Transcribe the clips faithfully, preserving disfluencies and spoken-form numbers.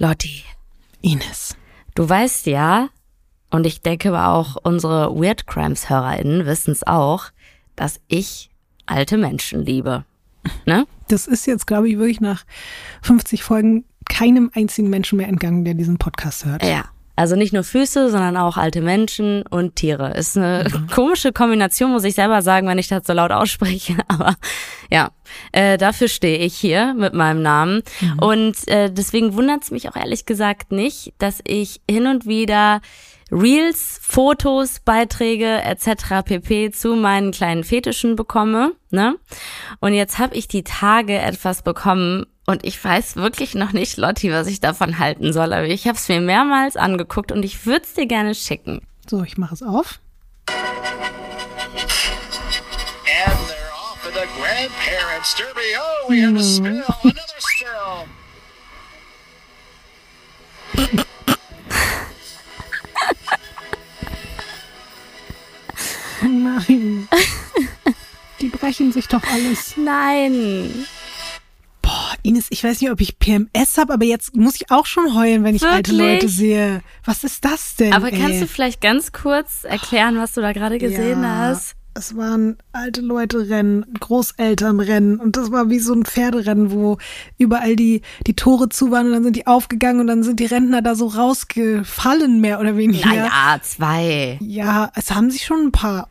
Lotti. Ines. Du weißt ja, und ich denke aber auch unsere Weird Crimes HörerInnen wissen es auch, dass ich alte Menschen liebe. Ne? Das ist jetzt, glaube ich, wirklich nach fünfzig Folgen keinem einzigen Menschen mehr entgangen, der diesen Podcast hört. Ja, also nicht nur Füße, sondern auch alte Menschen und Tiere. Ist eine mhm. komische Kombination, muss ich selber sagen, wenn ich das so laut ausspreche. Aber ja, äh, dafür stehe ich hier mit meinem Namen. Mhm. Und äh, deswegen wundert es mich auch ehrlich gesagt nicht, dass ich hin und wieder Reels, Fotos, Beiträge et cetera pp. Zu meinen kleinen Fetischen bekomme, ne? Und jetzt habe ich die Tage etwas bekommen und ich weiß wirklich noch nicht, Lotti, was ich davon halten soll, aber ich habe es mir mehrmals angeguckt und ich würde es dir gerne schicken. So, ich mache es auf. And they're off with the grandparents derby. Oh, we have a spill, another spill. Nein. Die brechen sich doch alles. Nein. Boah, Ines, ich weiß nicht, ob ich P M S habe, aber jetzt muss ich auch schon heulen, wenn ich wirklich alte Leute sehe. Was ist das denn? Aber ey? Kannst du vielleicht ganz kurz erklären, was du da gerade gesehen ja, hast? Es waren alte Leute-Rennen, Großeltern-Rennen und das war wie so ein Pferderennen, wo überall die, die Tore zu waren und dann sind die aufgegangen und dann sind die Rentner da so rausgefallen, mehr oder weniger. Naja, zwei. Ja, es haben sich schon ein paar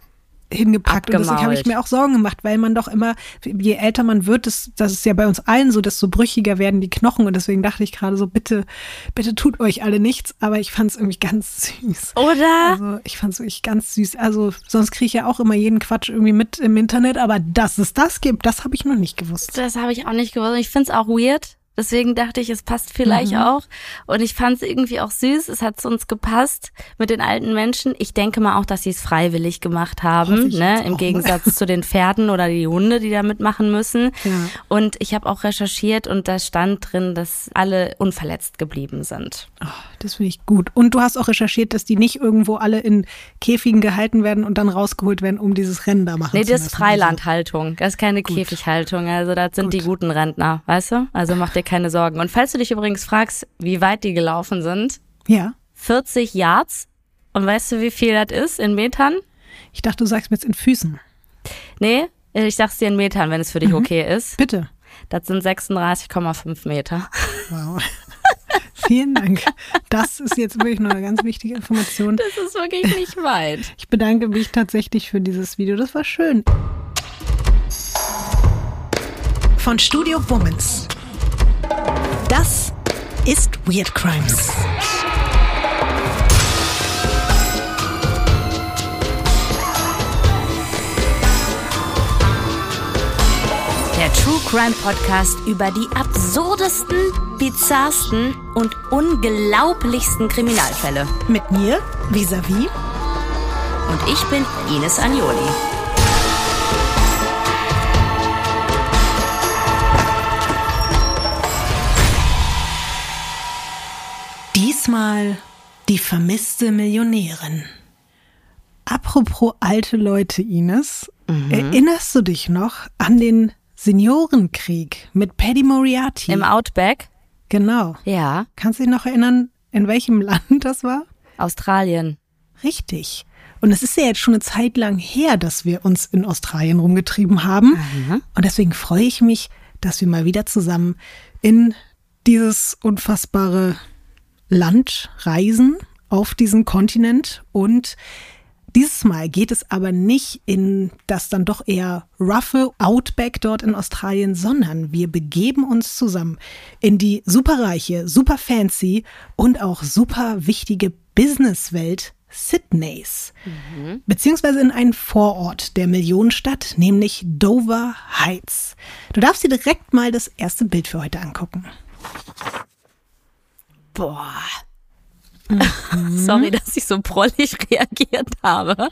hingepackt. Abgemault. Und deswegen habe ich mir auch Sorgen gemacht, weil man doch immer, je älter man wird, das, das ist ja bei uns allen so, desto brüchiger werden die Knochen. Und deswegen dachte ich gerade so, bitte, bitte tut euch alle nichts. Aber ich fand es irgendwie ganz süß. Oder? Also ich fand es wirklich ganz süß. Also sonst kriege ich ja auch immer jeden Quatsch irgendwie mit im Internet. Aber dass es das gibt, das habe ich noch nicht gewusst. Das habe ich auch nicht gewusst. Ich finde es auch weird. Deswegen dachte ich, es passt vielleicht mhm. auch. Und ich fand es irgendwie auch süß. Es hat zu uns gepasst mit den alten Menschen. Ich denke mal auch, dass sie es freiwillig gemacht haben, ne? Im Gegensatz zu den Pferden oder die Hunde, die da mitmachen müssen. Ja. Und ich habe auch recherchiert und da stand drin, dass alle unverletzt geblieben sind. Oh, das finde ich gut. Und du hast auch recherchiert, dass die nicht irgendwo alle in Käfigen gehalten werden und dann rausgeholt werden, um dieses Rennen da machen nee, zu lassen. Nee, das ist Freilandhaltung. Das ist keine gut. Käfighaltung. Also das sind gut. die guten Rentner, weißt du? Also macht der keine Sorgen. Und falls du dich übrigens fragst, wie weit die gelaufen sind, ja. vierzig Yards. Und weißt du, wie viel das ist in Metern? Ich dachte, du sagst mir jetzt in Füßen. Nee, ich sag's dir in Metern, wenn es für dich mhm. okay ist. Bitte. Das sind sechsunddreißig Komma fünf Meter. Wow. Vielen Dank. Das ist jetzt wirklich noch eine ganz wichtige Information. Das ist wirklich nicht weit. Ich bedanke mich tatsächlich für dieses Video. Das war schön. Von Studio Womans. Das ist Weird Crimes. Der True Crime Podcast über die absurdesten, bizarrsten und unglaublichsten Kriminalfälle. Mit mir, Vis-a-vis. Und ich bin Ines Agnoli. Diesmal die vermisste Millionärin. Apropos alte Leute, Ines, mhm. erinnerst du dich noch an den Seniorenkrieg mit Paddy Moriarty? Im Outback? Genau. Ja. Kannst du dich noch erinnern, in welchem Land das war? Australien. Richtig. Und es ist ja jetzt schon eine Zeit lang her, dass wir uns in Australien rumgetrieben haben. Mhm. Und deswegen freue ich mich, dass wir mal wieder zusammen in dieses unfassbare Land reisen auf diesen Kontinent und dieses Mal geht es aber nicht in das dann doch eher roughe Outback dort in Australien, sondern wir begeben uns zusammen in die superreiche, super fancy und auch super wichtige Businesswelt Sydneys, mhm. beziehungsweise in einen Vorort der Millionenstadt, nämlich Dover Heights. Du darfst dir direkt mal das erste Bild für heute angucken. Boah. Mhm. Sorry, dass ich so prollig reagiert habe.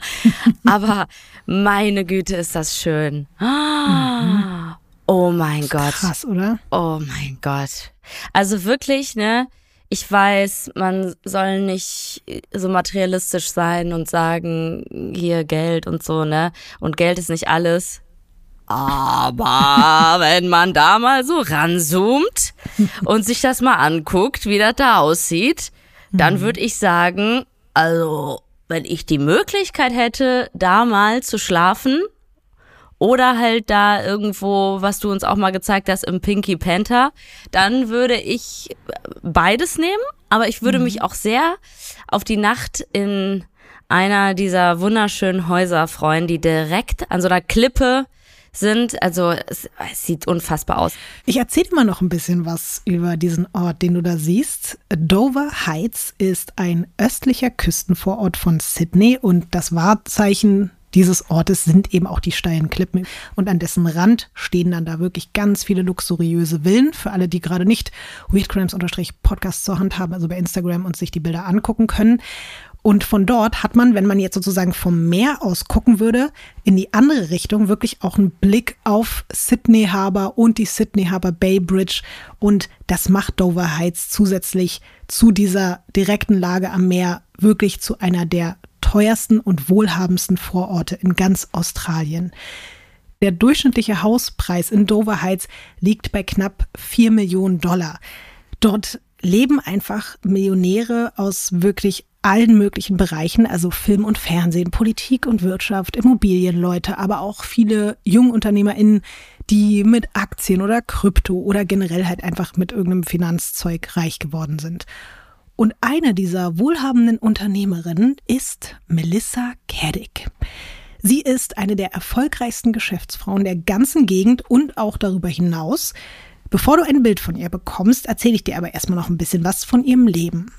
Aber meine Güte, ist das schön. Mhm. Oh mein Gott. Krass, oder? Oh mein Gott. Also wirklich, ne? Ich weiß, man soll nicht so materialistisch sein und sagen, hier Geld und so, ne? Und Geld ist nicht alles. Aber wenn man da mal so ranzoomt und sich das mal anguckt, wie das da aussieht, dann würde ich sagen, also wenn ich die Möglichkeit hätte, da mal zu schlafen oder halt da irgendwo, was du uns auch mal gezeigt hast, im Pinky Panther, dann würde ich beides nehmen. Aber ich würde mhm. mich auch sehr auf die Nacht in einer dieser wunderschönen Häuser freuen, die direkt an so einer Klippe sind. Also es, es sieht unfassbar aus. Ich erzähle dir mal noch ein bisschen was über diesen Ort, den du da siehst. Dover Heights ist ein östlicher Küstenvorort von Sydney und das Wahrzeichen dieses Ortes sind eben auch die steilen Klippen. Und an dessen Rand stehen dann da wirklich ganz viele luxuriöse Villen. Für alle, die gerade nicht Weird Crimes Podcast zur Hand haben, also bei Instagram und sich die Bilder angucken können. Und von dort hat man, wenn man jetzt sozusagen vom Meer aus gucken würde, in die andere Richtung wirklich auch einen Blick auf Sydney Harbour und die Sydney Harbour Bay Bridge. Und das macht Dover Heights zusätzlich zu dieser direkten Lage am Meer wirklich zu einer der teuersten und wohlhabendsten Vororte in ganz Australien. Der durchschnittliche Hauspreis in Dover Heights liegt bei knapp vier Millionen Dollar. Dort leben einfach Millionäre aus wirklich allen möglichen Bereichen, also Film und Fernsehen, Politik und Wirtschaft, Immobilienleute, aber auch viele JungunternehmerInnen, die mit Aktien oder Krypto oder generell halt einfach mit irgendeinem Finanzzeug reich geworden sind. Und eine dieser wohlhabenden Unternehmerinnen ist Melissa Caddick. Sie ist eine der erfolgreichsten Geschäftsfrauen der ganzen Gegend und auch darüber hinaus. Bevor du ein Bild von ihr bekommst, erzähle ich dir aber erstmal noch ein bisschen was von ihrem Leben.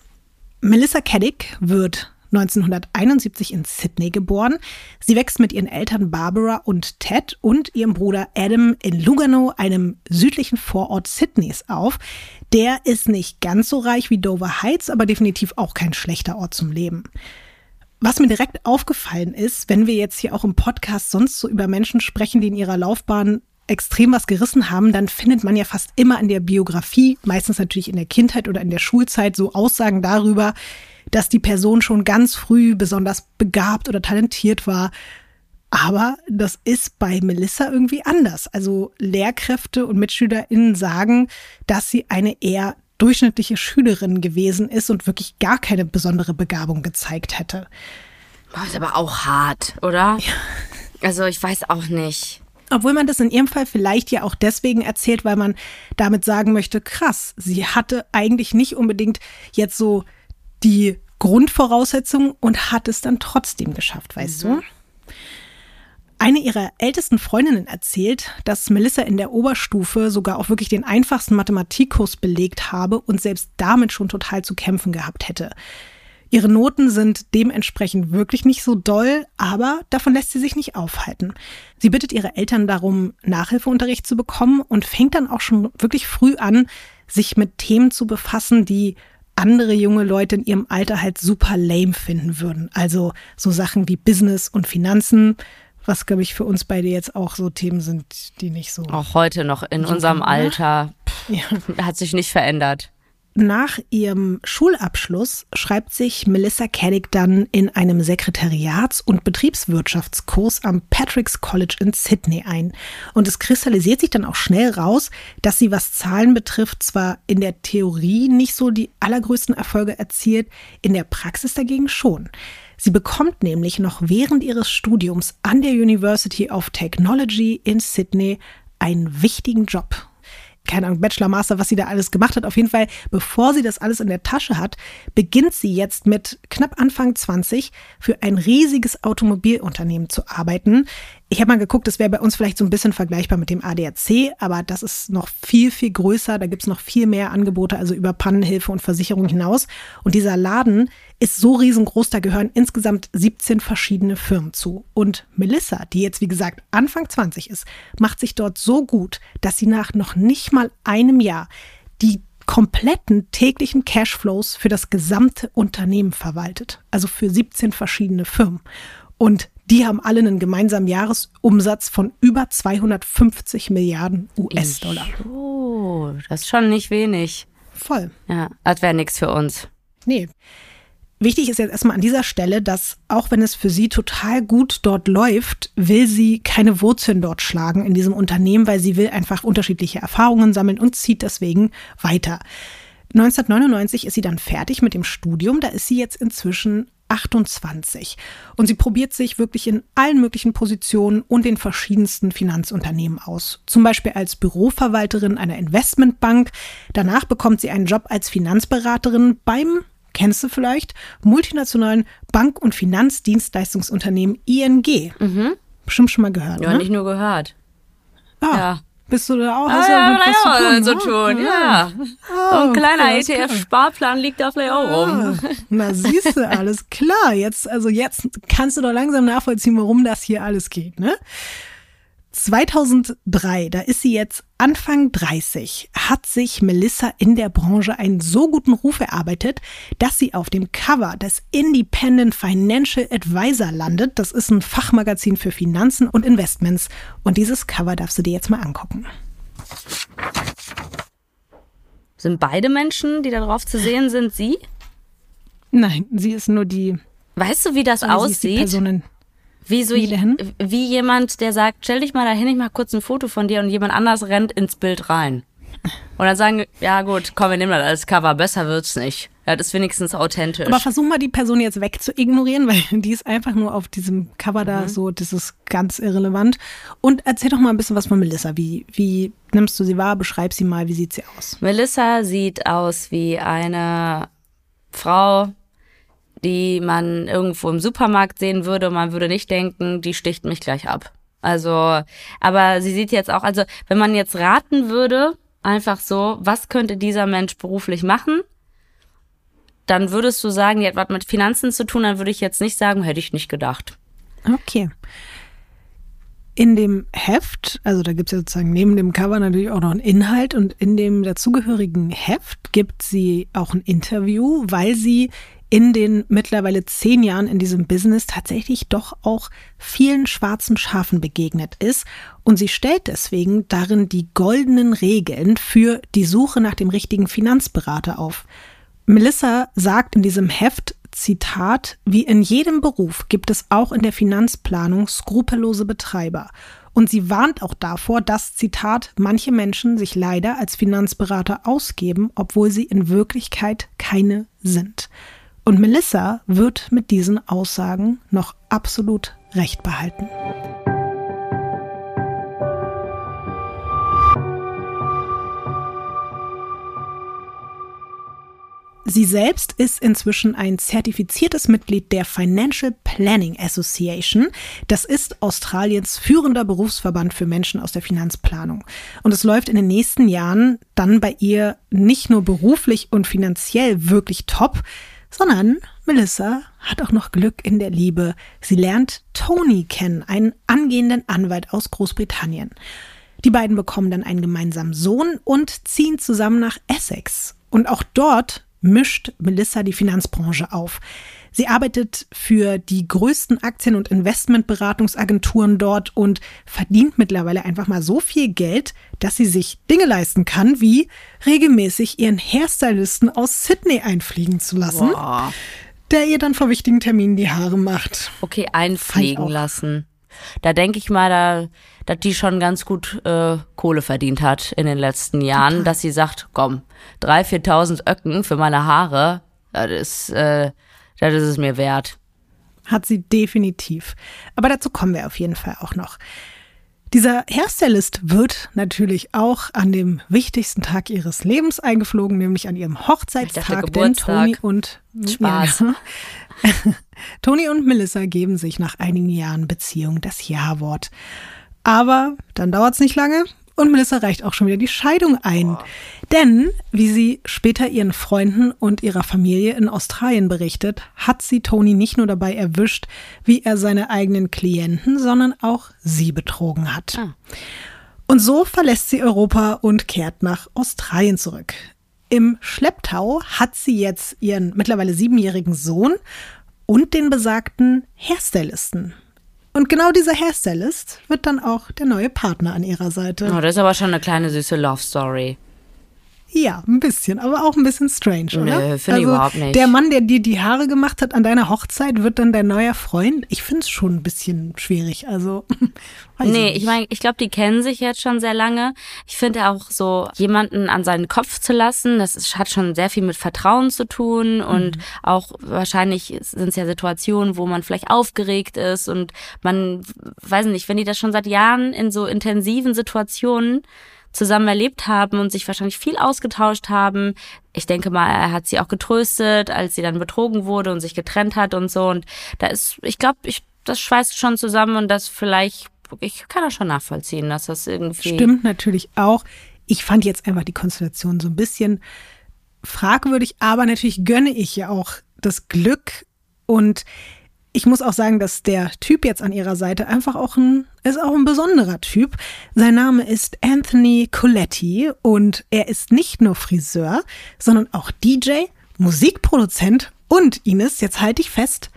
Melissa Caddick wird neunzehnhunderteinundsiebzig in Sydney geboren. Sie wächst mit ihren Eltern Barbara und Ted und ihrem Bruder Adam in Lugano, einem südlichen Vorort Sydneys, auf. Der ist nicht ganz so reich wie Dover Heights, aber definitiv auch kein schlechter Ort zum Leben. Was mir direkt aufgefallen ist, wenn wir jetzt hier auch im Podcast sonst so über Menschen sprechen, die in ihrer Laufbahn extrem was gerissen haben, dann findet man ja fast immer in der Biografie, meistens natürlich in der Kindheit oder in der Schulzeit, so Aussagen darüber, dass die Person schon ganz früh besonders begabt oder talentiert war. Aber das ist bei Melissa irgendwie anders. Also Lehrkräfte und MitschülerInnen sagen, dass sie eine eher durchschnittliche Schülerin gewesen ist und wirklich gar keine besondere Begabung gezeigt hätte. Das ist aber auch hart, oder? Ja. Also ich weiß auch nicht. Obwohl man das in ihrem Fall vielleicht ja auch deswegen erzählt, weil man damit sagen möchte, krass, sie hatte eigentlich nicht unbedingt jetzt so die Grundvoraussetzungen und hat es dann trotzdem geschafft, weißt mhm. du? Eine ihrer ältesten Freundinnen erzählt, dass Melissa in der Oberstufe sogar auch wirklich den einfachsten Mathematikkurs belegt habe und selbst damit schon total zu kämpfen gehabt hätte. Ihre Noten sind dementsprechend wirklich nicht so doll, aber davon lässt sie sich nicht aufhalten. Sie bittet ihre Eltern darum, Nachhilfeunterricht zu bekommen und fängt dann auch schon wirklich früh an, sich mit Themen zu befassen, die andere junge Leute in ihrem Alter halt super lame finden würden. Also so Sachen wie Business und Finanzen, was, glaube ich, für uns beide jetzt auch so Themen sind, die nicht so... Auch heute noch in unserem Alter pff, ja. hat sich nicht verändert. Nach ihrem Schulabschluss schreibt sich Melissa Caddick dann in einem Sekretariats- und Betriebswirtschaftskurs am Patrick's College in Sydney ein. Und es kristallisiert sich dann auch schnell raus, dass sie, was Zahlen betrifft, zwar in der Theorie nicht so die allergrößten Erfolge erzielt, in der Praxis dagegen schon. Sie bekommt nämlich noch während ihres Studiums an der University of Technology in Sydney einen wichtigen Job. Keine Ahnung, Bachelor, Master, was sie da alles gemacht hat. Auf jeden Fall, bevor sie das alles in der Tasche hat, beginnt sie jetzt mit knapp Anfang zwanzig für ein riesiges Automobilunternehmen zu arbeiten. Ich habe mal geguckt, das wäre bei uns vielleicht so ein bisschen vergleichbar mit dem A D A C, aber das ist noch viel, viel größer. Da gibt es noch viel mehr Angebote, also über Pannenhilfe und Versicherung hinaus. Und dieser Laden ist so riesengroß, da gehören insgesamt siebzehn verschiedene Firmen zu. Und Melissa, die jetzt wie gesagt Anfang zwanzig ist, macht sich dort so gut, dass sie nach noch nicht mal einem Jahr die kompletten täglichen Cashflows für das gesamte Unternehmen verwaltet. Also für siebzehn verschiedene Firmen. Und die haben alle einen gemeinsamen Jahresumsatz von über zweihundertfünfzig Milliarden US-Dollar. Oh, das ist schon nicht wenig. Voll. Ja, das wäre nichts für uns. Nee. Wichtig ist jetzt erstmal an dieser Stelle, dass auch wenn es für sie total gut dort läuft, will sie keine Wurzeln dort schlagen in diesem Unternehmen, weil sie will einfach unterschiedliche Erfahrungen sammeln und zieht deswegen weiter. neunzehnhundertneunundneunzig ist sie dann fertig mit dem Studium, da ist sie jetzt inzwischen achtundzwanzig und sie probiert sich wirklich in allen möglichen Positionen und den verschiedensten Finanzunternehmen aus. Zum Beispiel als Büroverwalterin einer Investmentbank. Danach bekommt sie einen Job als Finanzberaterin beim, kennst du vielleicht, multinationalen Bank- und Finanzdienstleistungsunternehmen I N G. Mhm. Bestimmt schon mal gehört, ja, ne? Nicht nur gehört. Ah, ja. Bist du da auch? Hast ah, ja, ja, so tun, ja. So ein kleiner E T F-Sparplan liegt da vielleicht auch rum. Na siehst du, alles klar. Jetzt, also jetzt kannst du doch langsam nachvollziehen, warum das hier alles geht, ne? zweitausenddrei, da ist sie jetzt Anfang dreißig, hat sich Melissa in der Branche einen so guten Ruf erarbeitet, dass sie auf dem Cover des Independent Financial Advisor landet. Das ist ein Fachmagazin für Finanzen und Investments. Und dieses Cover darfst du dir jetzt mal angucken. Sind beide Menschen, die da drauf zu sehen sind, sie? Nein, sie ist nur die... Weißt du, wie das aussieht? Wie, so, wie jemand, der sagt, stell dich mal dahin, ich mach kurz ein Foto von dir und jemand anders rennt ins Bild rein. Und dann sagen, ja gut, komm, wir nehmen das als Cover, besser wird's nicht. Das ist wenigstens authentisch. Aber versuch mal, die Person jetzt weg zu ignorieren, weil die ist einfach nur auf diesem Cover da, mhm. so, das ist ganz irrelevant. Und erzähl doch mal ein bisschen was von Melissa. Wie, wie nimmst du sie wahr, beschreib sie mal, wie sieht sie aus? Melissa sieht aus wie eine Frau, die man irgendwo im Supermarkt sehen würde und man würde nicht denken, die sticht mich gleich ab. Also, aber sie sieht jetzt auch, also wenn man jetzt raten würde, einfach so, was könnte dieser Mensch beruflich machen, dann würdest du sagen, die hat was mit Finanzen zu tun, dann würde ich jetzt nicht sagen, hätte ich nicht gedacht. Okay. In dem Heft, also da gibt es ja sozusagen neben dem Cover natürlich auch noch einen Inhalt und in dem dazugehörigen Heft gibt sie auch ein Interview, weil sie in den mittlerweile zehn Jahren in diesem Business tatsächlich doch auch vielen schwarzen Schafen begegnet ist. Und sie stellt deswegen darin die goldenen Regeln für die Suche nach dem richtigen Finanzberater auf. Melissa sagt in diesem Heft, Zitat, wie in jedem Beruf gibt es auch in der Finanzplanung skrupellose Betreiber. Und sie warnt auch davor, dass, Zitat, manche Menschen sich leider als Finanzberater ausgeben, obwohl sie in Wirklichkeit keine sind. Und Melissa wird mit diesen Aussagen noch absolut recht behalten. Sie selbst ist inzwischen ein zertifiziertes Mitglied der Financial Planning Association. Das ist Australiens führender Berufsverband für Menschen aus der Finanzplanung. Und es läuft in den nächsten Jahren dann bei ihr nicht nur beruflich und finanziell wirklich top, sondern Melissa hat auch noch Glück in der Liebe. Sie lernt Tony kennen, einen angehenden Anwalt aus Großbritannien. Die beiden bekommen dann einen gemeinsamen Sohn und ziehen zusammen nach Essex. Und auch dort mischt Melissa die Finanzbranche auf. Sie arbeitet für die größten Aktien- und Investmentberatungsagenturen dort und verdient mittlerweile einfach mal so viel Geld, dass sie sich Dinge leisten kann, wie regelmäßig ihren Hairstylisten aus Sydney einfliegen zu lassen, wow. der ihr dann vor wichtigen Terminen die Haare macht. Okay, einfliegen lassen. Da denke ich mal, da, dass die schon ganz gut äh, Kohle verdient hat in den letzten Jahren, total. Dass sie sagt, komm, drei, viertausend Öcken für meine Haare, das ist, äh, das ist es mir wert. Hat sie definitiv. Aber dazu kommen wir auf jeden Fall auch noch. Dieser Hairstylist wird natürlich auch an dem wichtigsten Tag ihres Lebens eingeflogen, nämlich an ihrem Hochzeitstag. Ich dachte, Geburtstag. Denn Tony und Spaß. Ja. Tony und Melissa geben sich nach einigen Jahren Beziehung das Ja-Wort. Aber dann dauert es nicht lange und Melissa reicht auch schon wieder die Scheidung ein. Oh. Denn, wie sie später ihren Freunden und ihrer Familie in Australien berichtet, hat sie Tony nicht nur dabei erwischt, wie er seine eigenen Klienten, sondern auch sie betrogen hat. Ah. Und so verlässt sie Europa und kehrt nach Australien zurück. Im Schlepptau hat sie jetzt ihren mittlerweile siebenjährigen Sohn und den besagten Hairstylisten. Und genau dieser Hairstylist wird dann auch der neue Partner an ihrer Seite. Oh, das ist aber schon eine kleine süße Love Story. Ja, ein bisschen, aber auch ein bisschen strange, oder? Nee, finde ich überhaupt nicht. Der Mann, der dir die Haare gemacht hat an deiner Hochzeit, wird dann dein neuer Freund? Ich finde es schon ein bisschen schwierig, also weiß nee, ich nicht. Ich meine, ich glaube, die kennen sich jetzt schon sehr lange. Ich finde auch so, jemanden an seinen Kopf zu lassen, das ist, hat schon sehr viel mit Vertrauen zu tun und mhm. auch wahrscheinlich sind es ja Situationen, wo man vielleicht aufgeregt ist und man, weiß nicht, wenn die das schon seit Jahren in so intensiven Situationen zusammen erlebt haben und sich wahrscheinlich viel ausgetauscht haben. Ich denke mal, er hat sie auch getröstet, als sie dann betrogen wurde und sich getrennt hat und so. Und da ist, ich glaube, ich, das schweißt schon zusammen und das vielleicht, ich kann das schon nachvollziehen, dass das irgendwie... Stimmt natürlich auch. Ich fand jetzt einfach die Konstellation so ein bisschen fragwürdig, aber natürlich gönne ich ja auch das Glück und ich muss auch sagen, dass der Typ jetzt an ihrer Seite einfach auch ein, ist auch ein besonderer Typ. Sein Name ist Anthony Koletti und er ist nicht nur Friseur, sondern auch D J, Musikproduzent und, Ines, jetzt halte ich fest,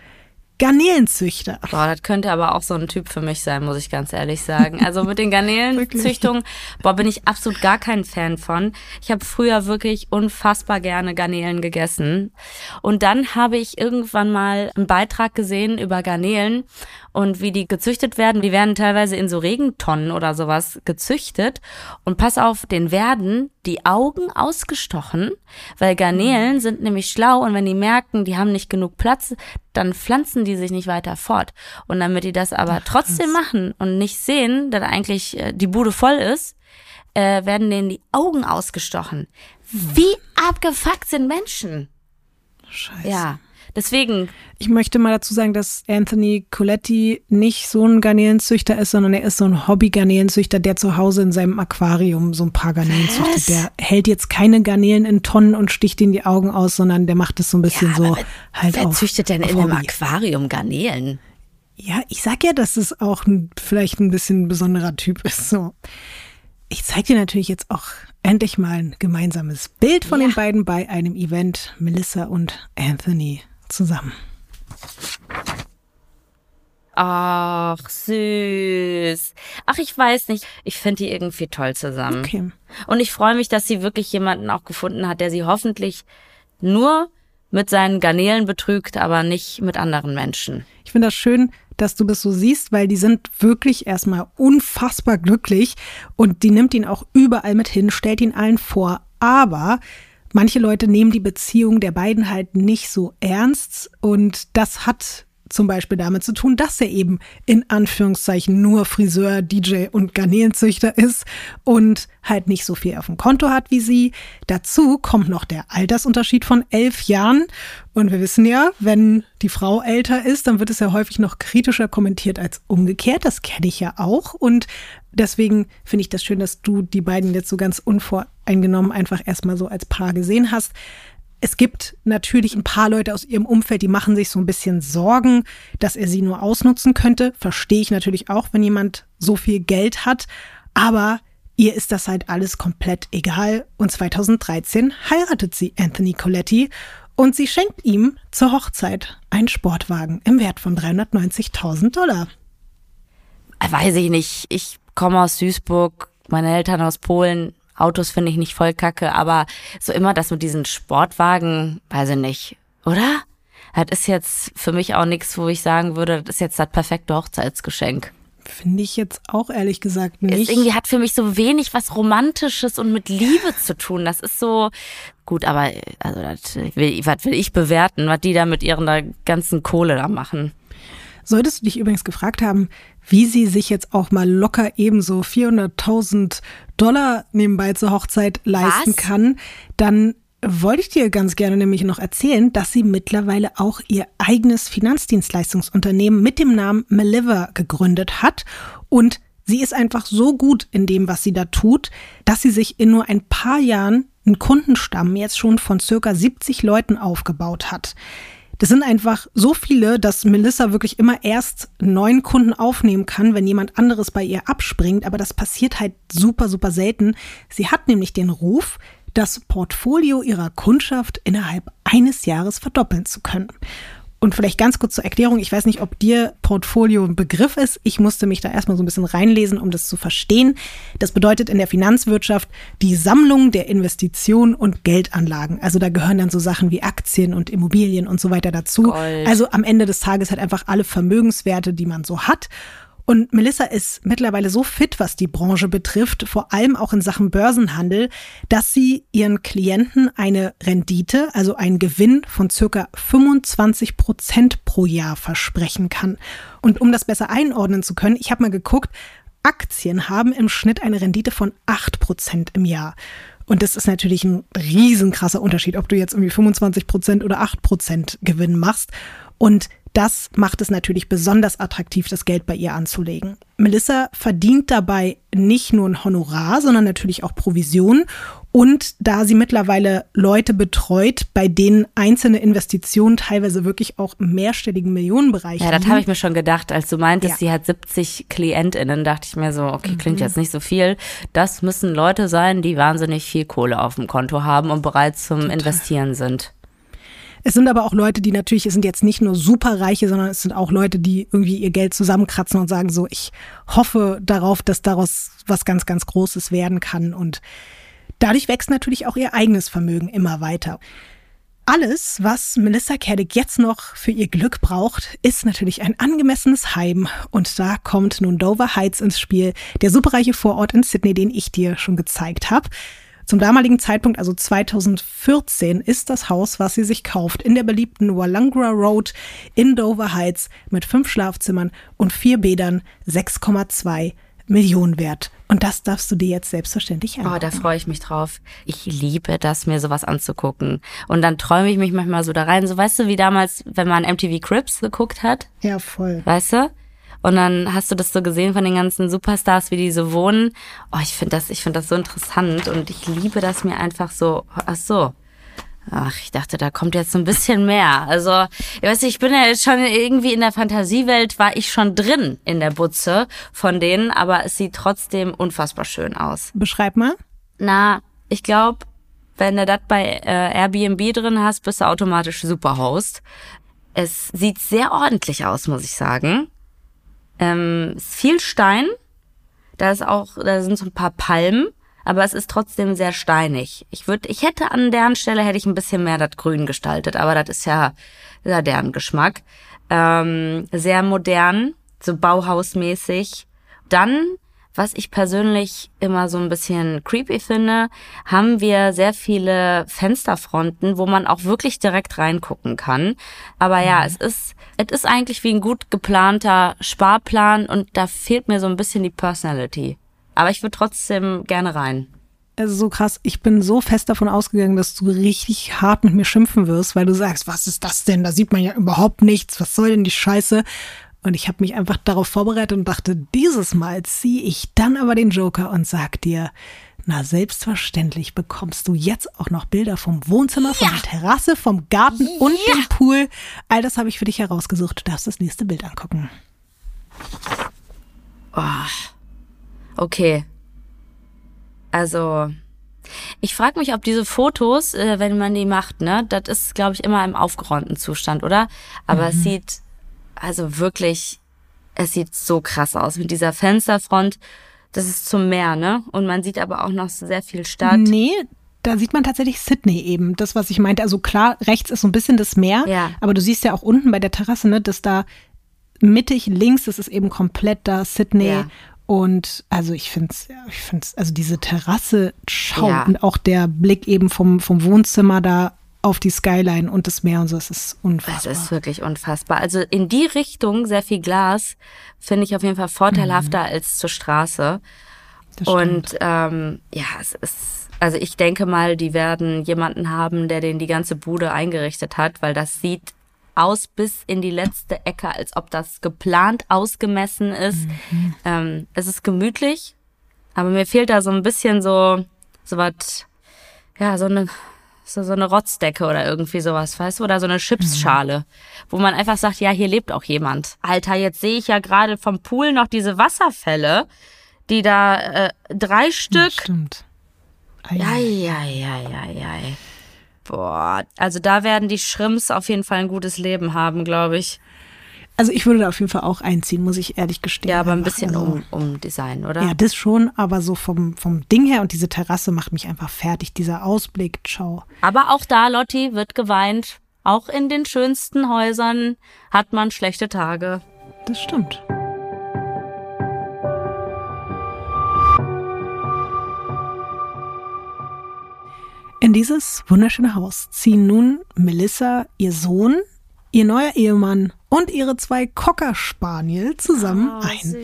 Garnelenzüchter. Boah, das könnte aber auch so ein Typ für mich sein, muss ich ganz ehrlich sagen. Also mit den Garnelenzüchtungen, boah, bin ich absolut gar kein Fan von. Ich habe früher wirklich unfassbar gerne Garnelen gegessen. Und dann habe ich irgendwann mal einen Beitrag gesehen über Garnelen und wie die gezüchtet werden. Die werden teilweise in so Regentonnen oder sowas gezüchtet. Und pass auf, den werden die Augen ausgestochen, weil Garnelen sind nämlich schlau und wenn die merken, die haben nicht genug Platz, dann pflanzen die sich nicht weiter fort. Und damit die das aber Ach, trotzdem krass. machen und nicht sehen, dass eigentlich die Bude voll ist, äh, werden denen die Augen ausgestochen. Wie abgefuckt sind Menschen? Scheiße. Ja, deswegen. Ich möchte mal dazu sagen, dass Anthony Koletti nicht so ein Garnelenzüchter ist, sondern er ist so ein Hobby-Garnelenzüchter, der zu Hause in seinem Aquarium so ein paar Garnelen Was? züchtet. Der hält jetzt keine Garnelen in Tonnen und sticht ihnen die Augen aus, sondern der macht es so ein bisschen ja, so wer, halt wer auf. Wer züchtet denn in einem Aquarium Garnelen? Ja, ich sag ja, dass es auch ein, vielleicht ein bisschen ein besonderer Typ ist. So. Ich zeig dir natürlich jetzt auch endlich mal ein gemeinsames Bild von ja. den beiden bei einem Event. Melissa und Anthony zusammen. Ach, süß. Ach, ich weiß nicht. Ich finde die irgendwie toll zusammen. Okay. Und ich freue mich, dass sie wirklich jemanden auch gefunden hat, der sie hoffentlich nur mit seinen Garnelen betrügt, aber nicht mit anderen Menschen. Ich finde das schön, dass du das so siehst, weil die sind wirklich erstmal unfassbar glücklich und die nimmt ihn auch überall mit hin, stellt ihn allen vor, aber manche Leute nehmen die Beziehung der beiden halt nicht so ernst und das hat zum Beispiel damit zu tun, dass er eben in Anführungszeichen nur Friseur, D J und Garnelenzüchter ist und halt nicht so viel auf dem Konto hat wie sie. Dazu kommt noch der Altersunterschied von elf Jahren und wir wissen ja, wenn die Frau älter ist, dann wird es ja häufig noch kritischer kommentiert als umgekehrt. Das kenne ich ja auch und deswegen finde ich das schön, dass du die beiden jetzt so ganz unvoreingenommen einfach erstmal so als Paar gesehen hast. Es gibt natürlich ein paar Leute aus ihrem Umfeld, die machen sich so ein bisschen Sorgen, dass er sie nur ausnutzen könnte. Verstehe ich natürlich auch, wenn jemand so viel Geld hat. Aber ihr ist das halt alles komplett egal. Und zweitausenddreizehn heiratet sie Anthony Koletti und sie schenkt ihm zur Hochzeit einen Sportwagen im Wert von dreihundertneunzigtausend Dollar. Weiß ich nicht. Ich komme aus Duisburg, meine Eltern aus Polen. Autos finde ich nicht voll kacke, aber so immer das mit diesen Sportwagen, weiß ich nicht, oder? Das ist jetzt für mich auch nichts, wo ich sagen würde, das ist jetzt das perfekte Hochzeitsgeschenk. Finde ich jetzt auch ehrlich gesagt nicht. Es irgendwie hat für mich so wenig was Romantisches und mit Liebe zu tun. Das ist so, gut, aber also das will, was will ich bewerten, was die da mit ihrer ganzen Kohle da machen. Solltest du dich übrigens gefragt haben, wie sie sich jetzt auch mal locker ebenso vierhunderttausend Dollar nebenbei zur Hochzeit leisten Was? kann, dann wollte ich dir ganz gerne nämlich noch erzählen, dass sie mittlerweile auch ihr eigenes Finanzdienstleistungsunternehmen mit dem Namen Maliver gegründet hat und sie ist einfach so gut in dem, was sie da tut, dass sie sich in nur ein paar Jahren einen Kundenstamm jetzt schon von circa siebzig Leuten aufgebaut hat. Das sind einfach so viele, dass Melissa wirklich immer erst neuen Kunden aufnehmen kann, wenn jemand anderes bei ihr abspringt. Aber das passiert halt super, super selten. Sie hat nämlich den Ruf, das Portfolio ihrer Kundschaft innerhalb eines Jahres verdoppeln zu können. Und vielleicht ganz kurz zur Erklärung, ich weiß nicht, ob dir Portfolio ein Begriff ist. Ich musste mich da erstmal so ein bisschen reinlesen, um das zu verstehen. Das bedeutet in der Finanzwirtschaft die Sammlung der Investitionen und Geldanlagen. Also da gehören dann so Sachen wie Aktien und Immobilien und so weiter dazu. Gold. Also am Ende des Tages halt einfach alle Vermögenswerte, die man so hat. Und Melissa ist mittlerweile so fit, was die Branche betrifft, vor allem auch in Sachen Börsenhandel, dass sie ihren Klienten eine Rendite, also einen Gewinn von circa fünfundzwanzig Prozent pro Jahr versprechen kann. Und um das besser einordnen zu können, ich habe mal geguckt, Aktien haben im Schnitt eine Rendite von acht Prozent im Jahr. Und das ist natürlich ein riesenkrasser Unterschied, ob du jetzt irgendwie fünfundzwanzig Prozent oder acht Prozent Gewinn machst. Und das macht es natürlich besonders attraktiv, das Geld bei ihr anzulegen. Melissa verdient dabei nicht nur ein Honorar, sondern natürlich auch Provisionen. Und da sie mittlerweile Leute betreut, bei denen einzelne Investitionen teilweise wirklich auch im mehrstelligen Millionenbereich sind. Ja, das habe ich mir schon gedacht. Als du meintest, ja. Sie hat siebzig KlientInnen, dachte ich mir so, okay, klingt mhm. jetzt nicht so viel. Das müssen Leute sein, die wahnsinnig viel Kohle auf dem Konto haben und bereit zum Total. Investieren sind. Es sind aber auch Leute, die natürlich, es sind jetzt nicht nur Superreiche, sondern es sind auch Leute, die irgendwie ihr Geld zusammenkratzen und sagen so, ich hoffe darauf, dass daraus was ganz, ganz Großes werden kann. Und dadurch wächst natürlich auch ihr eigenes Vermögen immer weiter. Alles, was Melissa Caddick jetzt noch für ihr Glück braucht, ist natürlich ein angemessenes Heim. Und da kommt nun Dover Heights ins Spiel, der superreiche Vorort in Sydney, den ich dir schon gezeigt habe. Zum damaligen Zeitpunkt, also zweitausendvierzehn, ist das Haus, was sie sich kauft, in der beliebten Wallangra Road in Dover Heights mit fünf Schlafzimmern und vier Bädern sechs Komma zwei Millionen wert. Und das darfst du dir jetzt selbstverständlich angucken. Oh, da freue ich mich drauf. Ich liebe das, mir sowas anzugucken. Und dann träume ich mich manchmal so da rein. So, weißt du, wie damals, wenn man M T V Cribs geguckt hat? Ja, voll. Weißt du? Und dann hast du das so gesehen von den ganzen Superstars, wie die so wohnen. Oh, ich finde das, ich finde das so interessant und ich liebe das mir einfach so. Ach so. Ach, ich dachte, da kommt jetzt so ein bisschen mehr. Also, ich weiß nicht, ich bin ja jetzt schon irgendwie in der Fantasiewelt, war ich schon drin in der Butze von denen, aber es sieht trotzdem unfassbar schön aus. Beschreib mal. Na, ich glaube, wenn du das bei äh, Airbnb drin hast, bist du automatisch Superhost. Es sieht sehr ordentlich aus, muss ich sagen. Ähm, ist viel Stein, da ist auch, da sind so ein paar Palmen, aber es ist trotzdem sehr steinig. Ich würde, ich hätte an deren Stelle hätte ich ein bisschen mehr das Grün gestaltet, aber das ist ja, ja deren Geschmack. Ähm, sehr modern, so Bauhausmäßig. Dann, was ich persönlich immer so ein bisschen creepy finde, haben wir sehr viele Fensterfronten, wo man auch wirklich direkt reingucken kann. Aber ja, es ist es ist eigentlich wie ein gut geplanter Sparplan und da fehlt mir so ein bisschen die Personality. Aber ich würde trotzdem gerne rein. Also so krass, ich bin so fest davon ausgegangen, dass du richtig hart mit mir schimpfen wirst, weil du sagst, was ist das denn? Da sieht man ja überhaupt nichts. Was soll denn die Scheiße? Und ich habe mich einfach darauf vorbereitet und dachte, dieses Mal ziehe ich dann aber den Joker und sag dir, na selbstverständlich bekommst du jetzt auch noch Bilder vom Wohnzimmer, von ja. der Terrasse, vom Garten ja. und dem Pool. All das habe ich für dich herausgesucht. Du darfst das nächste Bild angucken. Oh. Okay. Also, ich frage mich, ob diese Fotos, wenn man die macht, ne, das ist, glaube ich, immer im aufgeräumten Zustand, oder? Aber mhm. es sieht... Also wirklich, es sieht so krass aus mit dieser Fensterfront. Das ist zum Meer, ne? Und man sieht aber auch noch sehr viel Stadt. Nee, da sieht man tatsächlich Sydney eben. Das, was ich meinte. Also klar, rechts ist so ein bisschen das Meer. Ja. Aber du siehst ja auch unten bei der Terrasse, ne, dass da mittig links, das ist eben komplett da Sydney. Ja. Und also ich finde es, ich find's, also diese Terrasse, schau. Ja. Und auch der Blick eben vom, vom Wohnzimmer da auf die Skyline und das Meer und so, es ist unfassbar. Es ist wirklich unfassbar. Also in die Richtung sehr viel Glas finde ich auf jeden Fall vorteilhafter mhm. als zur Straße. Das und ähm, ja, es ist, also ich denke mal, die werden jemanden haben, der den die ganze Bude eingerichtet hat, weil das sieht aus bis in die letzte Ecke, als ob das geplant ausgemessen ist. Mhm. Ähm, es ist gemütlich, aber mir fehlt da so ein bisschen so, so was, ja, so eine So, so eine Rotzdecke oder irgendwie sowas, weißt du? Oder so eine Chipsschale, mhm. wo man einfach sagt, ja, hier lebt auch jemand. Alter, jetzt sehe ich ja gerade vom Pool noch diese Wasserfälle, die da äh, drei Stück. Stimmt. Ei, ei, ei, ei, ei. Boah, also da werden die Shrimps auf jeden Fall ein gutes Leben haben, glaube ich. Also ich würde da auf jeden Fall auch einziehen, muss ich ehrlich gestehen. Ja, aber ein bisschen also, um, um Design, oder? Ja, das schon, aber so vom, vom Ding her und diese Terrasse macht mich einfach fertig, dieser Ausblick, ciao. Aber auch da, Lotti, wird geweint. Auch in den schönsten Häusern hat man schlechte Tage. Das stimmt. In dieses wunderschöne Haus ziehen nun Melissa, ihr Sohn, ihr neuer Ehemann und ihre zwei Cocker Spaniel zusammen oh, ein. Süß.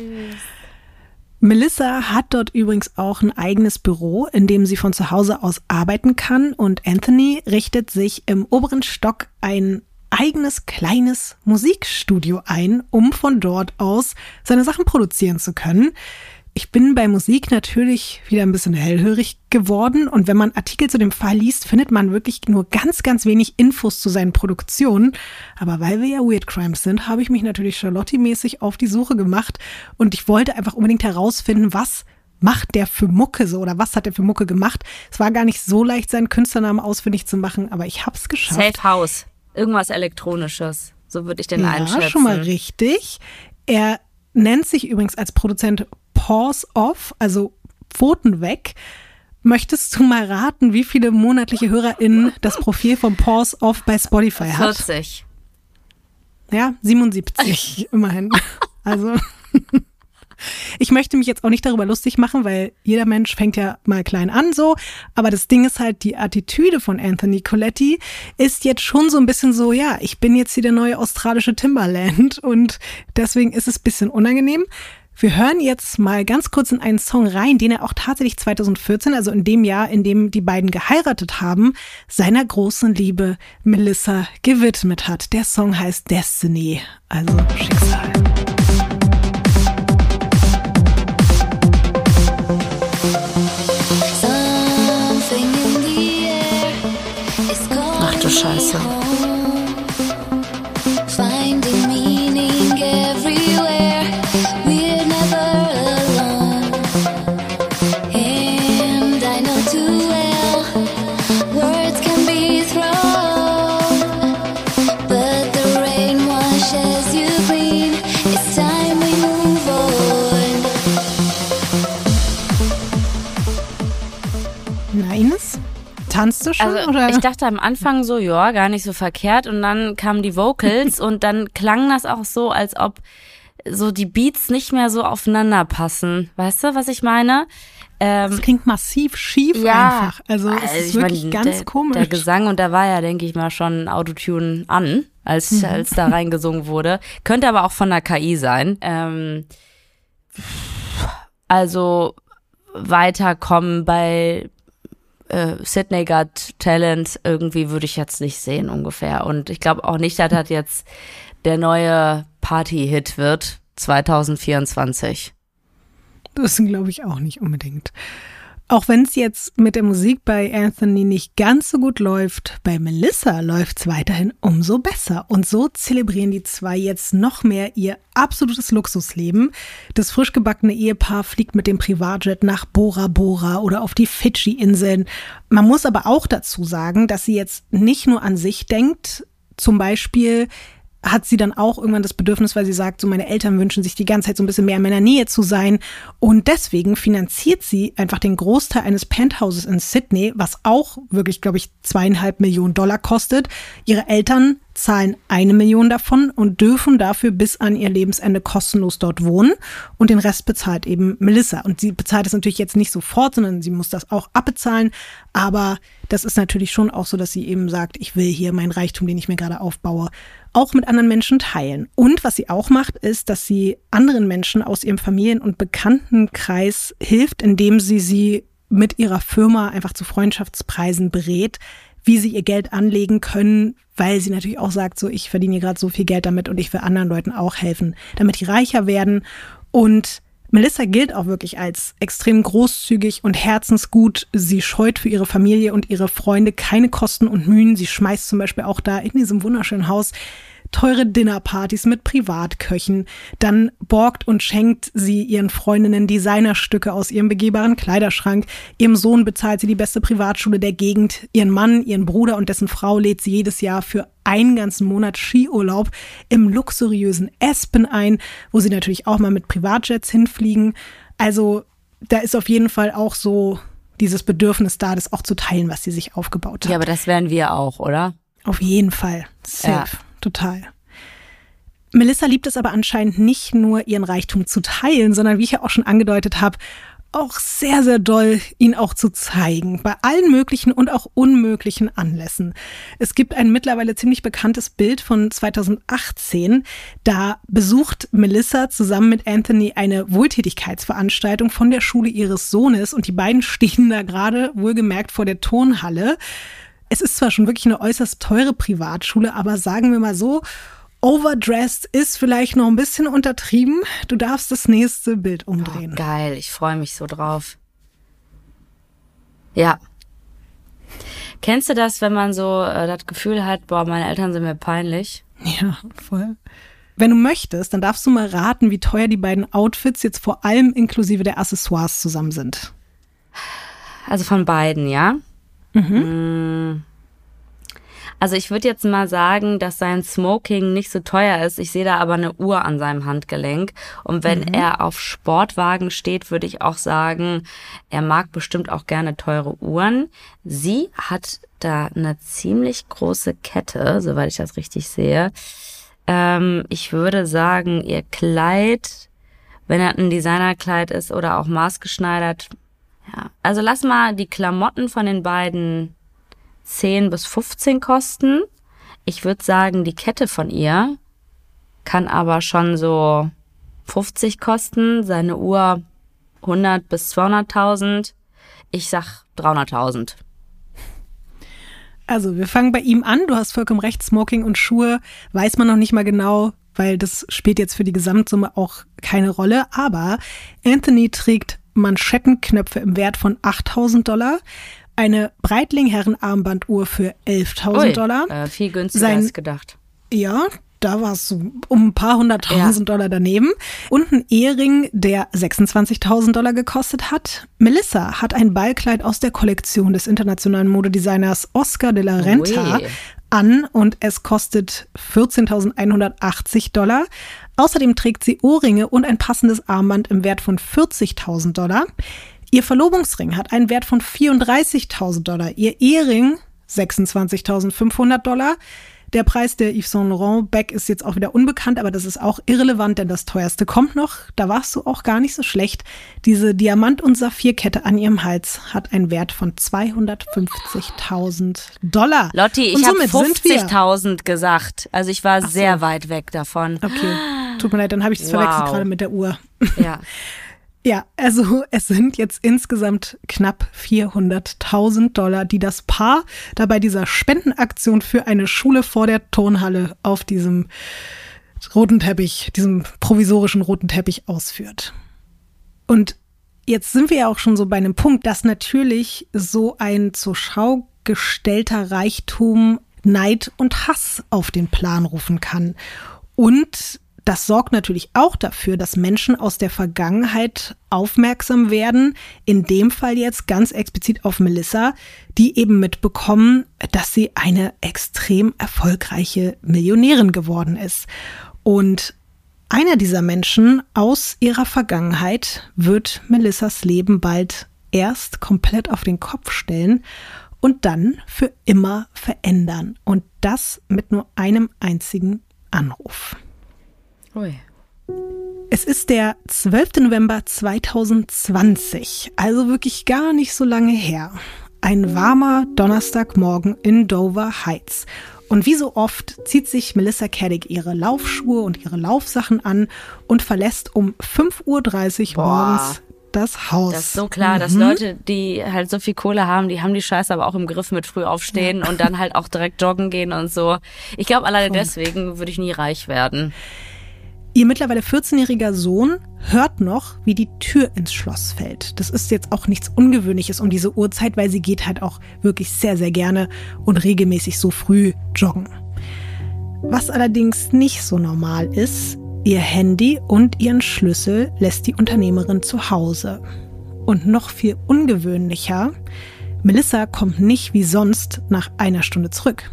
Melissa hat dort übrigens auch ein eigenes Büro, in dem sie von zu Hause aus arbeiten kann. Und Anthony richtet sich im oberen Stock ein eigenes kleines Musikstudio ein, um von dort aus seine Sachen produzieren zu können. Ich bin bei Musik natürlich wieder ein bisschen hellhörig geworden und wenn man Artikel zu dem Fall liest, findet man wirklich nur ganz, ganz wenig Infos zu seinen Produktionen. Aber weil wir ja Weird Crimes sind, habe ich mich natürlich Charlotte-mäßig auf die Suche gemacht und ich wollte einfach unbedingt herausfinden, was macht der für Mucke so oder was hat der für Mucke gemacht. Es war gar nicht so leicht, seinen Künstlernamen ausfindig zu machen, aber ich habe es geschafft. Safe House, irgendwas Elektronisches, so würde ich den ja, einschätzen. Ja, schon mal richtig. Er nennt sich übrigens als Produzent Paws Off, also Pfoten weg. Möchtest du mal raten, wie viele monatliche HörerInnen das Profil von Paws Off bei Spotify hat? vierzig. Ja, siebenundsiebzig immerhin. Also ich möchte mich jetzt auch nicht darüber lustig machen, weil jeder Mensch fängt ja mal klein an so. Aber das Ding ist halt, die Attitüde von Anthony Koletti ist jetzt schon so ein bisschen so, ja, ich bin jetzt hier der neue australische Timbaland und deswegen ist es ein bisschen unangenehm. Wir hören jetzt mal ganz kurz in einen Song rein, den er auch tatsächlich zweitausendvierzehn, also in dem Jahr, in dem die beiden geheiratet haben, seiner großen Liebe Melissa gewidmet hat. Der Song heißt Destiny, also Schicksal. Ach du Scheiße. Tanzt du schon? Also, oder? Ich dachte am Anfang so, ja, gar nicht so verkehrt. Und dann kamen die Vocals und dann klang das auch so, als ob so die Beats nicht mehr so aufeinander passen. Weißt du, was ich meine? Ähm, das klingt massiv schief ja, einfach. Also, also es ist wirklich meine, ganz der, komisch. Der Gesang, und da war ja, denke ich mal, schon Autotune an, als, mhm. als da reingesungen wurde. Könnte aber auch von der K I sein. Ähm, also weiterkommen bei Uh, Sydney Got Talent irgendwie würde ich jetzt nicht sehen ungefähr. Und ich glaube auch nicht, dass das jetzt der neue Party-Hit wird zweitausendvierundzwanzig. Das glaube ich auch nicht unbedingt. Auch wenn es jetzt mit der Musik bei Anthony nicht ganz so gut läuft, bei Melissa läuft es weiterhin umso besser. Und so zelebrieren die zwei jetzt noch mehr ihr absolutes Luxusleben. Das frisch gebackene Ehepaar fliegt mit dem Privatjet nach Bora Bora oder auf die Fidschi-Inseln. Man muss aber auch dazu sagen, dass sie jetzt nicht nur an sich denkt, zum Beispiel hat sie dann auch irgendwann das Bedürfnis, weil sie sagt, so meine Eltern wünschen sich die ganze Zeit so ein bisschen mehr in meiner Nähe zu sein. Und deswegen finanziert sie einfach den Großteil eines Penthouses in Sydney, was auch wirklich, glaube ich, zweieinhalb Millionen Dollar kostet. Ihre Eltern zahlen eine Million davon und dürfen dafür bis an ihr Lebensende kostenlos dort wohnen. Und den Rest bezahlt eben Melissa. Und sie bezahlt es natürlich jetzt nicht sofort, sondern sie muss das auch abbezahlen. Aber das ist natürlich schon auch so, dass sie eben sagt, ich will hier meinen Reichtum, den ich mir gerade aufbaue, auch mit anderen Menschen teilen. Und was sie auch macht, ist, dass sie anderen Menschen aus ihrem Familien- und Bekanntenkreis hilft, indem sie sie mit ihrer Firma einfach zu Freundschaftspreisen berät, wie sie ihr Geld anlegen können, weil sie natürlich auch sagt, so ich verdiene gerade so viel Geld damit und ich will anderen Leuten auch helfen, damit die reicher werden. Und Melissa gilt auch wirklich als extrem großzügig und herzensgut. Sie scheut für ihre Familie und ihre Freunde keine Kosten und Mühen. Sie schmeißt zum Beispiel auch da in diesem wunderschönen Haus teure Dinnerpartys mit Privatköchen. Dann borgt und schenkt sie ihren Freundinnen Designerstücke aus ihrem begehbaren Kleiderschrank. Ihrem Sohn bezahlt sie die beste Privatschule der Gegend. Ihren Mann, ihren Bruder und dessen Frau lädt sie jedes Jahr für einen ganzen Monat Skiurlaub im luxuriösen Aspen ein, wo sie natürlich auch mal mit Privatjets hinfliegen. Also da ist auf jeden Fall auch so dieses Bedürfnis da, das auch zu teilen, was sie sich aufgebaut hat. Ja, aber das wären wir auch, oder? Auf jeden Fall. Safe. Ja. Total. Melissa liebt es aber anscheinend nicht nur, ihren Reichtum zu teilen, sondern, wie ich ja auch schon angedeutet habe, auch sehr, sehr doll, ihn auch zu zeigen. Bei allen möglichen und auch unmöglichen Anlässen. Es gibt ein mittlerweile ziemlich bekanntes Bild von zweitausendachtzehn. Da besucht Melissa zusammen mit Anthony eine Wohltätigkeitsveranstaltung von der Schule ihres Sohnes. Und die beiden stehen da gerade, wohlgemerkt, vor der Turnhalle. Es ist zwar schon wirklich eine äußerst teure Privatschule, aber sagen wir mal so, overdressed ist vielleicht noch ein bisschen untertrieben. Du darfst das nächste Bild umdrehen. Oh, geil, ich freue mich so drauf. Ja. Kennst du das, wenn man so äh, das Gefühl hat, boah, meine Eltern sind mir peinlich? Ja, voll. Wenn du möchtest, dann darfst du mal raten, wie teuer die beiden Outfits jetzt vor allem inklusive der Accessoires zusammen sind. Also von beiden, ja? Mhm. Also ich würde jetzt mal sagen, dass sein Smoking nicht so teuer ist. Ich sehe da aber eine Uhr an seinem Handgelenk. Und wenn mhm. er auf Sportwagen steht, würde ich auch sagen, er mag bestimmt auch gerne teure Uhren. Sie hat da eine ziemlich große Kette, soweit ich das richtig sehe. Ähm, ich würde sagen, ihr Kleid, wenn er ein Designerkleid ist oder auch maßgeschneidert, ja, also lass mal die Klamotten von den beiden zehn bis fünfzehn kosten. Ich würde sagen, die Kette von ihr kann aber schon so fünfzig kosten, seine Uhr hundert bis zweihunderttausend. Ich sag dreihunderttausend. Also wir fangen bei ihm an. Du hast vollkommen recht, Smoking und Schuhe weiß man noch nicht mal genau, weil das spielt jetzt für die Gesamtsumme auch keine Rolle. Aber Anthony trägt Manschettenknöpfe im Wert von achttausend Dollar, eine Breitling-Herrenarmbanduhr für elftausend Dollar. Äh, viel günstiger Sein, als gedacht. Ja, da war es so um ein paar hunderttausend ja. Dollar daneben. Und ein Ehering, der sechsundzwanzigtausend Dollar gekostet hat. Melissa hat ein Ballkleid aus der Kollektion des internationalen Modedesigners Oscar de la Renta Ui. an und es kostet vierzehntausendeinhundertachtzig Dollar. Außerdem trägt sie Ohrringe und ein passendes Armband im Wert von vierzigtausend Dollar. Ihr Verlobungsring hat einen Wert von vierunddreißigtausend Dollar. Ihr Ehering sechsundzwanzigtausendfünfhundert Dollar. Der Preis der Yves Saint Laurent Bag ist jetzt auch wieder unbekannt, aber das ist auch irrelevant, denn das teuerste kommt noch. Da warst du auch gar nicht so schlecht. Diese Diamant- und Saphirkette an ihrem Hals hat einen Wert von zweihundertfünfzigtausend Dollar. Lotti, ich habe fünfzigtausend gesagt. Also ich war Ach sehr so. weit weg davon. Okay, tut mir leid, dann habe ich das wow. verwechselt gerade mit der Uhr. Ja. Ja, also es sind jetzt insgesamt knapp vierhunderttausend Dollar, die das Paar da bei dieser Spendenaktion für eine Schule vor der Turnhalle auf diesem roten Teppich, diesem provisorischen roten Teppich ausführt. Und jetzt sind wir ja auch schon so bei einem Punkt, dass natürlich so ein zur Schau gestellter Reichtum Neid und Hass auf den Plan rufen kann. Und das sorgt natürlich auch dafür, dass Menschen aus der Vergangenheit aufmerksam werden, in dem Fall jetzt ganz explizit auf Melissa, die eben mitbekommen, dass sie eine extrem erfolgreiche Millionärin geworden ist. Und einer dieser Menschen aus ihrer Vergangenheit wird Melissas Leben bald erst komplett auf den Kopf stellen und dann für immer verändern. Und das mit nur einem einzigen Anruf. Es ist der zwölfter November zweitausendzwanzig, also wirklich gar nicht so lange her. Ein warmer Donnerstagmorgen in Dover Heights. Und wie so oft zieht sich Melissa Caddick ihre Laufschuhe und ihre Laufsachen an und verlässt um fünf Uhr dreißig morgens das Haus. Das ist so klar, mhm. dass Leute, die halt so viel Kohle haben, die haben die Scheiße aber auch im Griff mit früh aufstehen ja. und dann halt auch direkt joggen gehen und so. Ich glaube, alleine deswegen würde ich nie reich werden. Ihr mittlerweile vierzehnjähriger Sohn hört noch, wie die Tür ins Schloss fällt. Das ist jetzt auch nichts Ungewöhnliches um diese Uhrzeit, weil sie geht halt auch wirklich sehr, sehr gerne und regelmäßig so früh joggen. Was allerdings nicht so normal ist, ihr Handy und ihren Schlüssel lässt die Unternehmerin zu Hause. Und noch viel ungewöhnlicher, Melissa kommt nicht wie sonst nach einer Stunde zurück.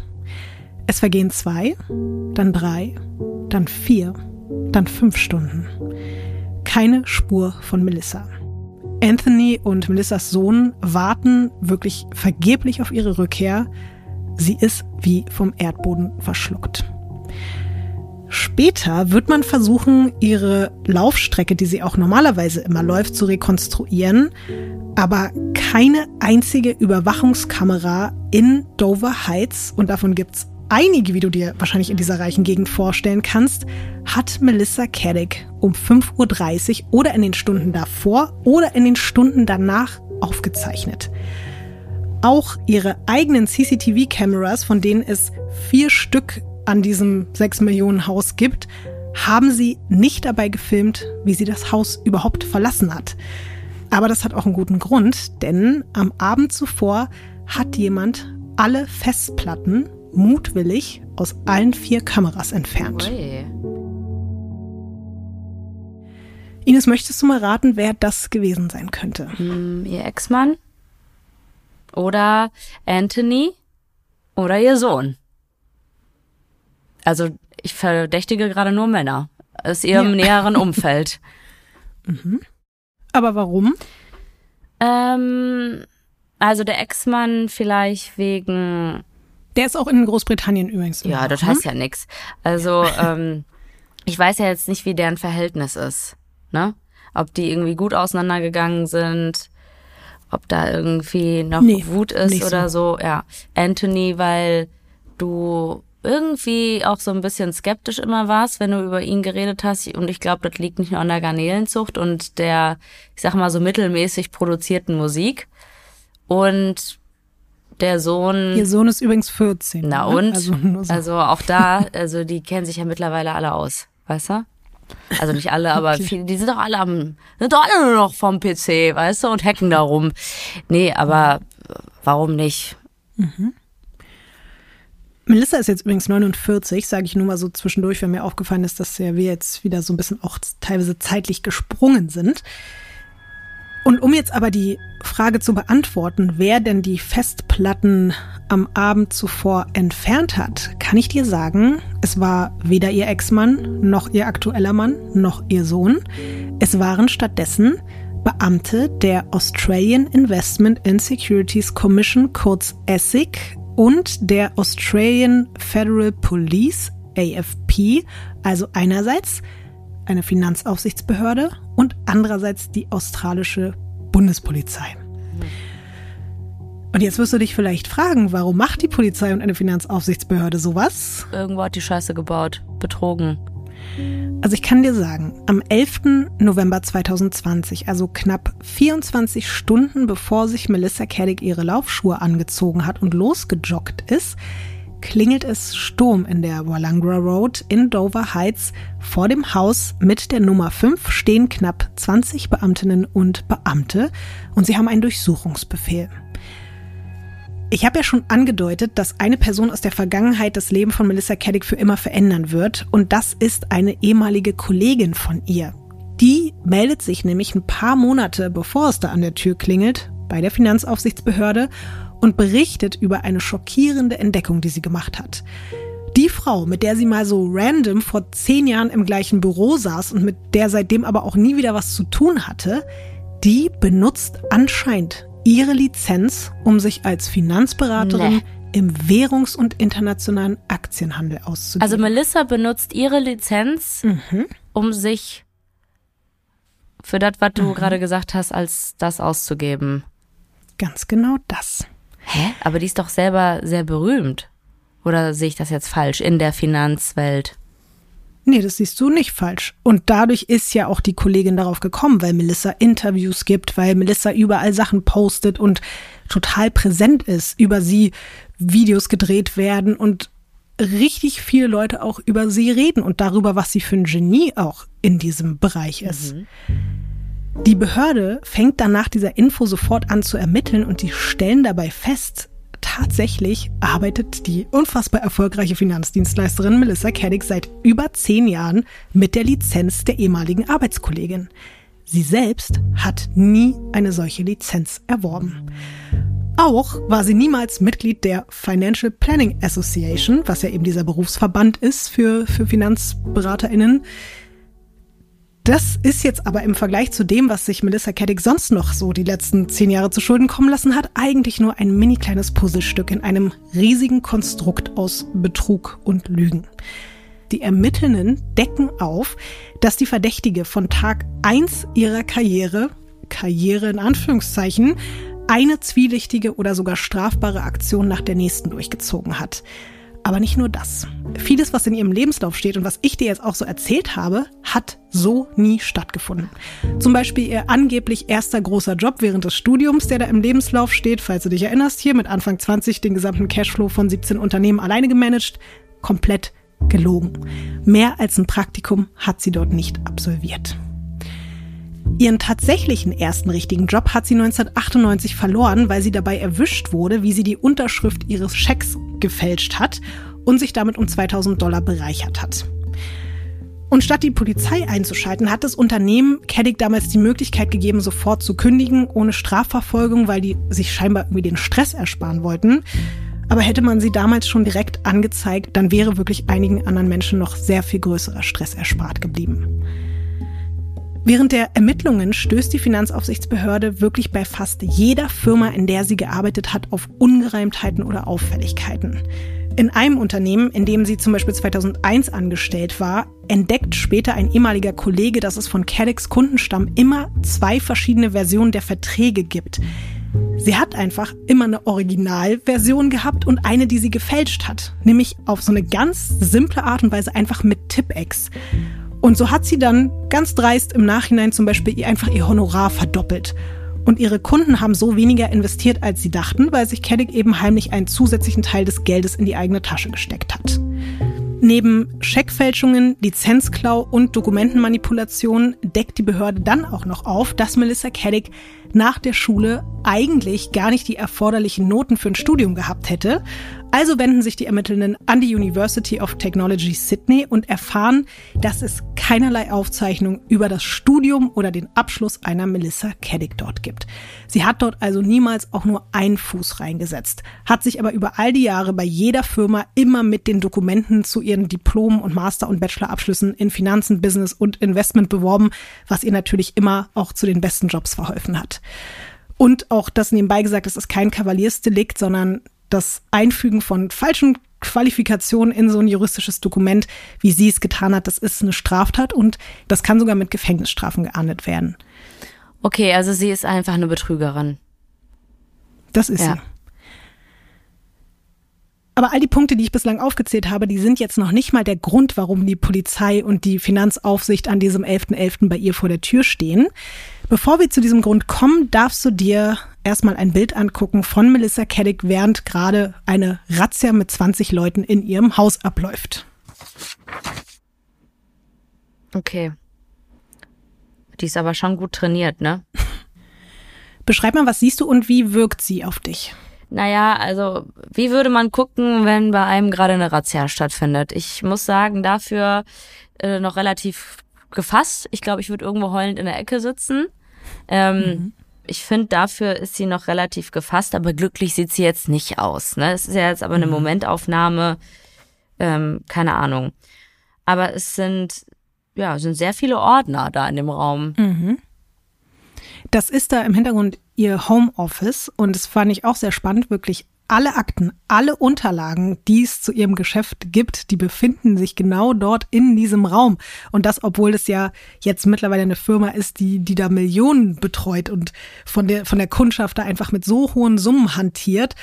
Es vergehen zwei, dann drei, dann vier, dann fünf Stunden. Keine Spur von Melissa. Anthony und Melissas Sohn warten wirklich vergeblich auf ihre Rückkehr. Sie ist wie vom Erdboden verschluckt. Später wird man versuchen, ihre Laufstrecke, die sie auch normalerweise immer läuft, zu rekonstruieren. Aber keine einzige Überwachungskamera in Dover Heights, und davon gibt's einige, wie du dir wahrscheinlich in dieser reichen Gegend vorstellen kannst, hat Melissa Caddick um fünf Uhr dreißig oder in den Stunden davor oder in den Stunden danach aufgezeichnet. Auch ihre eigenen C C T V-Kameras, von denen es vier Stück an diesem sechs Millionen Haus gibt, haben sie nicht dabei gefilmt, wie sie das Haus überhaupt verlassen hat. Aber das hat auch einen guten Grund, denn am Abend zuvor hat jemand alle Festplatten mutwillig aus allen vier Kameras entfernt. Ui. Ines, möchtest du mal raten, wer das gewesen sein könnte? Hm, ihr Ex-Mann oder Anthony oder ihr Sohn. Also ich verdächtige gerade nur Männer aus ihrem ja. näheren Umfeld. Mhm. Aber warum? Ähm, also der Ex-Mann vielleicht wegen... Der ist auch in Großbritannien übrigens. Ja, noch, das heißt ne? ja nix. Also ähm, ich weiß ja jetzt nicht, wie deren Verhältnis ist. Ne? Ob die irgendwie gut auseinandergegangen sind, ob da irgendwie noch nee, Wut ist oder so. so. Ja, Anthony, weil du irgendwie auch so ein bisschen skeptisch immer warst, wenn du über ihn geredet hast. Und ich glaube, das liegt nicht nur an der Garnelenzucht und der, ich sag mal so mittelmäßig produzierten Musik. Und... Der Sohn... Ihr Sohn ist übrigens vierzehn. Na und? Ne? Also, so. also auch da, also die kennen sich ja mittlerweile alle aus, weißt du? Also nicht alle, aber okay. viele, die sind doch alle am, sind doch alle nur noch vom P C, weißt du, und hacken da rum. Nee, aber warum nicht? Mhm. Melissa ist jetzt übrigens neunundvierzig, sage ich nur mal so zwischendurch, weil mir aufgefallen ist, dass wir jetzt wieder so ein bisschen auch teilweise zeitlich gesprungen sind. Und um jetzt aber die Frage zu beantworten, wer denn die Festplatten am Abend zuvor entfernt hat, kann ich dir sagen, es war weder ihr Ex-Mann, noch ihr aktueller Mann, noch ihr Sohn. Es waren stattdessen Beamte der Australian Investment and Securities Commission, kurz A S I C, und der Australian Federal Police, A F P, also einerseits eine Finanzaufsichtsbehörde und andererseits die australische Bundespolizei. Und jetzt wirst du dich vielleicht fragen, warum macht die Polizei und eine Finanzaufsichtsbehörde sowas? Irgendwo hat die Scheiße gebaut, betrogen. Also ich kann dir sagen, am elften November zweitausendzwanzig, also knapp vierundzwanzig Stunden bevor sich Melissa Caddick ihre Laufschuhe angezogen hat und losgejoggt ist, klingelt es Sturm in der Wallangra Road in Dover Heights. Vor dem Haus mit der Nummer fünf stehen knapp zwanzig Beamtinnen und Beamte und sie haben einen Durchsuchungsbefehl. Ich habe ja schon angedeutet, dass eine Person aus der Vergangenheit das Leben von Melissa Caddick für immer verändern wird, und das ist eine ehemalige Kollegin von ihr. Die meldet sich nämlich ein paar Monate, bevor es da an der Tür klingelt, bei der Finanzaufsichtsbehörde und berichtet über eine schockierende Entdeckung, die sie gemacht hat. Die Frau, mit der sie mal so random vor zehn Jahren im gleichen Büro saß und mit der seitdem aber auch nie wieder was zu tun hatte, die benutzt anscheinend ihre Lizenz, um sich als Finanzberaterin nee. im Währungs- und internationalen Aktienhandel auszugeben. Also Melissa benutzt ihre Lizenz, mhm. um sich für das, was du mhm. gerade gesagt hast, als das auszugeben. Ganz genau das. Hä? Aber die ist doch selber sehr berühmt. Oder sehe ich das jetzt falsch in der Finanzwelt? Nee, das siehst du nicht falsch. Und dadurch ist ja auch die Kollegin darauf gekommen, weil Melissa Interviews gibt, weil Melissa überall Sachen postet und total präsent ist. Über sie Videos gedreht werden und richtig viele Leute auch über sie reden und darüber, was sie für ein Genie auch in diesem Bereich ist. Mhm. Die Behörde fängt dann nach dieser Info sofort an zu ermitteln und die stellen dabei fest, tatsächlich arbeitet die unfassbar erfolgreiche Finanzdienstleisterin Melissa Caddick seit über zehn Jahren mit der Lizenz der ehemaligen Arbeitskollegin. Sie selbst hat nie eine solche Lizenz erworben. Auch war sie niemals Mitglied der Financial Planning Association, was ja eben dieser Berufsverband ist für, für FinanzberaterInnen. Das ist jetzt aber im Vergleich zu dem, was sich Melissa Caddick sonst noch so die letzten zehn Jahre zu Schulden kommen lassen hat, eigentlich nur ein mini kleines Puzzlestück in einem riesigen Konstrukt aus Betrug und Lügen. Die Ermittelnden decken auf, dass die Verdächtige von Tag eins ihrer Karriere, Karriere in Anführungszeichen, eine zwielichtige oder sogar strafbare Aktion nach der nächsten durchgezogen hat. Aber nicht nur das. Vieles, was in ihrem Lebenslauf steht und was ich dir jetzt auch so erzählt habe, hat so nie stattgefunden. Zum Beispiel ihr angeblich erster großer Job während des Studiums, der da im Lebenslauf steht, falls du dich erinnerst, hier mit Anfang zwanzig den gesamten Cashflow von siebzehn Unternehmen alleine gemanagt, komplett gelogen. Mehr als ein Praktikum hat sie dort nicht absolviert. Ihren tatsächlichen ersten richtigen Job hat sie neunzehnhundertachtundneunzig verloren, weil sie dabei erwischt wurde, wie sie die Unterschrift ihres Schecks gefälscht hat und sich damit um zweitausend Dollar bereichert hat. Und statt die Polizei einzuschalten, hat das Unternehmen Caddick damals die Möglichkeit gegeben, sofort zu kündigen, ohne Strafverfolgung, weil die sich scheinbar irgendwie den Stress ersparen wollten. Aber hätte man sie damals schon direkt angezeigt, dann wäre wirklich einigen anderen Menschen noch sehr viel größerer Stress erspart geblieben. Während der Ermittlungen stößt die Finanzaufsichtsbehörde wirklich bei fast jeder Firma, in der sie gearbeitet hat, auf Ungereimtheiten oder Auffälligkeiten. In einem Unternehmen, in dem sie zum Beispiel zweitausendeins angestellt war, entdeckt später ein ehemaliger Kollege, dass es von Caddicks Kundenstamm immer zwei verschiedene Versionen der Verträge gibt. Sie hat einfach immer eine Originalversion gehabt und eine, die sie gefälscht hat. Nämlich auf so eine ganz simple Art und Weise einfach mit Tippex. Und so hat sie dann ganz dreist im Nachhinein zum Beispiel ihr einfach ihr Honorar verdoppelt. Und ihre Kunden haben so weniger investiert, als sie dachten, weil sich Caddick eben heimlich einen zusätzlichen Teil des Geldes in die eigene Tasche gesteckt hat. Neben Scheckfälschungen, Lizenzklau und Dokumentenmanipulationen deckt die Behörde dann auch noch auf, dass Melissa Caddick nach der Schule eigentlich gar nicht die erforderlichen Noten für ein Studium gehabt hätte. Also wenden sich die Ermittelnden an die University of Technology Sydney und erfahren, dass es keinerlei Aufzeichnung über das Studium oder den Abschluss einer Melissa Caddick dort gibt. Sie hat dort also niemals auch nur einen Fuß reingesetzt, hat sich aber über all die Jahre bei jeder Firma immer mit den Dokumenten zu ihren Diplomen und Master- und Bachelorabschlüssen in Finanzen, Business und Investment beworben, was ihr natürlich immer auch zu den besten Jobs verholfen hat. Und auch das nebenbei gesagt, es ist kein Kavaliersdelikt, sondern das Einfügen von falschen Qualifikationen in so ein juristisches Dokument, wie sie es getan hat, das ist eine Straftat und das kann sogar mit Gefängnisstrafen geahndet werden. Okay, also sie ist einfach eine Betrügerin. Das ist ja sie. Aber all die Punkte, die ich bislang aufgezählt habe, die sind jetzt noch nicht mal der Grund, warum die Polizei und die Finanzaufsicht an diesem elften elften bei ihr vor der Tür stehen. Bevor wir zu diesem Grund kommen, darfst du dir erstmal ein Bild angucken von Melissa Caddick, während gerade eine Razzia mit zwanzig Leuten in ihrem Haus abläuft. Okay. Die ist aber schon gut trainiert, ne? Beschreib mal, was siehst du und wie wirkt sie auf dich? Naja, also wie würde man gucken, wenn bei einem gerade eine Razzia stattfindet? Ich muss sagen, dafür äh, noch relativ gefasst. Ich glaube, ich würde irgendwo heulend in der Ecke sitzen. Ähm, mhm. Ich finde, dafür ist sie noch relativ gefasst, aber glücklich sieht sie jetzt nicht aus. Ne? Es ist ja jetzt aber eine mhm. Momentaufnahme, ähm, keine Ahnung. Aber es sind, ja, sind sehr viele Ordner da in dem Raum. Mhm. Das ist da im Hintergrund ihr Homeoffice und das fand ich auch sehr spannend, wirklich alle Akten, alle Unterlagen, die es zu ihrem Geschäft gibt, die befinden sich genau dort in diesem Raum und das, obwohl es ja jetzt mittlerweile eine Firma ist, die die da Millionen betreut und von der von der Kundschaft da einfach mit so hohen Summen hantiert,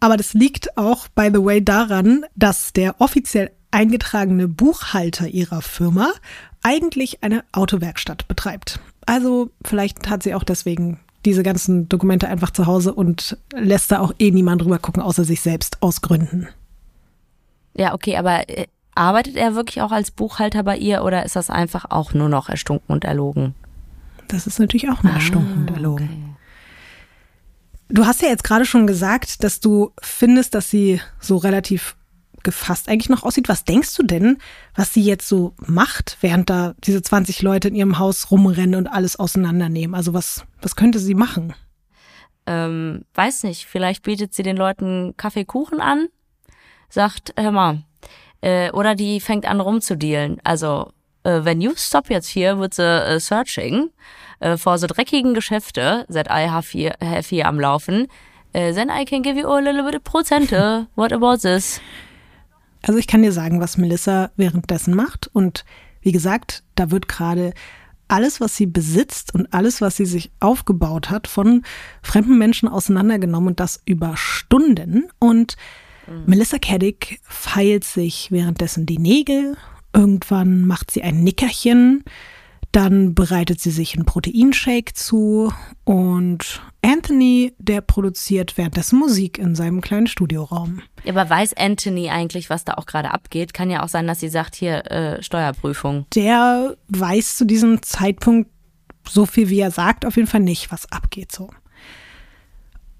aber das liegt auch, by the way, daran, dass der offiziell eingetragene Buchhalter ihrer Firma eigentlich eine Autowerkstatt betreibt. Also vielleicht hat sie auch deswegen diese ganzen Dokumente einfach zu Hause und lässt da auch eh niemand drüber gucken, außer sich selbst, aus Gründen. Ja, okay, aber arbeitet er wirklich auch als Buchhalter bei ihr oder ist das einfach auch nur noch erstunken und erlogen? Das ist natürlich auch nur ah, erstunken und erlogen. Okay. Du hast ja jetzt gerade schon gesagt, dass du findest, dass sie so relativ gefasst eigentlich noch aussieht. Was denkst du denn, was sie jetzt so macht, während da diese zwanzig Leute in ihrem Haus rumrennen und alles auseinandernehmen? Also was, was könnte sie machen? Ähm, weiß nicht, vielleicht bietet sie den Leuten Kaffeekuchen an, sagt, hör mal, äh, oder die fängt an rumzudealen. Also, äh, when you stop jetzt here with the uh, searching uh, for the dreckigen Geschäfte that I have here, have here am Laufen, uh, then I can give you a little bit of Prozente. What about this? Also ich kann dir sagen, was Melissa währenddessen macht. Und wie gesagt, da wird gerade alles, was sie besitzt und alles, was sie sich aufgebaut hat, von fremden Menschen auseinandergenommen und das über Stunden. Und mhm. Melissa Caddick feilt sich währenddessen die Nägel. Irgendwann macht sie ein Nickerchen. Dann bereitet sie sich einen Proteinshake zu. Und Anthony, der produziert währenddessen Musik in seinem kleinen Studioraum. Ja, aber weiß Anthony eigentlich, was da auch gerade abgeht? Kann ja auch sein, dass sie sagt, hier, äh, Steuerprüfung. Der weiß zu diesem Zeitpunkt so viel, wie er sagt, auf jeden Fall nicht, was abgeht so.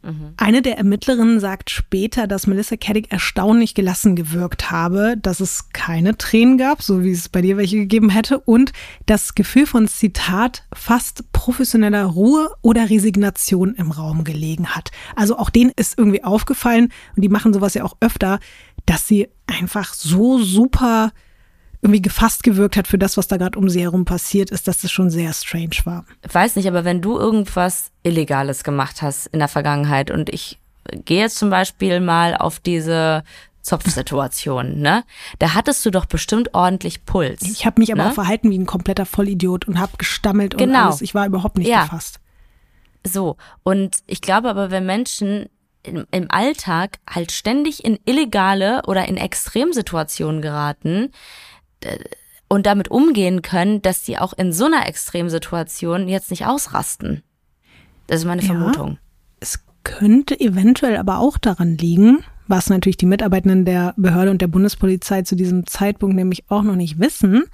Mhm. Eine der Ermittlerinnen sagt später, dass Melissa Caddick erstaunlich gelassen gewirkt habe, dass es keine Tränen gab, so wie es bei dir welche gegeben hätte, und das Gefühl von, Zitat, fast professioneller Ruhe oder Resignation im Raum gelegen hat. Also auch denen ist irgendwie aufgefallen, und die machen sowas ja auch öfter, dass sie einfach so super irgendwie gefasst gewirkt hat für das, was da gerade um sie herum passiert ist, dass das schon sehr strange war. Ich weiß nicht, aber wenn du irgendwas Illegales gemacht hast in der Vergangenheit, und ich gehe jetzt zum Beispiel mal auf diese Zopfsituation, ne? Da hattest du doch bestimmt ordentlich Puls. Ich habe mich aber ne? auch verhalten wie ein kompletter Vollidiot und habe gestammelt und genau. alles. Ich war überhaupt nicht ja. gefasst. So, und ich glaube aber, wenn Menschen im, im Alltag halt ständig in illegale oder in Extremsituationen geraten, und damit umgehen können, dass sie auch in so einer Extremsituation jetzt nicht ausrasten. Das ist meine ja, Vermutung. Es könnte eventuell aber auch daran liegen, was natürlich die Mitarbeitenden der Behörde und der Bundespolizei zu diesem Zeitpunkt nämlich auch noch nicht wissen.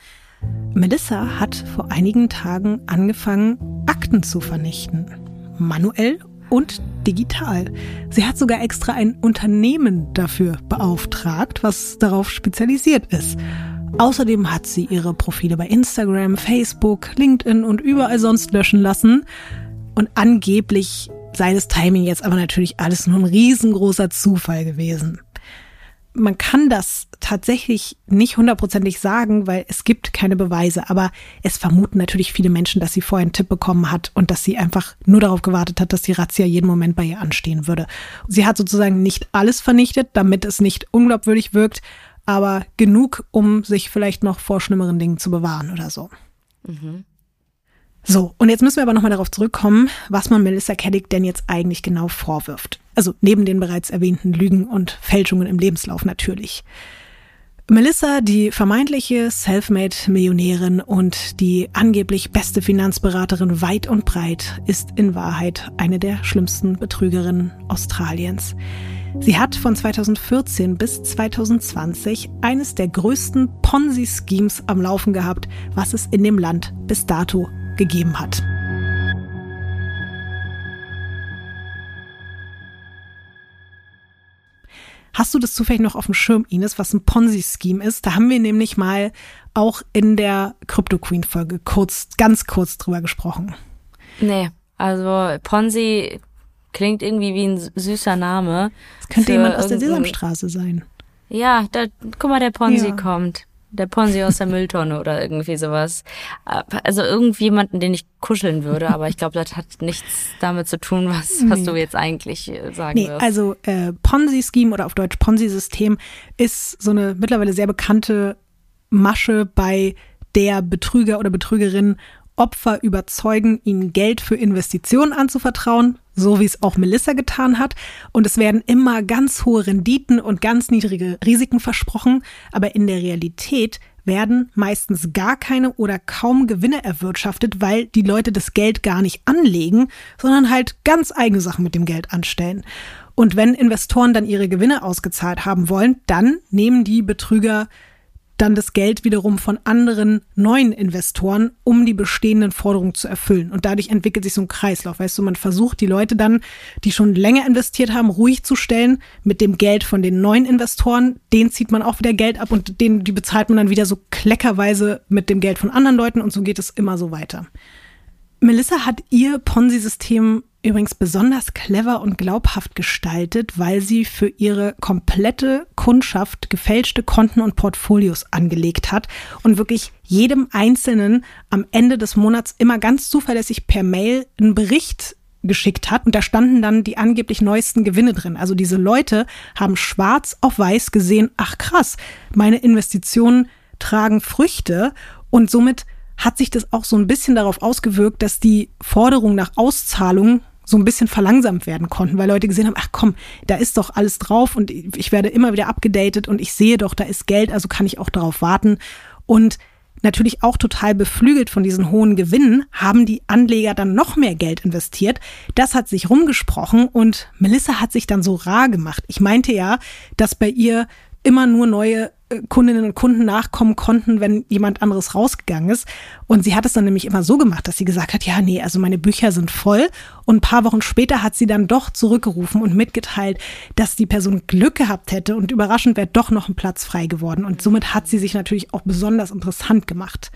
Melissa hat vor einigen Tagen angefangen, Akten zu vernichten. Manuell und digital. Sie hat sogar extra ein Unternehmen dafür beauftragt, was darauf spezialisiert ist. Außerdem hat sie ihre Profile bei Instagram, Facebook, LinkedIn und überall sonst löschen lassen. Und angeblich sei das Timing jetzt aber natürlich alles nur ein riesengroßer Zufall gewesen. Man kann das tatsächlich nicht hundertprozentig sagen, weil es gibt keine Beweise. Aber es vermuten natürlich viele Menschen, dass sie vorher einen Tipp bekommen hat und dass sie einfach nur darauf gewartet hat, dass die Razzia jeden Moment bei ihr anstehen würde. Sie hat sozusagen nicht alles vernichtet, damit es nicht unglaubwürdig wirkt, aber genug, um sich vielleicht noch vor schlimmeren Dingen zu bewahren oder so. Mhm. So, und jetzt müssen wir aber nochmal darauf zurückkommen, was man Melissa Caddick denn jetzt eigentlich genau vorwirft. Also neben den bereits erwähnten Lügen und Fälschungen im Lebenslauf natürlich. Melissa, die vermeintliche Selfmade-Millionärin und die angeblich beste Finanzberaterin weit und breit, ist in Wahrheit eine der schlimmsten Betrügerinnen Australiens. Sie hat von zweitausendvierzehn bis zweitausendzwanzig eines der größten Ponzi-Schemes am Laufen gehabt, was es in dem Land bis dato gegeben hat. Hast du das zufällig noch auf dem Schirm, Ines, was ein Ponzi-Scheme ist? Da haben wir nämlich mal auch in der Crypto-Queen-Folge kurz, ganz kurz drüber gesprochen. Nee, also Ponzi klingt irgendwie wie ein süßer Name. Das könnte jemand aus der Sesamstraße sein. Ja, da, guck mal, der Ponzi ja. kommt. Der Ponzi aus der Mülltonne oder irgendwie sowas. Also irgendjemanden, den ich kuscheln würde, aber ich glaube, das hat nichts damit zu tun, was, nee. was du jetzt eigentlich sagen nee, wirst. Also äh, Ponzi-Scheme oder auf Deutsch Ponzi-System ist so eine mittlerweile sehr bekannte Masche, bei der Betrüger oder Betrügerin Opfer überzeugen, ihnen Geld für Investitionen anzuvertrauen, so wie es auch Melissa getan hat. Und es werden immer ganz hohe Renditen und ganz niedrige Risiken versprochen. Aber in der Realität werden meistens gar keine oder kaum Gewinne erwirtschaftet, weil die Leute das Geld gar nicht anlegen, sondern halt ganz eigene Sachen mit dem Geld anstellen. Und wenn Investoren dann ihre Gewinne ausgezahlt haben wollen, dann nehmen die Betrüger dann das Geld wiederum von anderen neuen Investoren, um die bestehenden Forderungen zu erfüllen. Und dadurch entwickelt sich so ein Kreislauf. Weißt du, man versucht, die Leute dann, die schon länger investiert haben, ruhig zu stellen mit dem Geld von den neuen Investoren. Denen zieht man auch wieder Geld ab und denen, die bezahlt man dann wieder so kleckerweise mit dem Geld von anderen Leuten. Und so geht es immer so weiter. Melissa hat ihr Ponzi-System übrigens besonders clever und glaubhaft gestaltet, weil sie für ihre komplette Kundschaft gefälschte Konten und Portfolios angelegt hat und wirklich jedem Einzelnen am Ende des Monats immer ganz zuverlässig per Mail einen Bericht geschickt hat. Und da standen dann die angeblich neuesten Gewinne drin. Also diese Leute haben schwarz auf weiß gesehen, ach krass, meine Investitionen tragen Früchte, und somit hat sich das auch so ein bisschen darauf ausgewirkt, dass die Forderung nach Auszahlung so ein bisschen verlangsamt werden konnten, weil Leute gesehen haben, ach komm, da ist doch alles drauf und ich werde immer wieder abgedatet und ich sehe doch, da ist Geld, also kann ich auch darauf warten. Und natürlich auch total beflügelt von diesen hohen Gewinnen haben die Anleger dann noch mehr Geld investiert. Das hat sich rumgesprochen und Melissa hat sich dann so rar gemacht. Ich meinte ja, dass bei ihr immer nur neue Kundinnen und Kunden nachkommen konnten, wenn jemand anderes rausgegangen ist. Und sie hat es dann nämlich immer so gemacht, dass sie gesagt hat, ja, nee, also meine Bücher sind voll. Und ein paar Wochen später hat sie dann doch zurückgerufen und mitgeteilt, dass die Person Glück gehabt hätte und überraschend wäre doch noch ein Platz frei geworden. Und somit hat sie sich natürlich auch besonders interessant gemacht.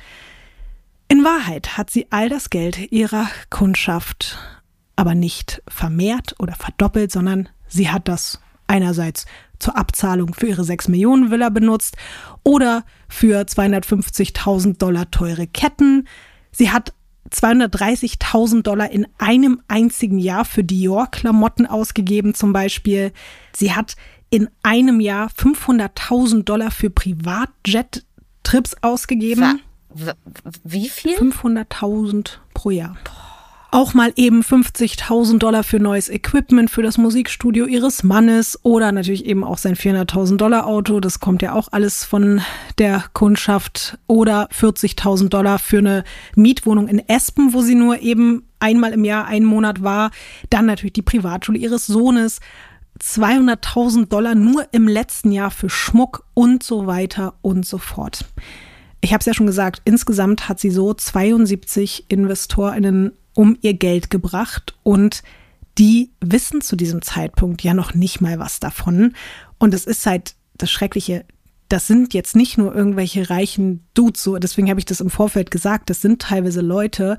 In Wahrheit hat sie all das Geld ihrer Kundschaft aber nicht vermehrt oder verdoppelt, sondern sie hat das einerseits zur Abzahlung für ihre sechs Millionen Villa benutzt oder für zweihundertfünfzigtausend Dollar teure Ketten. Sie hat zweihundertdreißigtausend Dollar in einem einzigen Jahr für Dior-Klamotten ausgegeben zum Beispiel. Sie hat in einem Jahr fünfhunderttausend Dollar für Privatjet-Trips ausgegeben. Wie viel? fünfhunderttausend pro Jahr. Auch mal eben fünfzigtausend Dollar für neues Equipment für das Musikstudio ihres Mannes oder natürlich eben auch sein vierhunderttausend Dollar Auto. Das kommt ja auch alles von der Kundschaft. Oder vierzigtausend Dollar für eine Mietwohnung in Aspen, wo sie nur eben einmal im Jahr einen Monat war. Dann natürlich die Privatschule ihres Sohnes. zweihunderttausend Dollar nur im letzten Jahr für Schmuck und so weiter und so fort. Ich habe es ja schon gesagt, insgesamt hat sie so zweiundsiebzig InvestorInnen um ihr Geld gebracht und die wissen zu diesem Zeitpunkt ja noch nicht mal was davon. Und es ist halt das Schreckliche, das sind jetzt nicht nur irgendwelche reichen Dudes, so, deswegen habe ich das im Vorfeld gesagt, das sind teilweise Leute,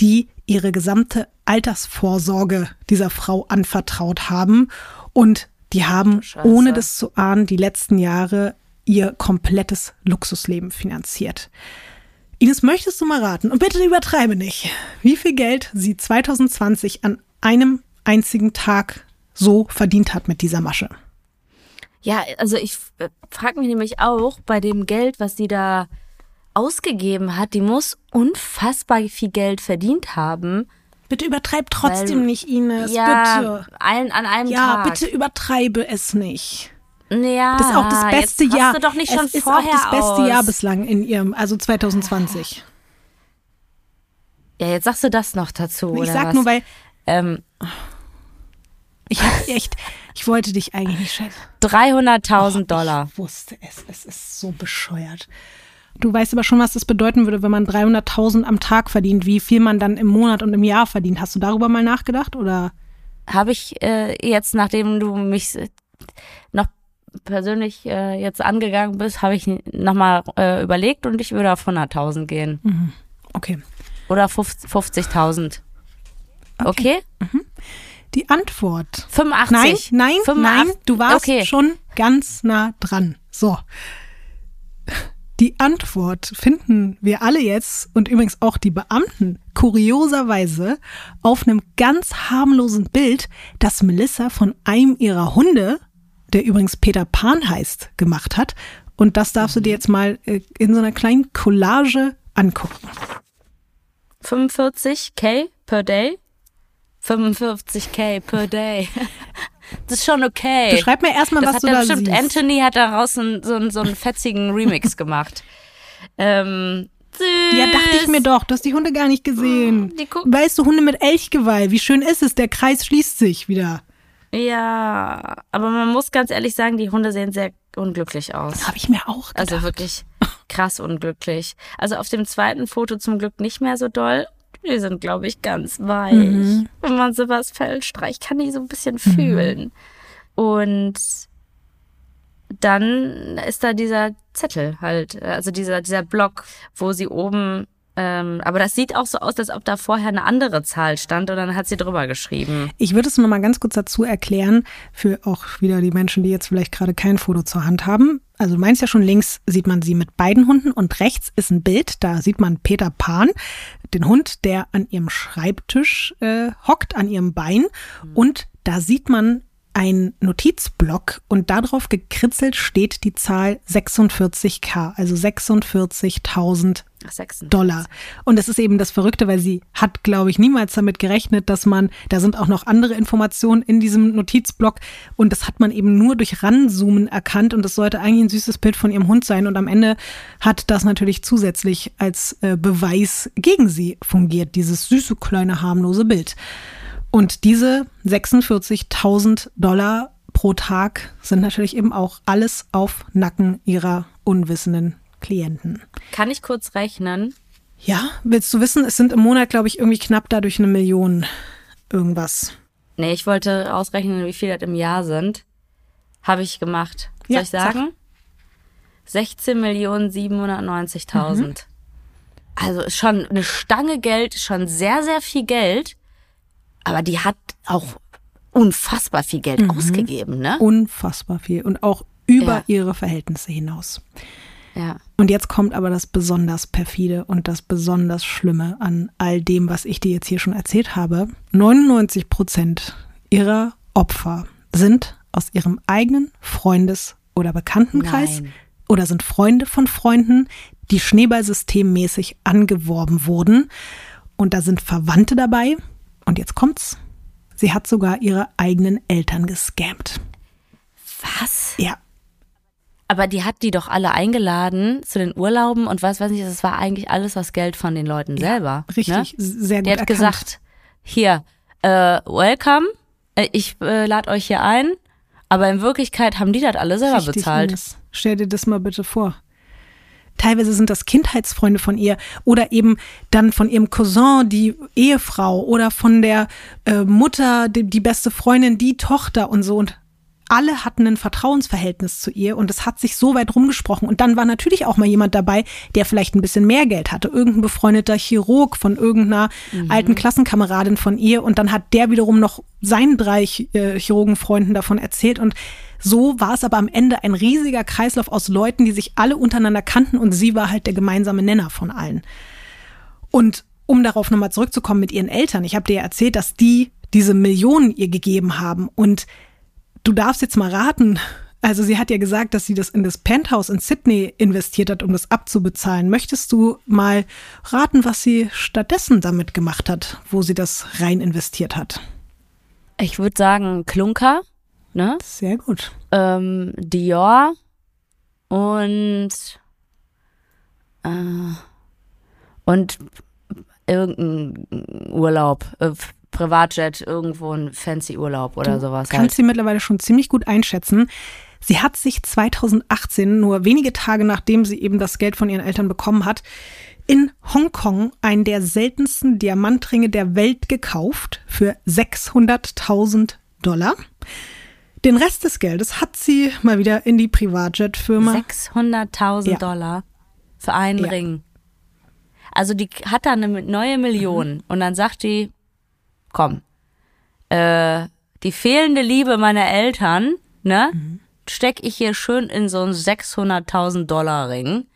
die ihre gesamte Altersvorsorge dieser Frau anvertraut haben und die haben, Scheiße, ohne das zu ahnen, die letzten Jahre ihr komplettes Luxusleben finanziert. Ines, möchtest du mal raten? Und bitte übertreibe nicht, wie viel Geld sie zwanzig zwanzig an einem einzigen Tag so verdient hat mit dieser Masche. Ja, also ich frage mich nämlich auch, bei dem Geld, was sie da ausgegeben hat, die muss unfassbar viel Geld verdient haben. Bitte übertreib trotzdem weil, nicht, Ines, ja, bitte. Ein, an einem ja, Tag. Ja, bitte übertreibe es nicht. Ja, das ist auch das beste jetzt Jahr. Du doch nicht schon es ist auch das beste aus. Jahr bislang in ihrem, also zwanzig zwanzig. Ja, jetzt sagst du das noch dazu, ich oder sag was? Nur, weil ähm, ich hab echt, ich wollte dich eigentlich nicht schätzen. dreihunderttausend Dollar. Ich wusste es, es ist so bescheuert. Du weißt aber schon, was das bedeuten würde, wenn man dreihunderttausend am Tag verdient, wie viel man dann im Monat und im Jahr verdient. Hast du darüber mal nachgedacht oder? Habe ich äh, jetzt, nachdem du mich noch persönlich äh, jetzt angegangen bist, habe ich nochmal äh, überlegt und ich würde auf hunderttausend gehen. Mhm. Okay. Oder fünfzigtausend. Okay. okay? Mhm. Die Antwort. fünfundachtzig. Nein, nein, fünfundachtzig. Nein, du warst okay. Schon ganz nah dran. So. Die Antwort finden wir alle jetzt und übrigens auch die Beamten kurioserweise auf einem ganz harmlosen Bild, das Melissa von einem ihrer Hunde, der übrigens Peter Pan heißt, gemacht hat. Und das darfst du dir jetzt mal in so einer kleinen Collage angucken. fünfundvierzig K per day. fünfundfünfzig K per day. Das ist schon okay. Beschreib mir erstmal, was hat du da bestimmt, siehst. Anthony hat daraus so einen, so einen, so einen fetzigen Remix gemacht. ähm, süß. Ja, dachte ich mir doch. Du hast die Hunde gar nicht gesehen. Die gu- weißt du, Hunde mit Elchgeweih. Wie schön ist es? Der Kreis schließt sich wieder. Ja, aber man muss ganz ehrlich sagen, die Hunde sehen sehr unglücklich aus. Habe ich mir auch gedacht. Also wirklich krass unglücklich. Also auf dem zweiten Foto zum Glück nicht mehr so doll. Die sind, glaube ich, ganz weich. Mhm. Wenn man sowas feststreicht, kann ich so ein bisschen mhm. fühlen. Und dann ist da dieser Zettel halt, also dieser, dieser Block, wo sie oben, ähm, aber das sieht auch so aus, als ob da vorher eine andere Zahl stand und dann hat sie drüber geschrieben. Ich würde es nochmal ganz kurz dazu erklären, für auch wieder die Menschen, die jetzt vielleicht gerade kein Foto zur Hand haben. Also du meinst ja schon, links sieht man sie mit beiden Hunden und rechts ist ein Bild, da sieht man Peter Pan, den Hund, der an ihrem Schreibtisch äh, hockt, an ihrem Bein mhm. und da sieht man ein Notizblock und darauf gekritzelt steht die Zahl sechsundvierzig K, also sechsundvierzigtausend Dollar. Und das ist eben das Verrückte, weil sie hat, glaube ich, niemals damit gerechnet, dass man, da sind auch noch andere Informationen in diesem Notizblock und das hat man eben nur durch Ranzoomen erkannt und das sollte eigentlich ein süßes Bild von ihrem Hund sein und am Ende hat das natürlich zusätzlich als äh, Beweis gegen sie fungiert, dieses süße, kleine, harmlose Bild. Und diese sechsundvierzigtausend Dollar pro Tag sind natürlich eben auch alles auf Nacken ihrer unwissenden Klienten. Kann ich kurz rechnen? Ja, willst du wissen, es sind im Monat, glaube ich, irgendwie knapp dadurch eine Million irgendwas. Nee, ich wollte ausrechnen, wie viel das im Jahr sind. Habe ich gemacht. Soll ja, ich sagen? sechzehn Millionen siebenhundertneunzigtausend. Mhm. Also ist schon eine Stange Geld, schon sehr, sehr viel Geld. Aber die hat auch unfassbar viel Geld mhm. ausgegeben, ne? Unfassbar viel und auch über ja. ihre Verhältnisse hinaus. Ja. Und jetzt kommt aber das besonders perfide und das besonders Schlimme an all dem, was ich dir jetzt hier schon erzählt habe. neunundneunzig Prozent ihrer Opfer sind aus ihrem eigenen Freundes- oder Bekanntenkreis Nein. oder sind Freunde von Freunden, die schneeballsystemmäßig angeworben wurden. Und da sind Verwandte dabei. Und jetzt kommt's. Sie hat sogar ihre eigenen Eltern gescammt. Was? Ja. Aber die hat die doch alle eingeladen zu den Urlauben und was weiß ich, das war eigentlich alles was Geld von den Leuten ja, selber. Richtig, ne? Sehr gut Die hat erkannt. gesagt, hier, äh, welcome, ich äh, lade euch hier ein, aber in Wirklichkeit haben die das alle selber richtig, bezahlt. Ines. Stell dir das mal bitte vor. Teilweise sind das Kindheitsfreunde von ihr oder eben dann von ihrem Cousin, die Ehefrau oder von der äh, Mutter, die, die beste Freundin, die Tochter und so. Und alle hatten ein Vertrauensverhältnis zu ihr und es hat sich so weit rumgesprochen. Und dann war natürlich auch mal jemand dabei, der vielleicht ein bisschen mehr Geld hatte. Irgendein befreundeter Chirurg von irgendeiner mhm. alten Klassenkameradin von ihr. Und dann hat der wiederum noch seinen drei äh, Chirurgenfreunden davon erzählt und so war es aber am Ende ein riesiger Kreislauf aus Leuten, die sich alle untereinander kannten und sie war halt der gemeinsame Nenner von allen. Und um darauf nochmal zurückzukommen mit ihren Eltern, ich habe dir ja erzählt, dass die diese Millionen ihr gegeben haben und du darfst jetzt mal raten, also sie hat ja gesagt, dass sie das in das Penthouse in Sydney investiert hat, um das abzubezahlen. Möchtest du mal raten, was sie stattdessen damit gemacht hat, wo sie das rein investiert hat? Ich würde sagen Klunker. Ne? Sehr gut. Ähm, Dior und äh, und irgendein Urlaub, äh, Privatjet, irgendwo ein fancy Urlaub oder du sowas. Du kannst halt. sie mittlerweile schon ziemlich gut einschätzen. Sie hat sich zweitausendachtzehn, nur wenige Tage nachdem sie eben das Geld von ihren Eltern bekommen hat, in Hongkong einen der seltensten Diamantringe der Welt gekauft für sechshunderttausend Dollar. Den Rest des Geldes hat sie mal wieder in die Privatjet-Firma. sechshunderttausend ja. Dollar für einen ja. Ring. Also die hat da eine neue Million. Mhm. Und dann sagt die, komm, äh, die fehlende Liebe meiner Eltern, ne, mhm. stecke ich hier schön in so einen sechshunderttausend Dollar Ring,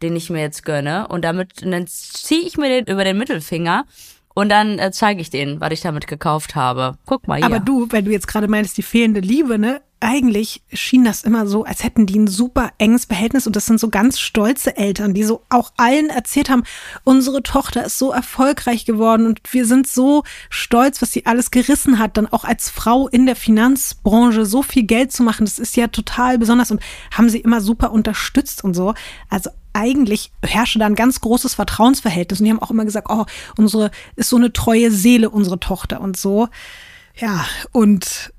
den ich mir jetzt gönne. Und damit, und dann ziehe ich mir den über den Mittelfinger. Und dann äh, zeige ich denen, was ich damit gekauft habe. Guck mal hier. Aber du, weil du jetzt gerade meintest, die fehlende Liebe, ne? Eigentlich schien das immer so, als hätten die ein super enges Verhältnis. Und das sind so ganz stolze Eltern, die so auch allen erzählt haben, unsere Tochter ist so erfolgreich geworden und wir sind so stolz, was sie alles gerissen hat. Dann auch als Frau in der Finanzbranche so viel Geld zu machen, das ist ja total besonders und haben sie immer super unterstützt und so. Also eigentlich herrsche da ein ganz großes Vertrauensverhältnis. Und die haben auch immer gesagt, oh, unsere ist so eine treue Seele, unsere Tochter und so. Ja, und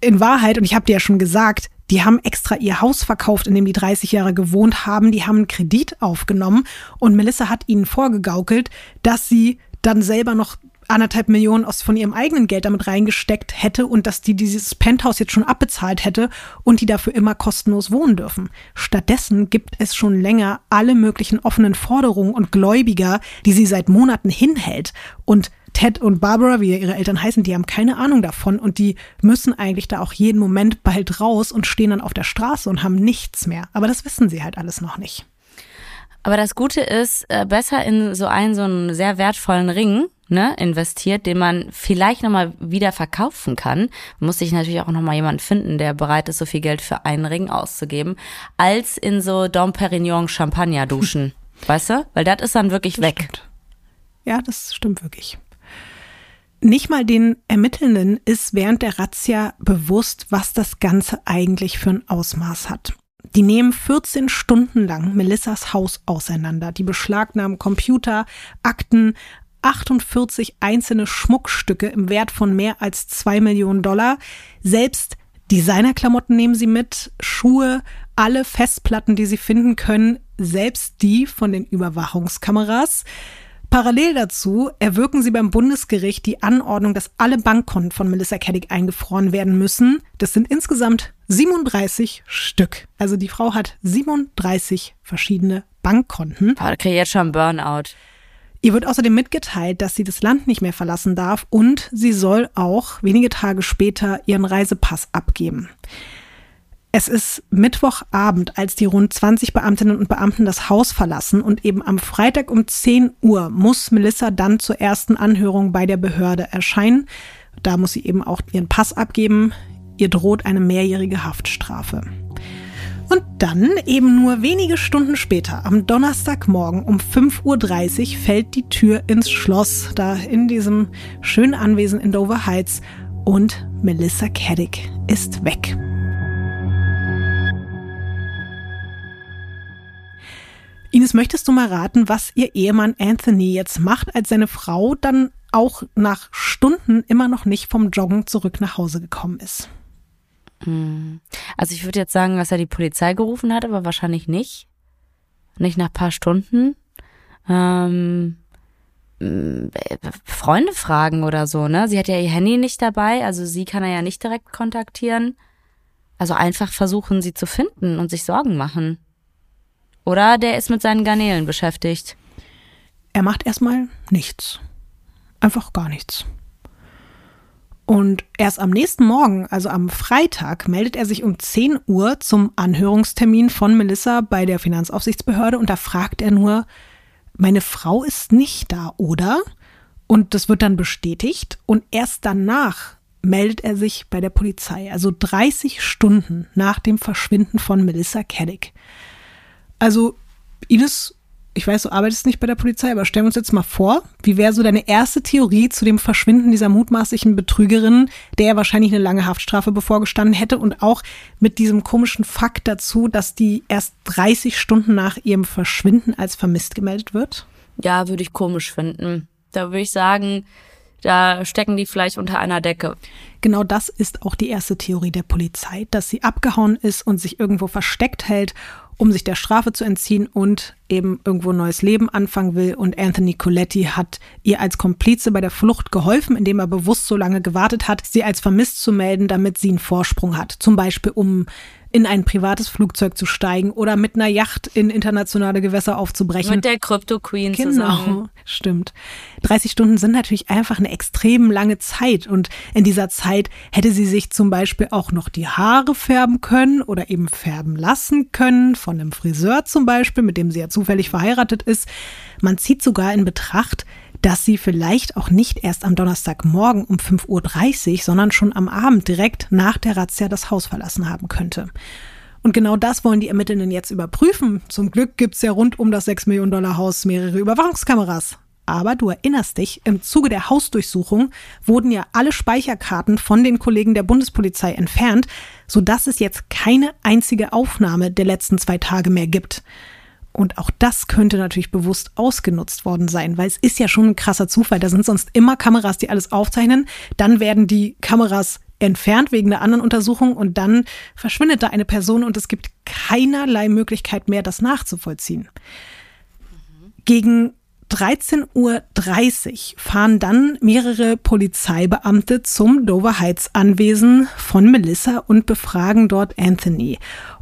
in Wahrheit, und ich habe dir ja schon gesagt, Die haben extra ihr Haus verkauft, in dem die dreißig Jahre gewohnt haben. Die haben einen Kredit aufgenommen und Melissa hat ihnen vorgegaukelt, dass sie dann selber noch anderthalb Millionen aus von ihrem eigenen Geld damit reingesteckt hätte und dass die dieses Penthouse jetzt schon abbezahlt hätte und die dafür immer kostenlos wohnen dürfen. Stattdessen gibt es schon länger alle möglichen offenen Forderungen und Gläubiger, die sie seit Monaten hinhält. Und Ted und Barbara, wie ihre Eltern heißen, die haben keine Ahnung davon und die müssen eigentlich da auch jeden Moment bald raus und stehen dann auf der Straße und haben nichts mehr. Aber das wissen sie halt alles noch nicht. Aber das Gute ist, besser in so einen, so einen sehr wertvollen Ring, ne, investiert, den man vielleicht nochmal wieder verkaufen kann. Muss sich natürlich auch nochmal jemanden finden, der bereit ist, so viel Geld für einen Ring auszugeben, als in so Dom Perignon Champagner duschen. Weißt du? Weil das ist dann wirklich das weg. Stimmt. Ja, das stimmt wirklich. Nicht mal den Ermittelnden ist während der Razzia bewusst, was das Ganze eigentlich für ein Ausmaß hat. Die nehmen vierzehn Stunden lang Melissas Haus auseinander. Die beschlagnahmen Computer, Akten, achtundvierzig einzelne Schmuckstücke im Wert von mehr als zwei Millionen Dollar. Selbst Designerklamotten nehmen sie mit, Schuhe, alle Festplatten, die sie finden können, selbst die von den Überwachungskameras. Parallel dazu erwirken sie beim Bundesgericht die Anordnung, dass alle Bankkonten von Melissa Caddick eingefroren werden müssen. Das sind insgesamt siebenunddreißig Stück. Also die Frau hat siebenunddreißig verschiedene Bankkonten. Aber da kriege ich jetzt schon Burnout. Ihr wird außerdem mitgeteilt, dass sie das Land nicht mehr verlassen darf und sie soll auch wenige Tage später ihren Reisepass abgeben. Es ist Mittwochabend, als die rund zwanzig Beamtinnen und Beamten das Haus verlassen und eben am Freitag um zehn Uhr muss Melissa dann zur ersten Anhörung bei der Behörde erscheinen. Da muss sie eben auch ihren Pass abgeben. Ihr droht eine mehrjährige Haftstrafe. Und dann, eben nur wenige Stunden später, am Donnerstagmorgen um fünf Uhr dreißig fällt die Tür ins Schloss, da in diesem schönen Anwesen in Dover Heights, und Melissa Caddick ist weg. Ines, möchtest du mal raten, was ihr Ehemann Anthony jetzt macht, als seine Frau dann auch nach Stunden immer noch nicht vom Joggen zurück nach Hause gekommen ist? Also ich würde jetzt sagen, dass er die Polizei gerufen hat, aber wahrscheinlich nicht. Nicht nach ein paar Stunden. Ähm, Freunde fragen oder so, ne? Sie hat ja ihr Handy nicht dabei, also sie kann er ja nicht direkt kontaktieren. Also einfach versuchen, sie zu finden und sich Sorgen machen. Oder der ist mit seinen Garnelen beschäftigt. Er macht erstmal nichts. Einfach gar nichts. Und erst am nächsten Morgen, also am Freitag, meldet er sich um zehn Uhr zum Anhörungstermin von Melissa bei der Finanzaufsichtsbehörde und da fragt er nur, meine Frau ist nicht da, oder? Und das wird dann bestätigt und erst danach meldet er sich bei der Polizei, also dreißig Stunden nach dem Verschwinden von Melissa Caddick. Also Ines, ich weiß, du arbeitest nicht bei der Polizei, aber stellen wir uns jetzt mal vor, wie wäre so deine erste Theorie zu dem Verschwinden dieser mutmaßlichen Betrügerin, der wahrscheinlich eine lange Haftstrafe bevorgestanden hätte und auch mit diesem komischen Fakt dazu, dass die erst dreißig Stunden nach ihrem Verschwinden als vermisst gemeldet wird? Ja, würde ich komisch finden. Da würde ich sagen, da stecken die vielleicht unter einer Decke. Genau das ist auch die erste Theorie der Polizei, dass sie abgehauen ist und sich irgendwo versteckt hält, um sich der Strafe zu entziehen und eben irgendwo ein neues Leben anfangen will. Und Anthony Koletti hat ihr als Komplize bei der Flucht geholfen, indem er bewusst so lange gewartet hat, sie als vermisst zu melden, damit sie einen Vorsprung hat. Zum Beispiel, um in ein privates Flugzeug zu steigen oder mit einer Yacht in internationale Gewässer aufzubrechen. Mit der Crypto Queen zusammen. Genau, stimmt. dreißig Stunden sind natürlich einfach eine extrem lange Zeit. Und in dieser Zeit hätte sie sich zum Beispiel auch noch die Haare färben können oder eben färben lassen können von einem Friseur zum Beispiel, mit dem sie ja zufällig verheiratet ist. Man zieht sogar in Betracht, dass sie vielleicht auch nicht erst am Donnerstagmorgen um fünf Uhr dreißig, sondern schon am Abend direkt nach der Razzia das Haus verlassen haben könnte. Und genau das wollen die Ermittelnden jetzt überprüfen. Zum Glück gibt es ja rund um das sechs Millionen Dollar Haus mehrere Überwachungskameras. Aber du erinnerst dich, im Zuge der Hausdurchsuchung wurden ja alle Speicherkarten von den Kollegen der Bundespolizei entfernt, sodass es jetzt keine einzige Aufnahme der letzten zwei Tage mehr gibt. Und auch das könnte natürlich bewusst ausgenutzt worden sein, weil es ist ja schon ein krasser Zufall. Da sind sonst immer Kameras, die alles aufzeichnen. Dann werden die Kameras entfernt wegen einer anderen Untersuchung und dann verschwindet da eine Person und es gibt keinerlei Möglichkeit mehr, das nachzuvollziehen. Gegen dreizehn Uhr dreißig fahren dann mehrere Polizeibeamte zum Dover Heights Anwesen von Melissa und befragen dort Anthony.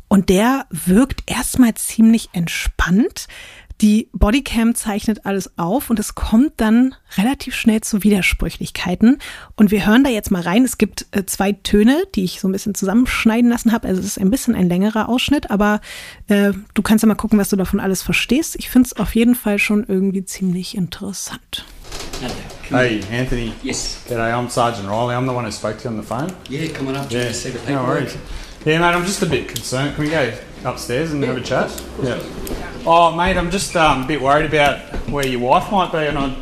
Und der wirkt erstmal ziemlich entspannt. Die Bodycam zeichnet alles auf und es kommt dann relativ schnell zu Widersprüchlichkeiten. Und wir hören da jetzt mal rein. Es gibt äh, zwei Töne, die ich so ein bisschen zusammenschneiden lassen habe. Also es ist ein bisschen ein längerer Ausschnitt, aber äh, du kannst ja mal gucken, was du davon alles verstehst. Ich finde es auf jeden Fall schon irgendwie ziemlich interessant. Hey, Anthony. Yes. G'day, I'm Sergeant Riley. I'm the one who spoke to you on the phone. Yeah, come on up. Yeah, see the paperwork. No worries. Yeah, mate, I'm just a bit concerned. Can we go upstairs and have a chat? Yeah. Oh, mate, I'm just um, a bit worried about where your wife might be, and I,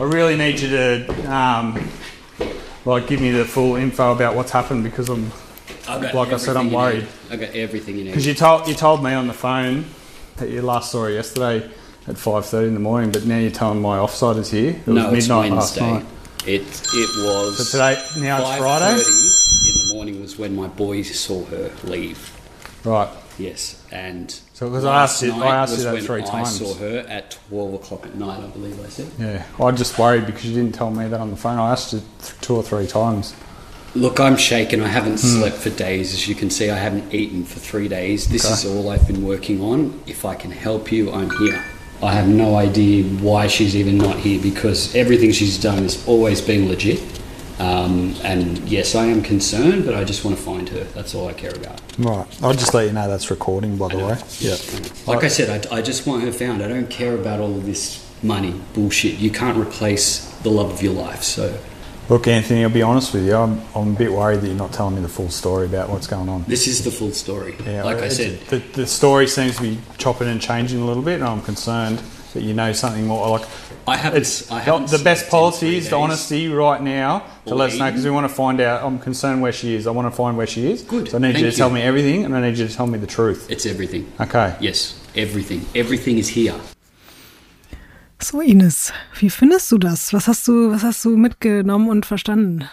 I really need you to, um, like, give me the full info about what's happened because I'm, like I said, I'm worried. I've got everything you need. Because you told you told me on the phone that you last saw her yesterday at five thirty in the morning, but now you're telling my offside is here. It was no, midnight last night. It it was. So today, now it's Friday. In the morning was when my boys saw her leave. Right. Yes, and so because I asked you, I asked you that three times. I saw her at twelve o'clock at night, I believe I said. Yeah, I just worried because you didn't tell me that on the phone. I asked you two or three times. Look, I'm shaken. I haven't hmm. slept for days, as you can see. I haven't eaten for three days. This okay. is all I've been working on. If I can help you, I'm here. I have no idea why she's even not here because everything she's done has always been legit. Um, and yes, I am concerned, but I just want to find her. That's all I care about. Right. I'll just let you know that's recording, by the way. Yeah. Like I said, I, I just want her found. I don't care about all of this money bullshit. You can't replace the love of your life. So, look, Anthony, I'll be honest with you. I'm, I'm a bit worried that you're not telling me the full story about what's going on. This is the full story. Yeah, like I said, the, the story seems to be chopping and changing a little bit, and I'm concerned that you know something more. Like I haven't. It's I haven't the best policy is the honesty right now to let us know because we want to find out. I'm concerned where she is. I want to find where she is. Good. So I need Thank you to you. tell me everything, and I need you to tell me the truth. It's everything. Okay. Yes, everything. Everything is here. So, Ines, wie findest du das? Was hast du, was hast du mitgenommen und verstanden?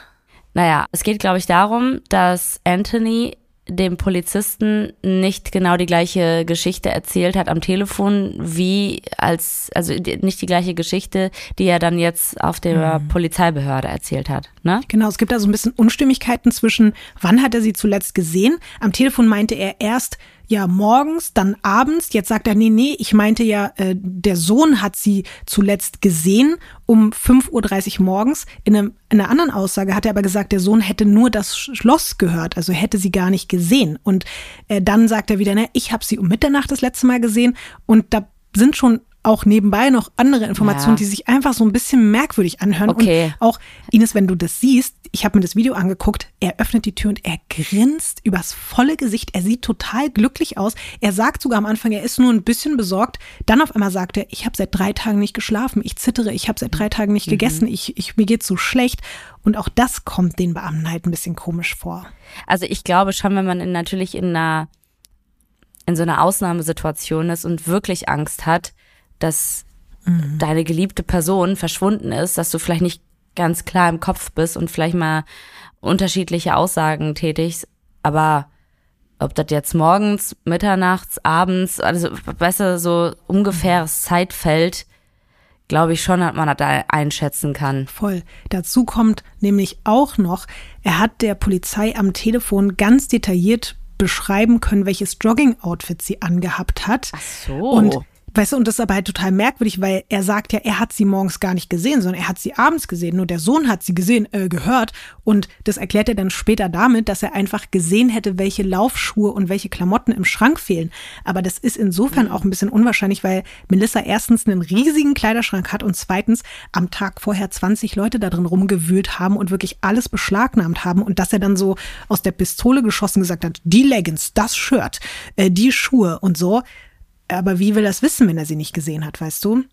Naja, es geht, glaube ich, darum, dass Anthony dem Polizisten nicht genau die gleiche Geschichte erzählt hat am Telefon, wie als, also nicht die gleiche Geschichte, die er dann jetzt auf der mhm. Polizeibehörde erzählt hat, ne? Genau, es gibt da so ein bisschen Unstimmigkeiten zwischen, wann hat er sie zuletzt gesehen? Am Telefon meinte er erst, ja, morgens, dann abends. Jetzt sagt er, nee, nee, ich meinte ja, äh, der Sohn hat sie zuletzt gesehen um fünf Uhr dreißig morgens. In, einem, in einer anderen Aussage hat er aber gesagt, der Sohn hätte nur das Schloss gehört, also hätte sie gar nicht gesehen. Und äh, dann sagt er wieder, na, ich habe sie um Mitternacht das letzte Mal gesehen. Und da sind schon auch nebenbei noch andere Informationen, ja. die sich einfach so ein bisschen merkwürdig anhören. Okay. Und auch, Ines, wenn du das siehst, ich habe mir das Video angeguckt, er öffnet die Tür und er grinst übers volle Gesicht. Er sieht total glücklich aus. Er sagt sogar am Anfang, er ist nur ein bisschen besorgt. Dann auf einmal sagt er, ich habe seit drei Tagen nicht geschlafen, ich zittere, ich habe seit drei Tagen nicht mhm. gegessen, ich, ich, mir geht's so schlecht. Und auch das kommt den Beamten halt ein bisschen komisch vor. Also ich glaube schon, wenn man in, natürlich in, einer, in so einer Ausnahmesituation ist und wirklich Angst hat, dass mhm. deine geliebte Person verschwunden ist, dass du vielleicht nicht ganz klar im Kopf bist und vielleicht mal unterschiedliche Aussagen tätigst, aber ob das jetzt morgens, mitternachts, abends, also besser so ungefähres Zeitfeld, glaube ich schon, dass man das einschätzen kann. Voll. Dazu kommt nämlich auch noch, er hat der Polizei am Telefon ganz detailliert beschreiben können, welches Jogging-Outfit sie angehabt hat. Ach so. Und Weißt du, und das ist aber halt total merkwürdig, weil er sagt ja, er hat sie morgens gar nicht gesehen, sondern er hat sie abends gesehen. Nur der Sohn hat sie gesehen, äh, gehört. Und das erklärt er dann später damit, dass er einfach gesehen hätte, welche Laufschuhe und welche Klamotten im Schrank fehlen. Aber das ist insofern auch ein bisschen unwahrscheinlich, weil Melissa erstens einen riesigen Kleiderschrank hat und zweitens am Tag vorher zwanzig Leute da drin rumgewühlt haben und wirklich alles beschlagnahmt haben. Und dass er dann so aus der Pistole geschossen gesagt hat, die Leggings, das Shirt, äh, die Schuhe und so. Aber wie will er es wissen, wenn er sie nicht gesehen hat, weißt du?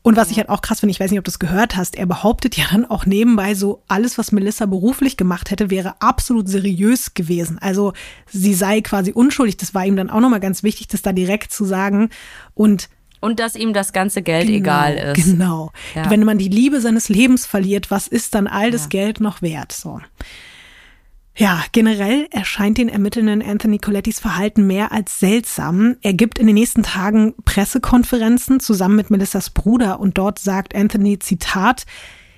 Und was ich halt auch krass finde, ich weiß nicht, ob du es gehört hast, er behauptet ja dann auch nebenbei so, alles, was Melissa beruflich gemacht hätte, wäre absolut seriös gewesen. Also sie sei quasi unschuldig. Das war ihm dann auch nochmal ganz wichtig, das da direkt zu sagen. Und Und dass ihm das ganze Geld genau, egal ist. Genau. Ja. Wenn man die Liebe seines Lebens verliert, was ist dann all das ja. Geld noch wert? So. Ja, generell erscheint den Ermittelnden Anthony Colettis Verhalten mehr als seltsam. Er gibt in den nächsten Tagen Pressekonferenzen zusammen mit Melissas Bruder und dort sagt Anthony, Zitat,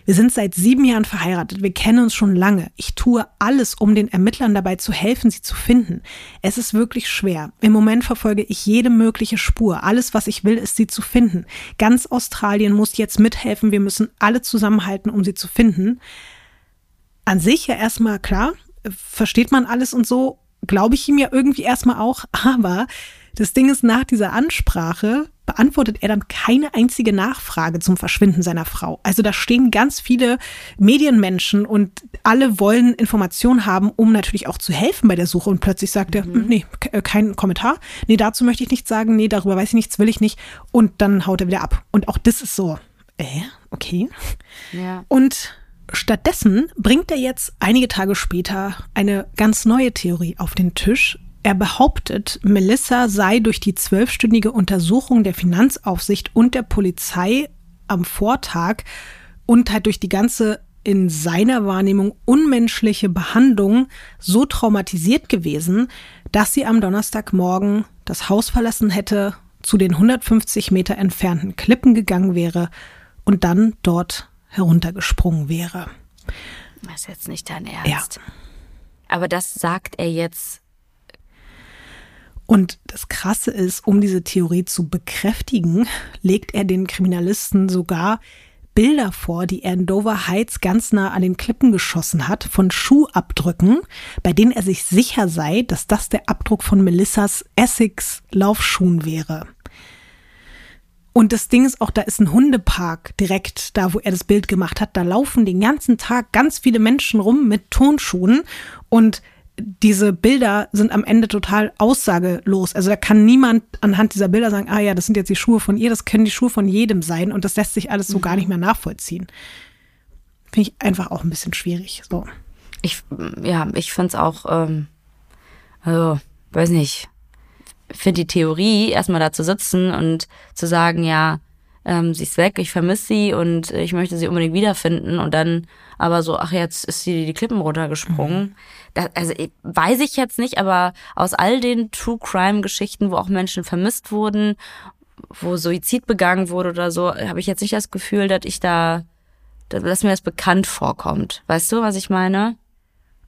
wir sind seit sieben Jahren verheiratet, wir kennen uns schon lange. Ich tue alles, um den Ermittlern dabei zu helfen, sie zu finden. Es ist wirklich schwer. Im Moment verfolge ich jede mögliche Spur. Alles, was ich will, ist, sie zu finden. Ganz Australien muss jetzt mithelfen, wir müssen alle zusammenhalten, um sie zu finden. An sich ja erstmal klar, versteht man alles und so, glaube ich ihm ja irgendwie erstmal auch, aber das Ding ist, nach dieser Ansprache beantwortet er dann keine einzige Nachfrage zum Verschwinden seiner Frau. Also da stehen ganz viele Medienmenschen und alle wollen Informationen haben, um natürlich auch zu helfen bei der Suche und plötzlich sagt er, mhm. nee, kein Kommentar, nee, dazu möchte ich nichts sagen, nee, darüber weiß ich nichts, will ich nicht und dann haut er wieder ab. Und auch das ist so, äh, okay. Ja. Und stattdessen bringt er jetzt einige Tage später eine ganz neue Theorie auf den Tisch. Er behauptet, Melissa sei durch die zwölfstündige Untersuchung der Finanzaufsicht und der Polizei am Vortag und halt durch die ganze in seiner Wahrnehmung unmenschliche Behandlung so traumatisiert gewesen, dass sie am Donnerstagmorgen das Haus verlassen hätte, zu den hundertfünfzig Meter entfernten Klippen gegangen wäre und dann dort heruntergesprungen wäre. Das ist jetzt nicht dein Ernst. Ja. Aber das sagt er jetzt. Und das Krasse ist, um diese Theorie zu bekräftigen, legt er den Kriminalisten sogar Bilder vor, die er in Dover Heights ganz nah an den Klippen geschossen hat, von Schuhabdrücken, bei denen er sich sicher sei, dass das der Abdruck von Melissas Essex Laufschuhen wäre. Und das Ding ist auch, da ist ein Hundepark direkt da, wo er das Bild gemacht hat. Da laufen den ganzen Tag ganz viele Menschen rum mit Turnschuhen. Und diese Bilder sind am Ende total aussagelos. Also da kann niemand anhand dieser Bilder sagen, ah ja, das sind jetzt die Schuhe von ihr, das können die Schuhe von jedem sein. Und das lässt sich alles so mhm. gar nicht mehr nachvollziehen. Finde ich einfach auch ein bisschen schwierig. So. Ich, ja, ich find's auch, ähm, also, weiß nicht. Für die Theorie, erstmal da zu sitzen und zu sagen, ja, ähm, sie ist weg, ich vermisse sie und ich möchte sie unbedingt wiederfinden und dann aber so, ach, jetzt ist sie die Klippen runtergesprungen. Mhm. Das, also weiß ich jetzt nicht, aber aus all den True-Crime-Geschichten, wo auch Menschen vermisst wurden, wo Suizid begangen wurde oder so, habe ich jetzt nicht das Gefühl, dass ich da, dass mir das bekannt vorkommt. Weißt du, was ich meine?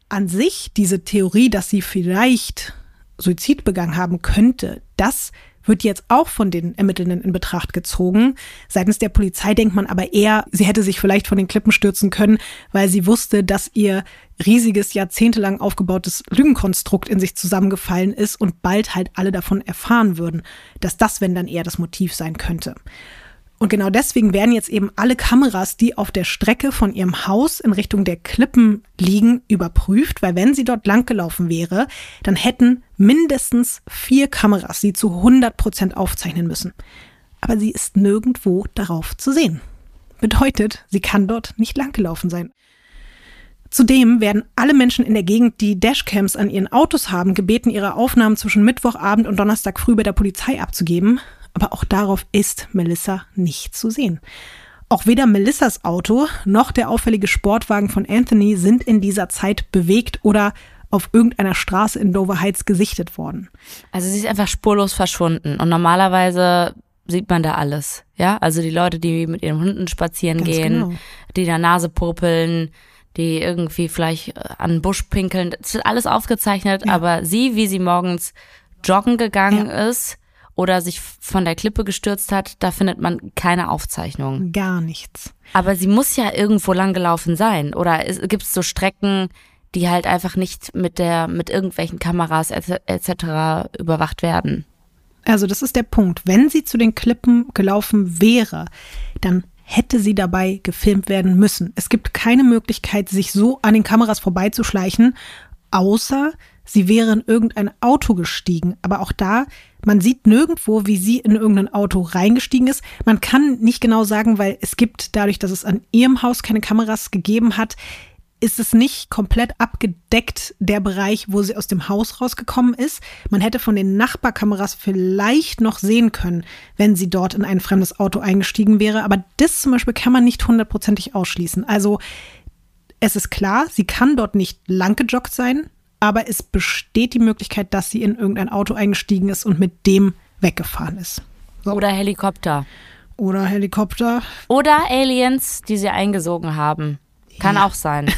An sich, diese Theorie, dass sie vielleicht Suizid begangen haben könnte, das wird jetzt auch von den Ermittelnden in Betracht gezogen. Seitens der Polizei denkt man aber eher, sie hätte sich vielleicht von den Klippen stürzen können, weil sie wusste, dass ihr riesiges, jahrzehntelang aufgebautes Lügenkonstrukt in sich zusammengefallen ist und bald halt alle davon erfahren würden, dass das, wenn dann eher das Motiv sein könnte. Und genau deswegen werden jetzt eben alle Kameras, die auf der Strecke von ihrem Haus in Richtung der Klippen liegen, überprüft. Weil wenn sie dort langgelaufen wäre, dann hätten mindestens vier Kameras sie zu hundert Prozent aufzeichnen müssen. Aber sie ist nirgendwo darauf zu sehen. Bedeutet, sie kann dort nicht langgelaufen sein. Zudem werden alle Menschen in der Gegend, die Dashcams an ihren Autos haben, gebeten, ihre Aufnahmen zwischen Mittwochabend und Donnerstag früh bei der Polizei abzugeben. Aber auch darauf ist Melissa nicht zu sehen. Auch weder Melissas Auto noch der auffällige Sportwagen von Anthony sind in dieser Zeit bewegt oder auf irgendeiner Straße in Dover Heights gesichtet worden. Also sie ist einfach spurlos verschwunden und normalerweise sieht man da alles. Ja, also die Leute, die mit ihren Hunden spazieren Ganz gehen, genau. die da Nase popeln, die irgendwie vielleicht an den Busch pinkeln, das ist alles aufgezeichnet, ja. aber sie, wie sie morgens joggen gegangen ja. ist oder sich von der Klippe gestürzt hat, da findet man keine Aufzeichnung. Gar nichts. Aber sie muss ja irgendwo langgelaufen sein. Oder es gibt so Strecken, die halt einfach nicht mit der mit irgendwelchen Kameras et cetera überwacht werden. Also das ist der Punkt. Wenn sie zu den Klippen gelaufen wäre, dann hätte sie dabei gefilmt werden müssen. Es gibt keine Möglichkeit, sich so an den Kameras vorbeizuschleichen, außer sie wäre in irgendein Auto gestiegen. Aber auch da, man sieht nirgendwo, wie sie in irgendein Auto reingestiegen ist. Man kann nicht genau sagen, weil es gibt, dadurch, dass es an ihrem Haus keine Kameras gegeben hat, ist es nicht komplett abgedeckt, der Bereich, wo sie aus dem Haus rausgekommen ist. Man hätte von den Nachbarkameras vielleicht noch sehen können, wenn sie dort in ein fremdes Auto eingestiegen wäre. Aber das zum Beispiel kann man nicht hundertprozentig ausschließen. Also Es ist klar, sie kann dort nicht lang gejoggt sein, aber es besteht die Möglichkeit, dass sie in irgendein Auto eingestiegen ist und mit dem weggefahren ist. So. Oder Helikopter. Oder Helikopter. Oder Aliens, die sie eingesogen haben. Kann ja auch sein.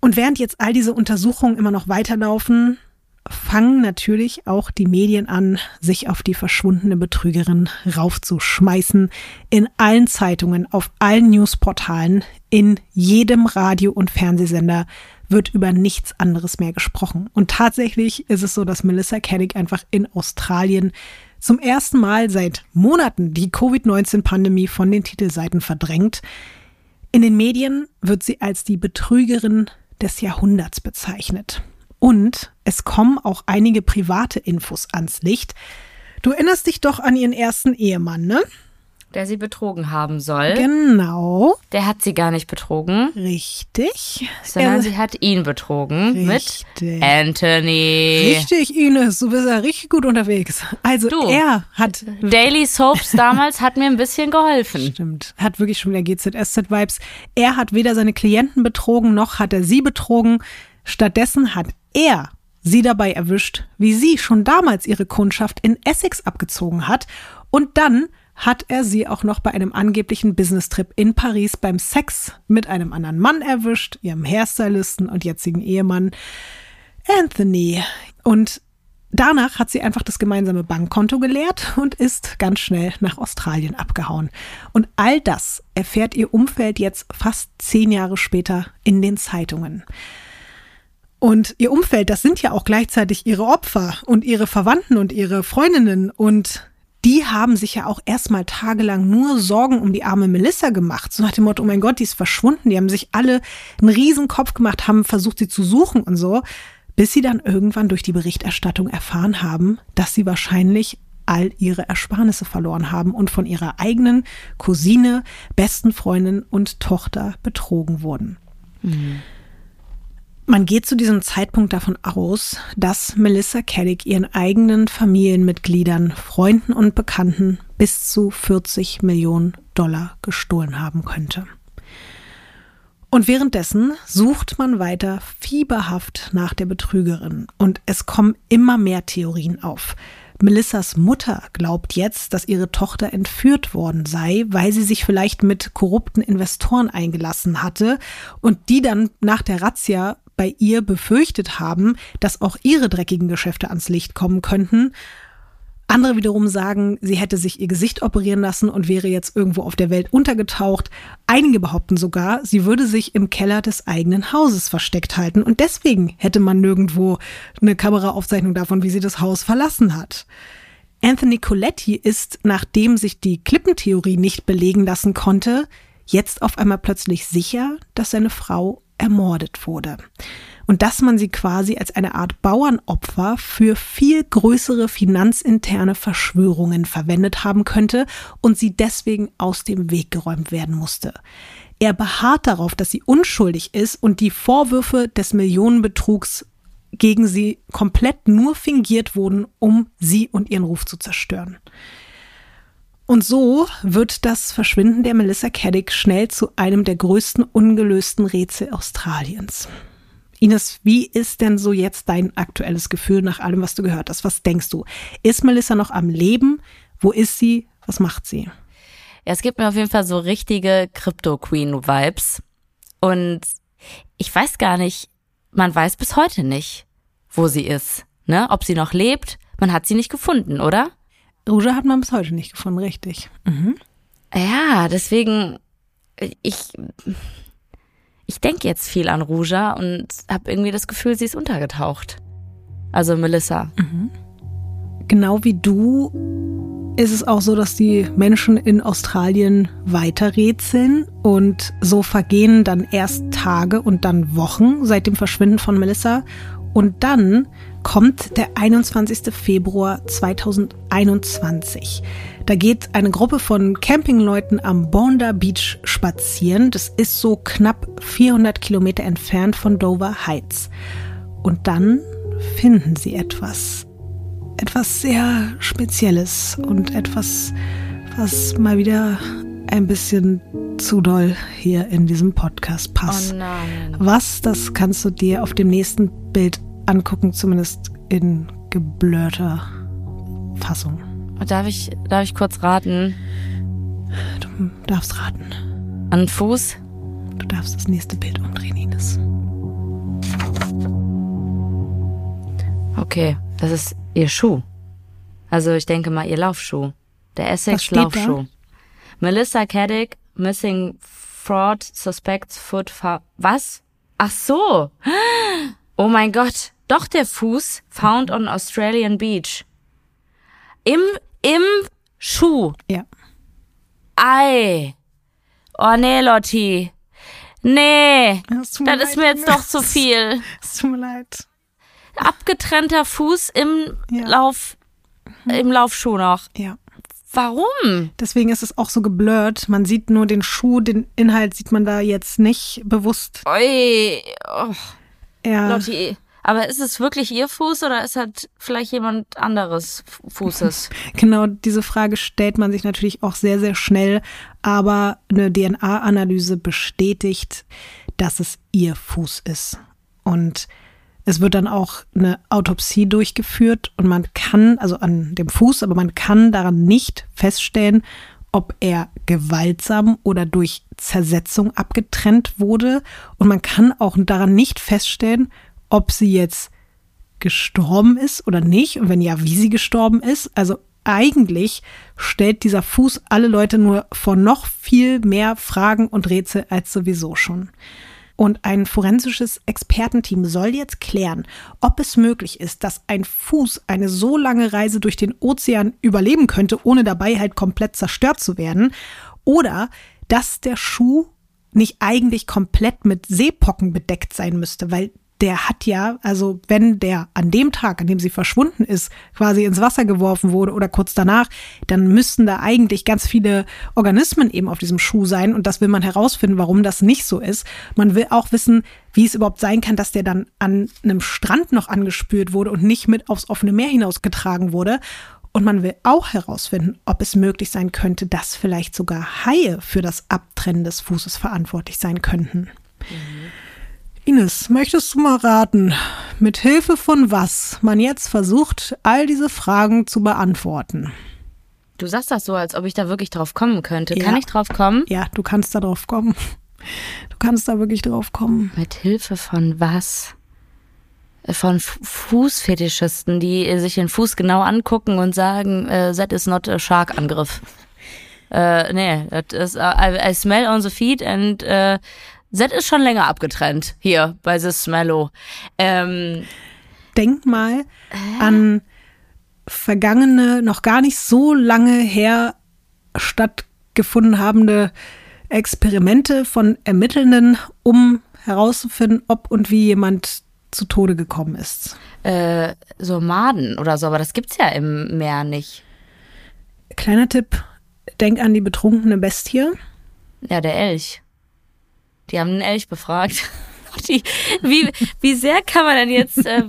Und während jetzt all diese Untersuchungen immer noch weiterlaufen, fangen natürlich auch die Medien an, sich auf die verschwundene Betrügerin raufzuschmeißen. In allen Zeitungen, auf allen Newsportalen, in jedem Radio- und Fernsehsender wird über nichts anderes mehr gesprochen. Und tatsächlich ist es so, dass Melissa Caddick einfach in Australien zum ersten Mal seit Monaten die Covid neunzehn Pandemie von den Titelseiten verdrängt. In den Medien wird sie als die Betrügerin des Jahrhunderts bezeichnet. Und es kommen auch einige private Infos ans Licht. Du erinnerst dich doch an ihren ersten Ehemann, ne? Der sie betrogen haben soll. Genau. Der hat sie gar nicht betrogen. Richtig. Sondern er, sie hat ihn betrogen richtig. Mit Anthony. Richtig, Ines, du bist ja richtig gut unterwegs. Also du, er hat... Daily Soaps damals hat mir ein bisschen geholfen. Stimmt, hat wirklich schon wieder G Z S Z-Vibes. Er hat weder seine Klienten betrogen, noch hat er sie betrogen. Stattdessen hat er sie dabei erwischt, wie sie schon damals ihre Kundschaft in Essex abgezogen hat. Und dann hat er sie auch noch bei einem angeblichen Business-Trip in Paris beim Sex mit einem anderen Mann erwischt, ihrem Hairstylisten und jetzigen Ehemann Anthony. Und danach hat sie einfach das gemeinsame Bankkonto geleert und ist ganz schnell nach Australien abgehauen. Und all das erfährt ihr Umfeld jetzt fast zehn Jahre später in den Zeitungen. Und ihr Umfeld, das sind ja auch gleichzeitig ihre Opfer und ihre Verwandten und ihre Freundinnen. Und die haben sich ja auch erstmal tagelang nur Sorgen um die arme Melissa gemacht. So nach dem Motto, oh mein Gott, die ist verschwunden. Die haben sich alle einen riesen Kopf gemacht, haben versucht, sie zu suchen und so. Bis sie dann irgendwann durch die Berichterstattung erfahren haben, dass sie wahrscheinlich all ihre Ersparnisse verloren haben und von ihrer eigenen Cousine, besten Freundin und Tochter betrogen wurden. Mhm. Man geht zu diesem Zeitpunkt davon aus, dass Melissa Caddick ihren eigenen Familienmitgliedern, Freunden und Bekannten bis zu vierzig Millionen Dollar gestohlen haben könnte. Und währenddessen sucht man weiter fieberhaft nach der Betrügerin und es kommen immer mehr Theorien auf. Melissas Mutter glaubt jetzt, dass ihre Tochter entführt worden sei, weil sie sich vielleicht mit korrupten Investoren eingelassen hatte und die dann nach der Razzia bei ihr befürchtet haben, dass auch ihre dreckigen Geschäfte ans Licht kommen könnten. Andere wiederum sagen, sie hätte sich ihr Gesicht operieren lassen und wäre jetzt irgendwo auf der Welt untergetaucht. Einige behaupten sogar, sie würde sich im Keller des eigenen Hauses versteckt halten und deswegen hätte man nirgendwo eine Kameraaufzeichnung davon, wie sie das Haus verlassen hat. Anthony Koletti ist, nachdem sich die Klippentheorie nicht belegen lassen konnte, jetzt auf einmal plötzlich sicher, dass seine Frau ermordet wurde. Und dass man sie quasi als eine Art Bauernopfer für viel größere finanzinterne Verschwörungen verwendet haben könnte und sie deswegen aus dem Weg geräumt werden musste. Er beharrt darauf, dass sie unschuldig ist und die Vorwürfe des Millionenbetrugs gegen sie komplett nur fingiert wurden, um sie und ihren Ruf zu zerstören. Und so wird das Verschwinden der Melissa Caddick schnell zu einem der größten ungelösten Rätsel Australiens. Ines, wie ist denn so jetzt dein aktuelles Gefühl nach allem, was du gehört hast? Was denkst du? Ist Melissa noch am Leben? Wo ist sie? Was macht sie? Ja, es gibt mir auf jeden Fall so richtige Crypto-Queen-Vibes. Und ich weiß gar nicht, man weiß bis heute nicht, wo sie ist, ne? Ob sie noch lebt. Man hat sie nicht gefunden, oder? Ruja hat man bis heute nicht gefunden, richtig. Mhm. Ja, deswegen, ich, ich denke jetzt viel an Ruja und habe irgendwie das Gefühl, sie ist untergetaucht. Also Melissa. Mhm. Genau wie du ist es auch so, dass die Menschen in Australien weiter rätseln und so vergehen dann erst Tage und dann Wochen seit dem Verschwinden von Melissa. Und dann kommt der einundzwanzigster Februar zweitausendeinundzwanzig. Da geht eine Gruppe von Campingleuten am Bondi Beach spazieren. Das ist so knapp vierhundert Kilometer entfernt von Dover Heights. Und dann finden sie etwas. Etwas sehr Spezielles und etwas, was mal wieder ein bisschen zu doll hier in diesem Podcast Pass. Oh nein. Was, das kannst du dir auf dem nächsten Bild angucken, zumindest in geblurrter Fassung. Darf ich, darf ich kurz raten? Du darfst raten. An den Fuß? Du darfst das nächste Bild umdrehen, Ines. Okay, das ist ihr Schuh. Also ich denke mal ihr Laufschuh. Der Essex-Laufschuh. Melissa Caddick, Missing Fraud, Suspects, Foot, fa- was? Ach so. Oh mein Gott. Doch der Fuß, found on Australian Beach. Im, im Schuh. Ja. Ei. Oh nee, Lotti. Nee. Das, das leid, ist mir jetzt doch zu viel. Es tut mir leid. Abgetrennter Fuß im ja. Lauf, im Laufschuh noch. Ja. Warum? Deswegen ist es auch so geblurrt. Man sieht nur den Schuh, den Inhalt sieht man da jetzt nicht bewusst. Oi. Oh. Ja. Lotti. Aber ist es wirklich ihr Fuß oder ist halt vielleicht jemand anderes Fußes? Genau, diese Frage stellt man sich natürlich auch sehr, sehr schnell. Aber eine D N A-Analyse bestätigt, dass es ihr Fuß ist. Und es wird dann auch eine Autopsie durchgeführt und man kann, also an dem Fuß, aber man kann daran nicht feststellen, ob er gewaltsam oder durch Zersetzung abgetrennt wurde. Und man kann auch daran nicht feststellen, ob sie jetzt gestorben ist oder nicht und wenn ja, wie sie gestorben ist. Also eigentlich stellt dieser Fuß alle Leute nur vor noch viel mehr Fragen und Rätsel als sowieso schon. Und ein forensisches Expertenteam soll jetzt klären, ob es möglich ist, dass ein Fuß eine so lange Reise durch den Ozean überleben könnte, ohne dabei halt komplett zerstört zu werden, oder dass der Schuh nicht eigentlich komplett mit Seepocken bedeckt sein müsste, weil der hat ja, also wenn der an dem Tag, an dem sie verschwunden ist, quasi ins Wasser geworfen wurde oder kurz danach, dann müssten da eigentlich ganz viele Organismen eben auf diesem Schuh sein. Und das will man herausfinden, warum das nicht so ist. Man will auch wissen, wie es überhaupt sein kann, dass der dann an einem Strand noch angespült wurde und nicht mit aufs offene Meer hinausgetragen wurde. Und man will auch herausfinden, ob es möglich sein könnte, dass vielleicht sogar Haie für das Abtrennen des Fußes verantwortlich sein könnten. Mhm. Ines, möchtest du mal raten, mit Hilfe von was man jetzt versucht, all diese Fragen zu beantworten? Du sagst das so, als ob ich da wirklich drauf kommen könnte. Ja. Kann ich drauf kommen? Ja, du kannst da drauf kommen. Du kannst da wirklich drauf kommen. Mit Hilfe von was? Von Fußfetischisten, die sich den Fuß genau angucken und sagen, that is not a shark Angriff. äh, nee, that is, I, I smell on the feet and... Uh, Set ist schon länger abgetrennt, hier bei The Smello. Ähm, Denk mal äh? an vergangene, noch gar nicht so lange her stattgefunden habende Experimente von Ermittelnden, um herauszufinden, ob und wie jemand zu Tode gekommen ist. Äh, so Maden oder so, aber das gibt's ja im Meer nicht. Kleiner Tipp, denk an die betrunkene Bestie. Ja, der Elch. Die haben einen Elch befragt. Die, wie, wie sehr kann man denn jetzt äh,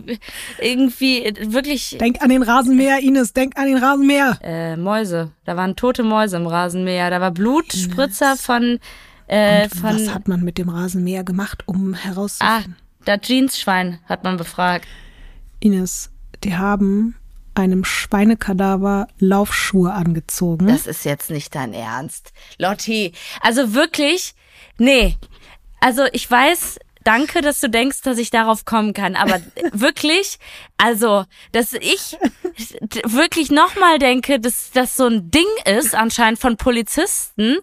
irgendwie wirklich... Denk an den Rasenmäher, Ines, denk an den Rasenmäher. Äh, Mäuse, da waren tote Mäuse im Rasenmäher. Da war Blutspritzer Ines. von... Äh, Und von, was hat man mit dem Rasenmäher gemacht, um herauszufinden? Ah, das Jeansschwein hat man befragt. Ines, die haben einem Schweinekadaver Laufschuhe angezogen. Das ist jetzt nicht dein Ernst. Lotti, also wirklich, nee... Also ich weiß, danke, dass du denkst, dass ich darauf kommen kann, aber wirklich, also, dass ich wirklich nochmal denke, dass das so ein Ding ist, anscheinend von Polizisten,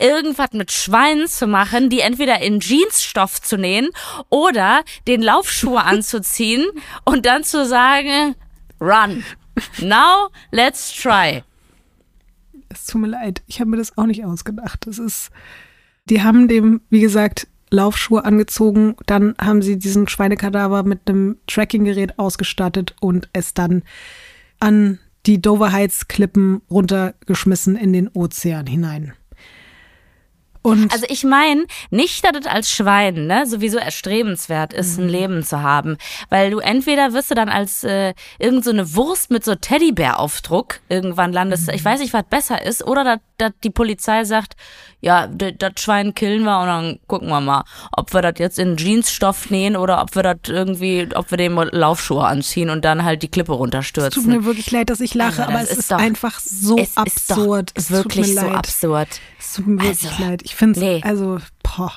irgendwas mit Schweinen zu machen, die entweder in Jeansstoff zu nähen oder den Laufschuh anzuziehen und dann zu sagen, run, now let's try. Es tut mir leid, ich habe mir das auch nicht ausgedacht, das ist, die haben dem, wie gesagt, Laufschuhe angezogen, dann haben sie diesen Schweinekadaver mit einem Tracking-Gerät ausgestattet und es dann an die Dover Heights Klippen runtergeschmissen in den Ozean hinein. Und also ich meine, nicht, dass es als Schwein, ne, sowieso erstrebenswert ist, mhm. ein Leben zu haben. Weil du entweder wirst du dann als äh, irgend so eine Wurst mit so Teddybär-Aufdruck irgendwann landest. Mhm. Ich weiß nicht, was besser ist. Oder dass die Polizei sagt, ja, das Schwein killen wir und dann gucken wir mal, ob wir das jetzt in Jeansstoff nähen oder ob wir das irgendwie, ob wir dem Laufschuhe anziehen und dann halt die Klippe runterstürzen. Es tut mir wirklich leid, dass ich lache, also, aber es ist, ist doch, einfach so es absurd. Es ist doch wirklich so absurd. Es tut mir wirklich also, leid. Ich finde es, nee. also, boah.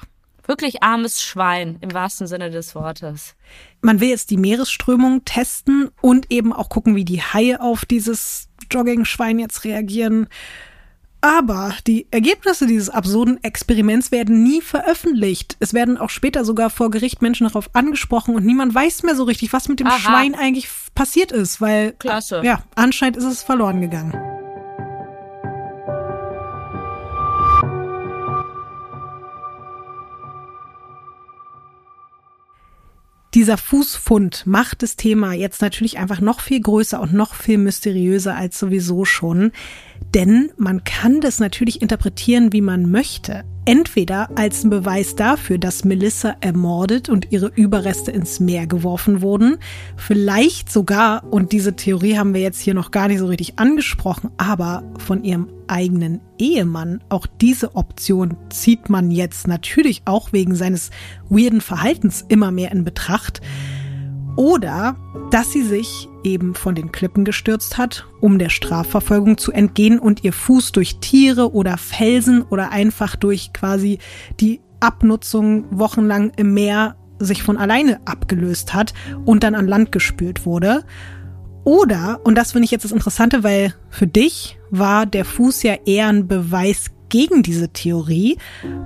Wirklich armes Schwein, im wahrsten Sinne des Wortes. Man will jetzt die Meeresströmung testen und eben auch gucken, wie die Haie auf dieses Jogging-Schwein jetzt reagieren. Aber die Ergebnisse dieses absurden Experiments werden nie veröffentlicht. Es werden auch später sogar vor Gericht Menschen darauf angesprochen und niemand weiß mehr so richtig, was mit dem Aha. Schwein eigentlich passiert ist, weil Klasse. Ja, anscheinend ist es verloren gegangen. Dieser Fußfund macht das Thema jetzt natürlich einfach noch viel größer und noch viel mysteriöser als sowieso schon. Denn man kann das natürlich interpretieren, wie man möchte. Entweder als ein Beweis dafür, dass Melissa ermordet und ihre Überreste ins Meer geworfen wurden. Vielleicht sogar, und diese Theorie haben wir jetzt hier noch gar nicht so richtig angesprochen, aber von ihrem eigenen Ehemann. Auch diese Option zieht man jetzt natürlich auch wegen seines weirden Verhaltens immer mehr in Betracht. Oder, dass sie sich eben von den Klippen gestürzt hat, um der Strafverfolgung zu entgehen und ihr Fuß durch Tiere oder Felsen oder einfach durch quasi die Abnutzung wochenlang im Meer sich von alleine abgelöst hat und dann an Land gespült wurde. Oder, und das finde ich jetzt das Interessante, weil für dich war der Fuß ja eher ein Beweis gegen diese Theorie,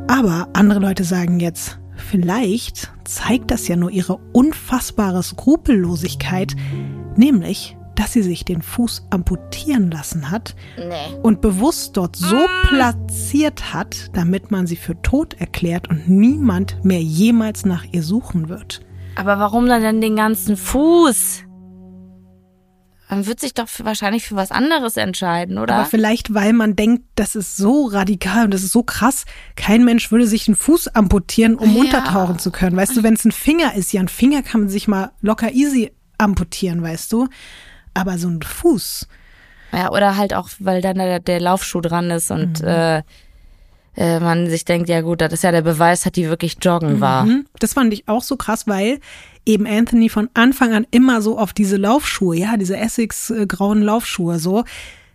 aber andere Leute sagen jetzt, vielleicht zeigt das ja nur ihre unfassbare Skrupellosigkeit, nämlich, dass sie sich den Fuß amputieren lassen hat nee. und bewusst dort so platziert hat, damit man sie für tot erklärt und niemand mehr jemals nach ihr suchen wird. Aber warum dann den ganzen Fuß? Man wird sich doch für, wahrscheinlich für was anderes entscheiden, oder? Aber vielleicht, weil man denkt, das ist so radikal und das ist so krass. Kein Mensch würde sich den Fuß amputieren, um ja. untertauchen zu können. Weißt du, wenn es ein Finger ist, ja, ein Finger kann man sich mal locker easy amputieren, weißt du. Aber so ein Fuß. Ja, oder halt auch, weil dann der, der Laufschuh dran ist und mhm. äh, äh, man sich denkt, ja gut, das ist ja der Beweis, dass die wirklich joggen mhm. war. Das fand ich auch so krass, weil eben Anthony von Anfang an immer so auf diese Laufschuhe, ja, diese Essex-grauen Laufschuhe so,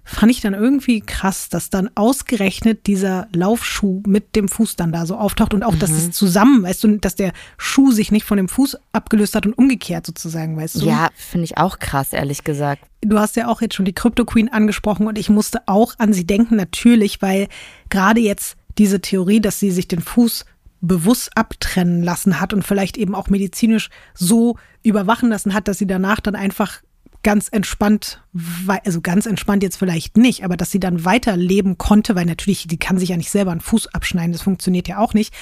fand ich dann irgendwie krass, dass dann ausgerechnet dieser Laufschuh mit dem Fuß dann da so auftaucht und auch, mhm. dass es zusammen, weißt du, dass der Schuh sich nicht von dem Fuß abgelöst hat und umgekehrt sozusagen, weißt du. Ja, finde ich auch krass, ehrlich gesagt. Du hast ja auch jetzt schon die Crypto Queen angesprochen und ich musste auch an sie denken, natürlich, weil gerade jetzt diese Theorie, dass sie sich den Fuß bewusst abtrennen lassen hat und vielleicht eben auch medizinisch so überwachen lassen hat, dass sie danach dann einfach ganz entspannt, also ganz entspannt jetzt vielleicht nicht, aber dass sie dann weiterleben konnte, weil natürlich, die kann sich ja nicht selber einen Fuß abschneiden, das funktioniert ja auch nicht.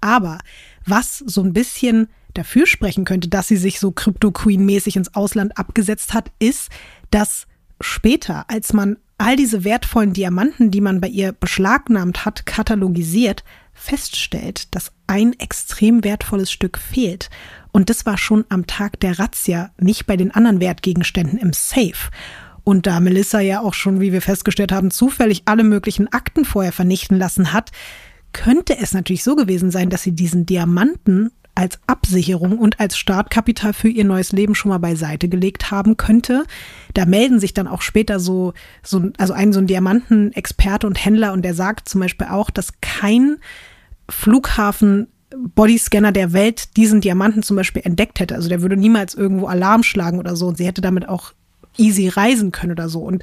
Aber was so ein bisschen dafür sprechen könnte, dass sie sich so Crypto-Queen-mäßig ins Ausland abgesetzt hat, ist, dass später, als man all diese wertvollen Diamanten, die man bei ihr beschlagnahmt hat, katalogisiert, feststellt, dass ein extrem wertvolles Stück fehlt. Und das war schon am Tag der Razzia, nicht bei den anderen Wertgegenständen im Safe. Und da Melissa ja auch schon, wie wir festgestellt haben, zufällig alle möglichen Akten vorher vernichten lassen hat, könnte es natürlich so gewesen sein, dass sie diesen Diamanten als Absicherung und als Startkapital für ihr neues Leben schon mal beiseite gelegt haben könnte. Da melden sich dann auch später so, so also ein so ein Diamantenexperte und Händler und der sagt zum Beispiel auch, dass kein Flughafen-Bodyscanner der Welt diesen Diamanten zum Beispiel entdeckt hätte. Also der würde niemals irgendwo Alarm schlagen oder so und sie hätte damit auch easy reisen können oder so. Und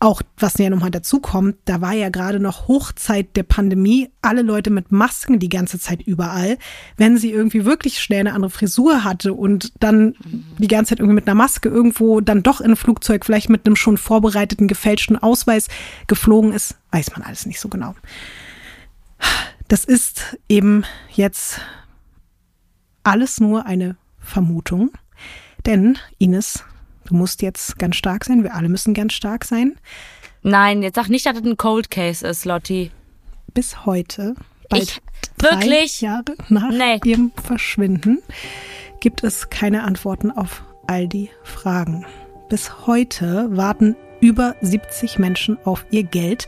auch, was ja nochmal dazu kommt, da war ja gerade noch Hochzeit der Pandemie, alle Leute mit Masken die ganze Zeit überall. Wenn sie irgendwie wirklich schnell eine andere Frisur hatte und dann die ganze Zeit irgendwie mit einer Maske irgendwo dann doch in ein Flugzeug, vielleicht mit einem schon vorbereiteten, gefälschten Ausweis geflogen ist, weiß man alles nicht so genau. Das ist eben jetzt alles nur eine Vermutung, denn Ines, du musst jetzt ganz stark sein. Wir alle müssen ganz stark sein. Nein, jetzt sag nicht, dass das ein Cold Case ist, Lotti. Bis heute bald drei Jahre nach nee. ihrem Verschwinden gibt es keine Antworten auf all die Fragen. Bis heute warten über siebzig Menschen auf ihr Geld,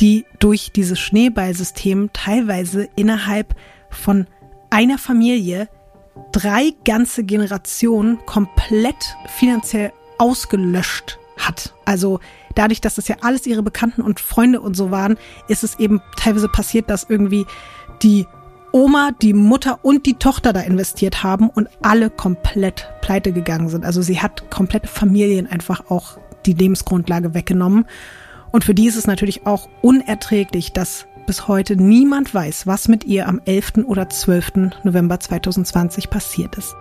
die durch dieses Schneeballsystem teilweise innerhalb von einer Familie drei ganze Generationen komplett finanziell ausgelöscht hat. Also dadurch, dass das ja alles ihre Bekannten und Freunde und so waren, ist es eben teilweise passiert, dass irgendwie die Oma, die Mutter und die Tochter da investiert haben und alle komplett pleite gegangen sind. Also sie hat komplette Familien einfach auch die Lebensgrundlage weggenommen. Und für die ist es natürlich auch unerträglich, dass bis heute niemand weiß, was mit ihr am elften oder zwölften November zwanzig zwanzig passiert ist.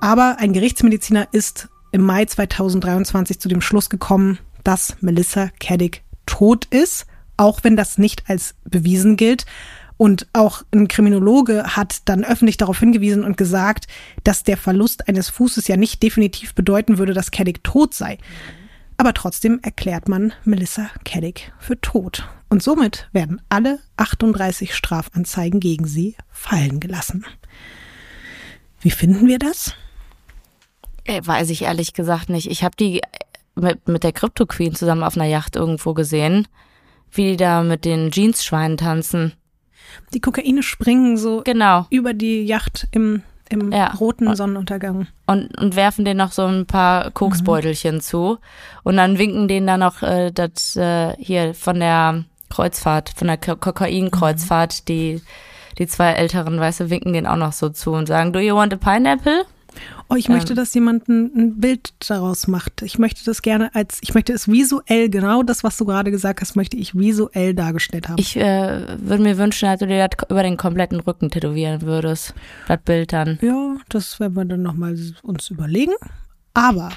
Aber ein Gerichtsmediziner ist im Mai zwanzig dreiundzwanzig zu dem Schluss gekommen, dass Melissa Caddick tot ist, auch wenn das nicht als bewiesen gilt. Und auch ein Kriminologe hat dann öffentlich darauf hingewiesen und gesagt, dass der Verlust eines Fußes ja nicht definitiv bedeuten würde, dass Caddick tot sei. Aber trotzdem erklärt man Melissa Caddick für tot. Und somit werden alle achtunddreißig Strafanzeigen gegen sie fallen gelassen. Wie finden wir das? Weiß ich ehrlich gesagt nicht. Ich habe die mit, mit der Crypto Queen zusammen auf einer Yacht irgendwo gesehen, wie die da mit den Jeansschweinen tanzen. Die Kokaine springen so genau über die Yacht im, im ja. roten Sonnenuntergang. Und, und werfen denen noch so ein paar Koksbeutelchen mhm. zu. Und dann winken denen dann noch äh, das äh, hier von der Kreuzfahrt, von der Kokainkreuzfahrt, mhm. die, die zwei älteren Weiße winken denen auch noch so zu und sagen, do you want a pineapple? Oh, ich möchte, dass jemand ein, ein Bild daraus macht. Ich möchte das gerne als, ich möchte es visuell, genau das, was du gerade gesagt hast, möchte ich visuell dargestellt haben. Ich äh, würde mir wünschen, dass du dir das über den kompletten Rücken tätowieren würdest, das Bild dann. Ja, das werden wir dann nochmal uns überlegen. Aber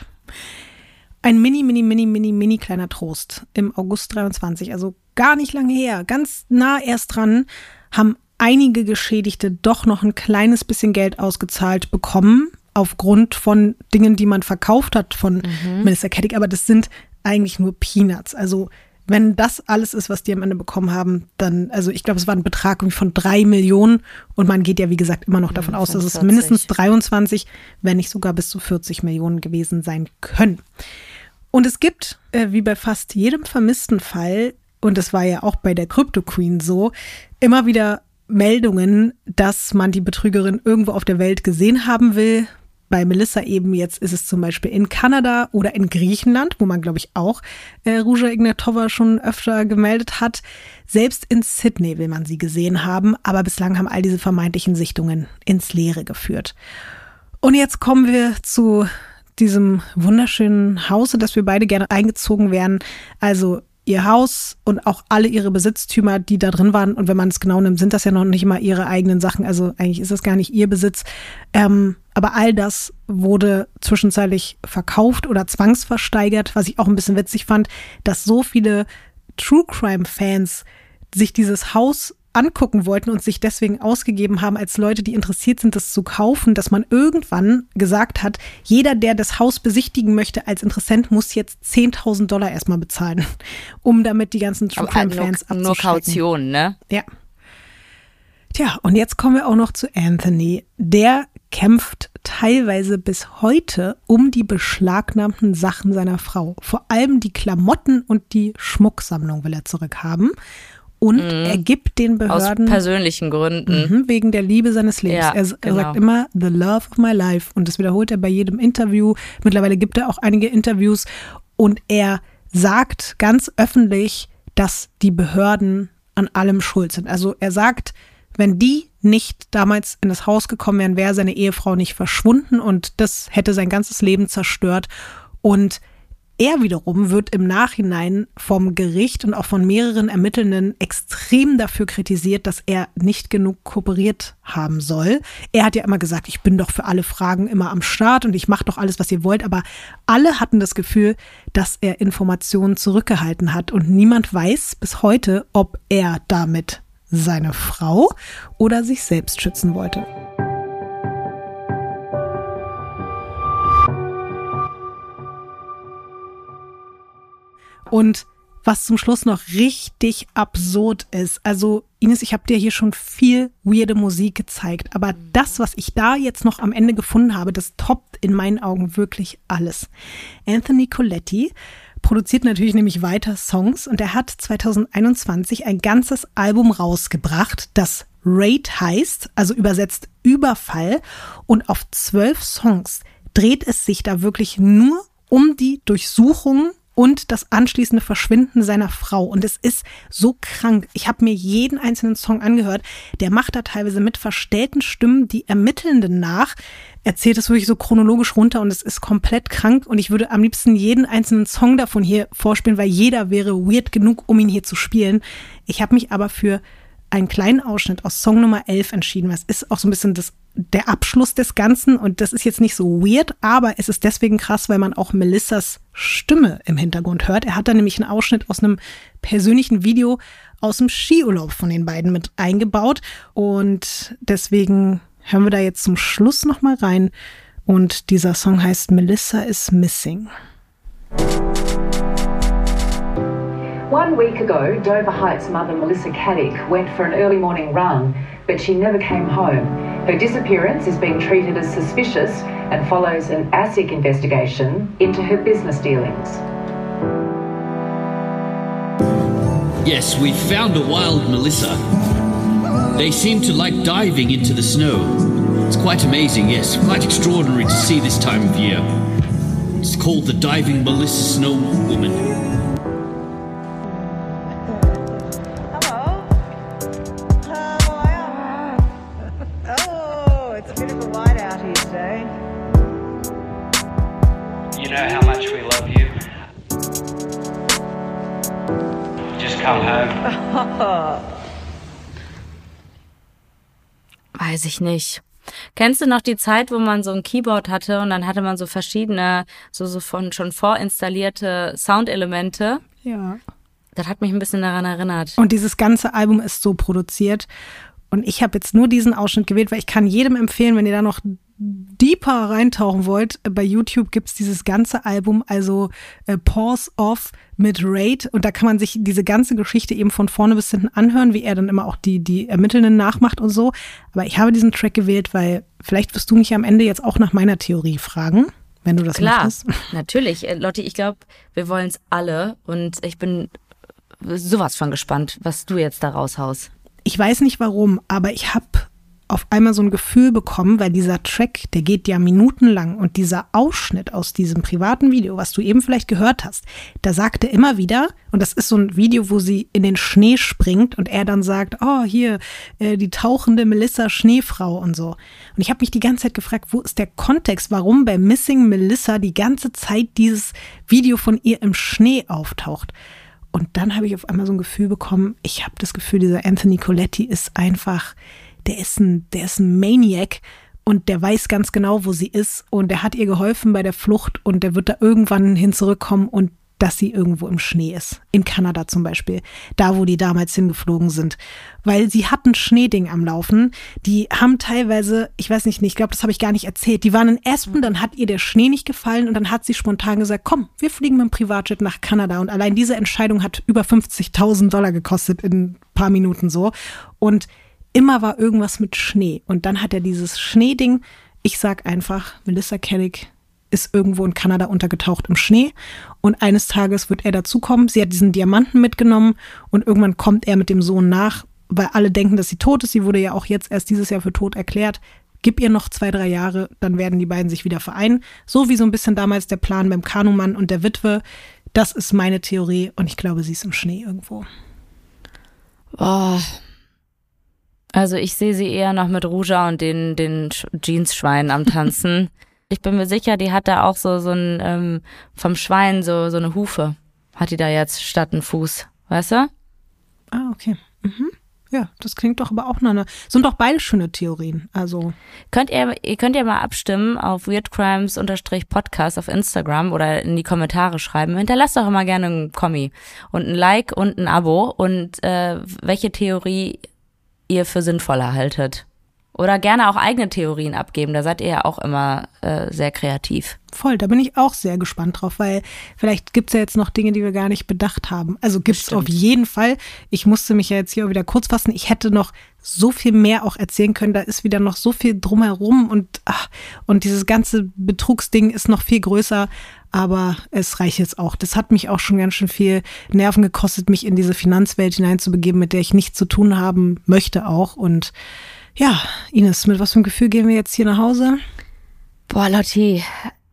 ein mini, mini, mini, mini, mini kleiner Trost im August dreiundzwanzig, also gar nicht lange her, ganz nah erst dran, haben einige Geschädigte doch noch ein kleines bisschen Geld ausgezahlt bekommen, aufgrund von Dingen, die man verkauft hat von mhm. Melissa Caddick. Aber das sind eigentlich nur Peanuts. Also wenn das alles ist, was die am Ende bekommen haben, dann, also ich glaube, es war ein Betrag von drei Millionen. Und man geht ja, wie gesagt, immer noch davon aus, dass es mindestens dreiundzwanzig, wenn nicht sogar bis zu vierzig Millionen gewesen sein können. Und es gibt, äh, wie bei fast jedem vermissten Fall, und das war ja auch bei der Crypto Queen so, immer wieder Meldungen, dass man die Betrügerin irgendwo auf der Welt gesehen haben will. Bei Melissa eben jetzt ist es zum Beispiel in Kanada oder in Griechenland, wo man, glaube ich, auch äh, Ruja Ignatova schon öfter gemeldet hat. Selbst in Sydney will man sie gesehen haben, aber bislang haben all diese vermeintlichen Sichtungen ins Leere geführt. Und jetzt kommen wir zu diesem wunderschönen Hause, das wir beide gerne eingezogen wären. Also ihr Haus und auch alle ihre Besitztümer, die da drin waren. Und wenn man es genau nimmt, sind das ja noch nicht mal ihre eigenen Sachen. Also eigentlich ist das gar nicht ihr Besitz. Ähm, aber all das wurde zwischenzeitlich verkauft oder zwangsversteigert, was ich auch ein bisschen witzig fand, dass so viele True-Crime-Fans sich dieses Haus angucken wollten und sich deswegen ausgegeben haben als Leute, die interessiert sind, das zu kaufen, dass man irgendwann gesagt hat, jeder, der das Haus besichtigen möchte als Interessent, muss jetzt zehntausend Dollar erstmal bezahlen, um damit die ganzen True Crime Fans abzuschrecken. Nur Kaution, ne? Ja. Tja, und jetzt kommen wir auch noch zu Anthony. Der kämpft teilweise bis heute um die beschlagnahmten Sachen seiner Frau. Vor allem die Klamotten und die Schmucksammlung will er zurückhaben. Und mhm. er gibt den Behörden... Aus persönlichen Gründen. Mh, wegen der Liebe seines Lebens. Ja, er, er genau. sagt immer, the love of my life. Und das wiederholt er bei jedem Interview. Mittlerweile gibt er auch einige Interviews. Und er sagt ganz öffentlich, dass die Behörden an allem schuld sind. Also er sagt, wenn die nicht damals in das Haus gekommen wären, wäre seine Ehefrau nicht verschwunden. Und das hätte sein ganzes Leben zerstört. Und er wiederum wird im Nachhinein vom Gericht und auch von mehreren Ermittelnden extrem dafür kritisiert, dass er nicht genug kooperiert haben soll. Er hat ja immer gesagt, ich bin doch für alle Fragen immer am Start und ich mache doch alles, was ihr wollt. Aber alle hatten das Gefühl, dass er Informationen zurückgehalten hat. Und niemand weiß bis heute, ob er damit seine Frau oder sich selbst schützen wollte. Und was zum Schluss noch richtig absurd ist. Also Ines, ich habe dir hier schon viel weirde Musik gezeigt, aber das, was ich da jetzt noch am Ende gefunden habe, das toppt in meinen Augen wirklich alles. Anthony Koletti produziert natürlich nämlich weiter Songs und er hat zwanzig einundzwanzig ein ganzes Album rausgebracht, das Raid heißt, also übersetzt Überfall, und auf zwölf Songs dreht es sich da wirklich nur um die Durchsuchung und das anschließende Verschwinden seiner Frau. Und es ist so krank. Ich habe mir jeden einzelnen Song angehört. Der macht da teilweise mit verstellten Stimmen die Ermittelnden nach. Erzählt es wirklich so chronologisch runter und es ist komplett krank. Und ich würde am liebsten jeden einzelnen Song davon hier vorspielen, weil jeder wäre weird genug, um ihn hier zu spielen. Ich habe mich aber für einen kleinen Ausschnitt aus Song Nummer elf entschieden. Das ist auch so ein bisschen das, der Abschluss des Ganzen, und das ist jetzt nicht so weird, aber es ist deswegen krass, weil man auch Melissas Stimme im Hintergrund hört. Er hat da nämlich einen Ausschnitt aus einem persönlichen Video aus dem Skiurlaub von den beiden mit eingebaut, und deswegen hören wir da jetzt zum Schluss nochmal rein, und dieser Song heißt Melissa is Missing. One week ago, Dover Heights mother Melissa Caddick went for an early morning run, but she never came home. Her disappearance is being treated as suspicious and follows an A S I C investigation into her business dealings. Yes, we found a wild Melissa. They seem to like diving into the snow. It's quite amazing, yes, quite extraordinary to see this time of year. It's called the diving Melissa Snow Woman. Weiß ich nicht. Kennst du noch die Zeit, wo man so ein Keyboard hatte und dann hatte man so verschiedene, so, so von schon vorinstallierte Soundelemente? Ja. Das hat mich ein bisschen daran erinnert. Und dieses ganze Album ist so produziert. Und ich habe jetzt nur diesen Ausschnitt gewählt, weil ich kann jedem empfehlen, wenn ihr da noch deeper reintauchen wollt, bei YouTube gibt's dieses ganze Album, also äh, Paws Off mit Raid, und da kann man sich diese ganze Geschichte eben von vorne bis hinten anhören, wie er dann immer auch die die Ermittelnden nachmacht und so. Aber ich habe diesen Track gewählt, weil vielleicht wirst du mich am Ende jetzt auch nach meiner Theorie fragen, wenn du das Klar, möchtest. Natürlich, Lotti, ich glaube, wir wollen's alle, und ich bin sowas von gespannt, was du jetzt da raushaust. Ich weiß nicht warum, aber ich habe auf einmal so ein Gefühl bekommen, weil dieser Track, der geht ja minutenlang, und dieser Ausschnitt aus diesem privaten Video, was du eben vielleicht gehört hast, da sagt er immer wieder, und das ist so ein Video, wo sie in den Schnee springt und er dann sagt, oh hier, äh, die tauchende Melissa Schneefrau und so. Und ich habe mich die ganze Zeit gefragt, wo ist der Kontext, warum bei Missing Melissa die ganze Zeit dieses Video von ihr im Schnee auftaucht. Und dann habe ich auf einmal so ein Gefühl bekommen, ich habe das Gefühl, dieser Anthony Koletti ist einfach, der ist ein, der ist ein Maniac, und der weiß ganz genau, wo sie ist, und der hat ihr geholfen bei der Flucht, und der wird da irgendwann hin zurückkommen, und dass sie irgendwo im Schnee ist. In Kanada zum Beispiel, da wo die damals hingeflogen sind. Weil sie hatten Schneeding am Laufen. Die haben teilweise, ich weiß nicht, ich glaube, das habe ich gar nicht erzählt, die waren in Aspen, dann hat ihr der Schnee nicht gefallen, und dann hat sie spontan gesagt, komm, wir fliegen mit dem Privatjet nach Kanada. Und allein diese Entscheidung hat über fünfzigtausend Dollar gekostet in ein paar Minuten so. Und immer war irgendwas mit Schnee. Und dann hat er dieses Schneeding, ich sag einfach, Melissa Caddick ist irgendwo in Kanada untergetaucht im Schnee, und eines Tages wird er dazukommen. Sie hat diesen Diamanten mitgenommen, und irgendwann kommt er mit dem Sohn nach, weil alle denken, dass sie tot ist. Sie wurde ja auch jetzt erst dieses Jahr für tot erklärt. Gib ihr noch zwei, drei Jahre, dann werden die beiden sich wieder vereinen. So wie so ein bisschen damals der Plan beim Kanumann und der Witwe. Das ist meine Theorie, und ich glaube, sie ist im Schnee irgendwo. Oh. Also ich sehe sie eher noch mit Ruja und den, den Jeansschweinen am Tanzen. Ich bin mir sicher, die hat da auch so so ein ähm, vom Schwein so so eine Hufe. Hat die da jetzt statt einen Fuß, weißt du? Ah, okay. Mhm. Ja, das klingt doch aber auch nach einer. Sind doch beide schöne Theorien. Also könnt ihr ihr könnt ja mal abstimmen auf weirdcrimes-podcast auf Instagram oder in die Kommentare schreiben. Hinterlasst doch immer gerne einen Kommi und ein Like und ein Abo und äh, welche Theorie ihr für sinnvoller haltet. Oder gerne auch eigene Theorien abgeben. Da seid ihr ja auch immer äh, sehr kreativ. Voll, da bin ich auch sehr gespannt drauf, weil vielleicht gibt es ja jetzt noch Dinge, die wir gar nicht bedacht haben. Also gibt es auf jeden Fall. Ich musste mich ja jetzt hier auch wieder kurz fassen. Ich hätte noch so viel mehr auch erzählen können. Da ist wieder noch so viel drumherum und, ach, und dieses ganze Betrugsding ist noch viel größer. Aber es reicht jetzt auch. Das hat mich auch schon ganz schön viel Nerven gekostet, mich in diese Finanzwelt hineinzubegeben, mit der ich nichts zu tun haben möchte auch. Und ja, Ines, mit was für einem Gefühl gehen wir jetzt hier nach Hause? Boah, Lotti,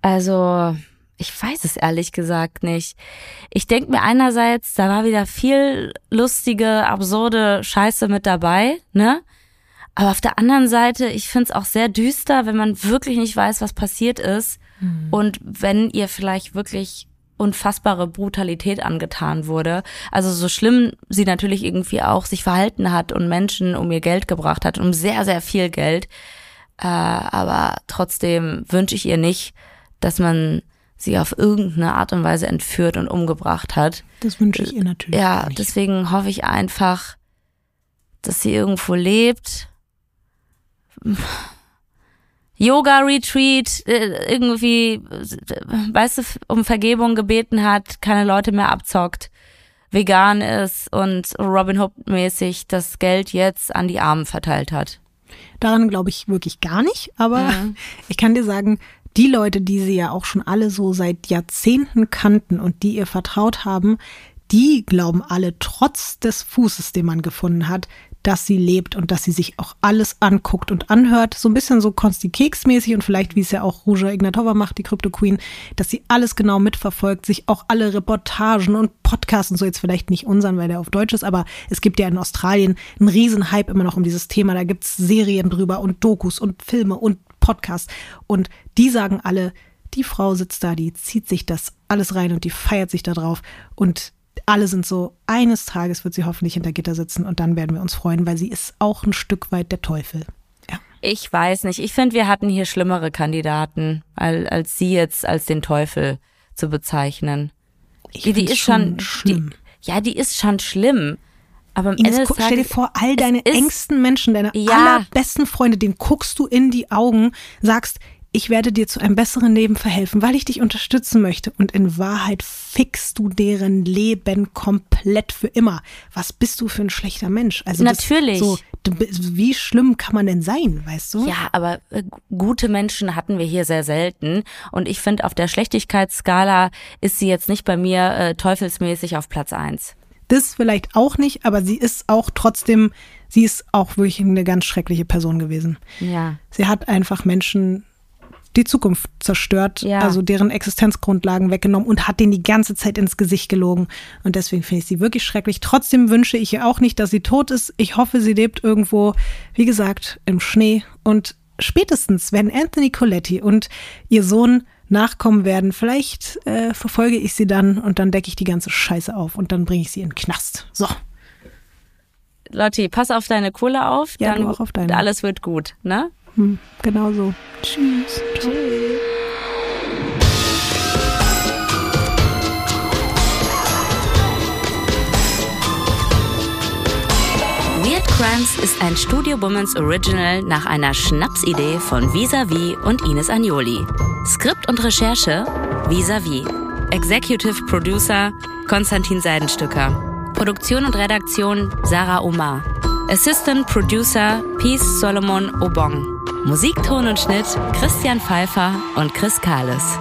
also ich weiß es ehrlich gesagt nicht. Ich denke mir einerseits, da war wieder viel lustige, absurde Scheiße mit dabei, ne? Aber auf der anderen Seite, ich find's auch sehr düster, wenn man wirklich nicht weiß, was passiert ist. Und wenn ihr vielleicht wirklich unfassbare Brutalität angetan wurde, also so schlimm sie natürlich irgendwie auch sich verhalten hat und Menschen um ihr Geld gebracht hat, um sehr, sehr viel Geld, äh, aber trotzdem wünsche ich ihr nicht, dass man sie auf irgendeine Art und Weise entführt und umgebracht hat. Das wünsche ich ihr natürlich ja, nicht. Deswegen hoffe ich einfach, dass sie irgendwo lebt. Yoga-Retreat, irgendwie, weißt du, um Vergebung gebeten hat, keine Leute mehr abzockt, vegan ist und Robin Hood-mäßig das Geld jetzt an die Armen verteilt hat. Daran glaube ich wirklich gar nicht, aber ja. Ich kann dir sagen, die Leute, die sie ja auch schon alle so seit Jahrzehnten kannten und die ihr vertraut haben, die glauben alle trotz des Fußes, den man gefunden hat, dass sie lebt und dass sie sich auch alles anguckt und anhört. So ein bisschen so Konsti-Keks-mäßig und vielleicht, wie es ja auch Ruja Ignatova macht, die Crypto Queen, dass sie alles genau mitverfolgt, sich auch alle Reportagen und Podcasts und so, jetzt vielleicht nicht unseren, weil der auf Deutsch ist, aber es gibt ja in Australien einen riesen Hype immer noch um dieses Thema. Da gibt es Serien drüber und Dokus und Filme und Podcasts. Und die sagen alle, die Frau sitzt da, die zieht sich das alles rein und die feiert sich da drauf und alle sind so, eines Tages wird sie hoffentlich hinter Gitter sitzen und dann werden wir uns freuen, weil sie ist auch ein Stück weit der Teufel. Ja. Ich weiß nicht. Ich finde, wir hatten hier schlimmere Kandidaten, als, als sie jetzt als den Teufel zu bezeichnen. Ich die, die ist schon, schon schlimm. Die, ja, die ist schon schlimm. Aber am Ines, Ende guck, stell dir vor, all deine ist, engsten Menschen, deine ja. allerbesten Freunde, denen guckst du in die Augen, sagst, ich werde dir zu einem besseren Leben verhelfen, weil ich dich unterstützen möchte. Und in Wahrheit fixst du deren Leben komplett für immer. Was bist du für ein schlechter Mensch? Also natürlich. So, wie schlimm kann man denn sein, weißt du? Ja, aber äh, gute Menschen hatten wir hier sehr selten. Und ich finde, auf der Schlechtigkeitsskala ist sie jetzt nicht bei mir äh, teufelsmäßig auf Platz eins. Das vielleicht auch nicht, aber sie ist auch trotzdem, sie ist auch wirklich eine ganz schreckliche Person gewesen. Ja. Sie hat einfach Menschen die Zukunft zerstört, ja. also deren Existenzgrundlagen weggenommen und hat denen die ganze Zeit ins Gesicht gelogen. Und deswegen finde ich sie wirklich schrecklich. Trotzdem wünsche ich ihr auch nicht, dass sie tot ist. Ich hoffe, sie lebt irgendwo, wie gesagt, im Schnee. Und spätestens, wenn Anthony Koletti und ihr Sohn nachkommen werden, vielleicht äh, verfolge ich sie dann und dann decke ich die ganze Scheiße auf und dann bringe ich sie in den Knast. So. Lotti, pass auf deine Kohle auf. Ja, dann du auch auf deine. Alles wird gut, ne? Genau so. Tschüss. Tschüss. Weird Crimes ist ein Studio Womans Original nach einer Schnapsidee von Visa-V und Ines Agnoli. Skript und Recherche Visa-V. Executive Producer Konstantin Seidenstücker. Produktion und Redaktion Sarah Omar. Assistant Producer Peace Solomon Obong. Musikton und Schnitt Christian Pfeiffer und Chris Kahles.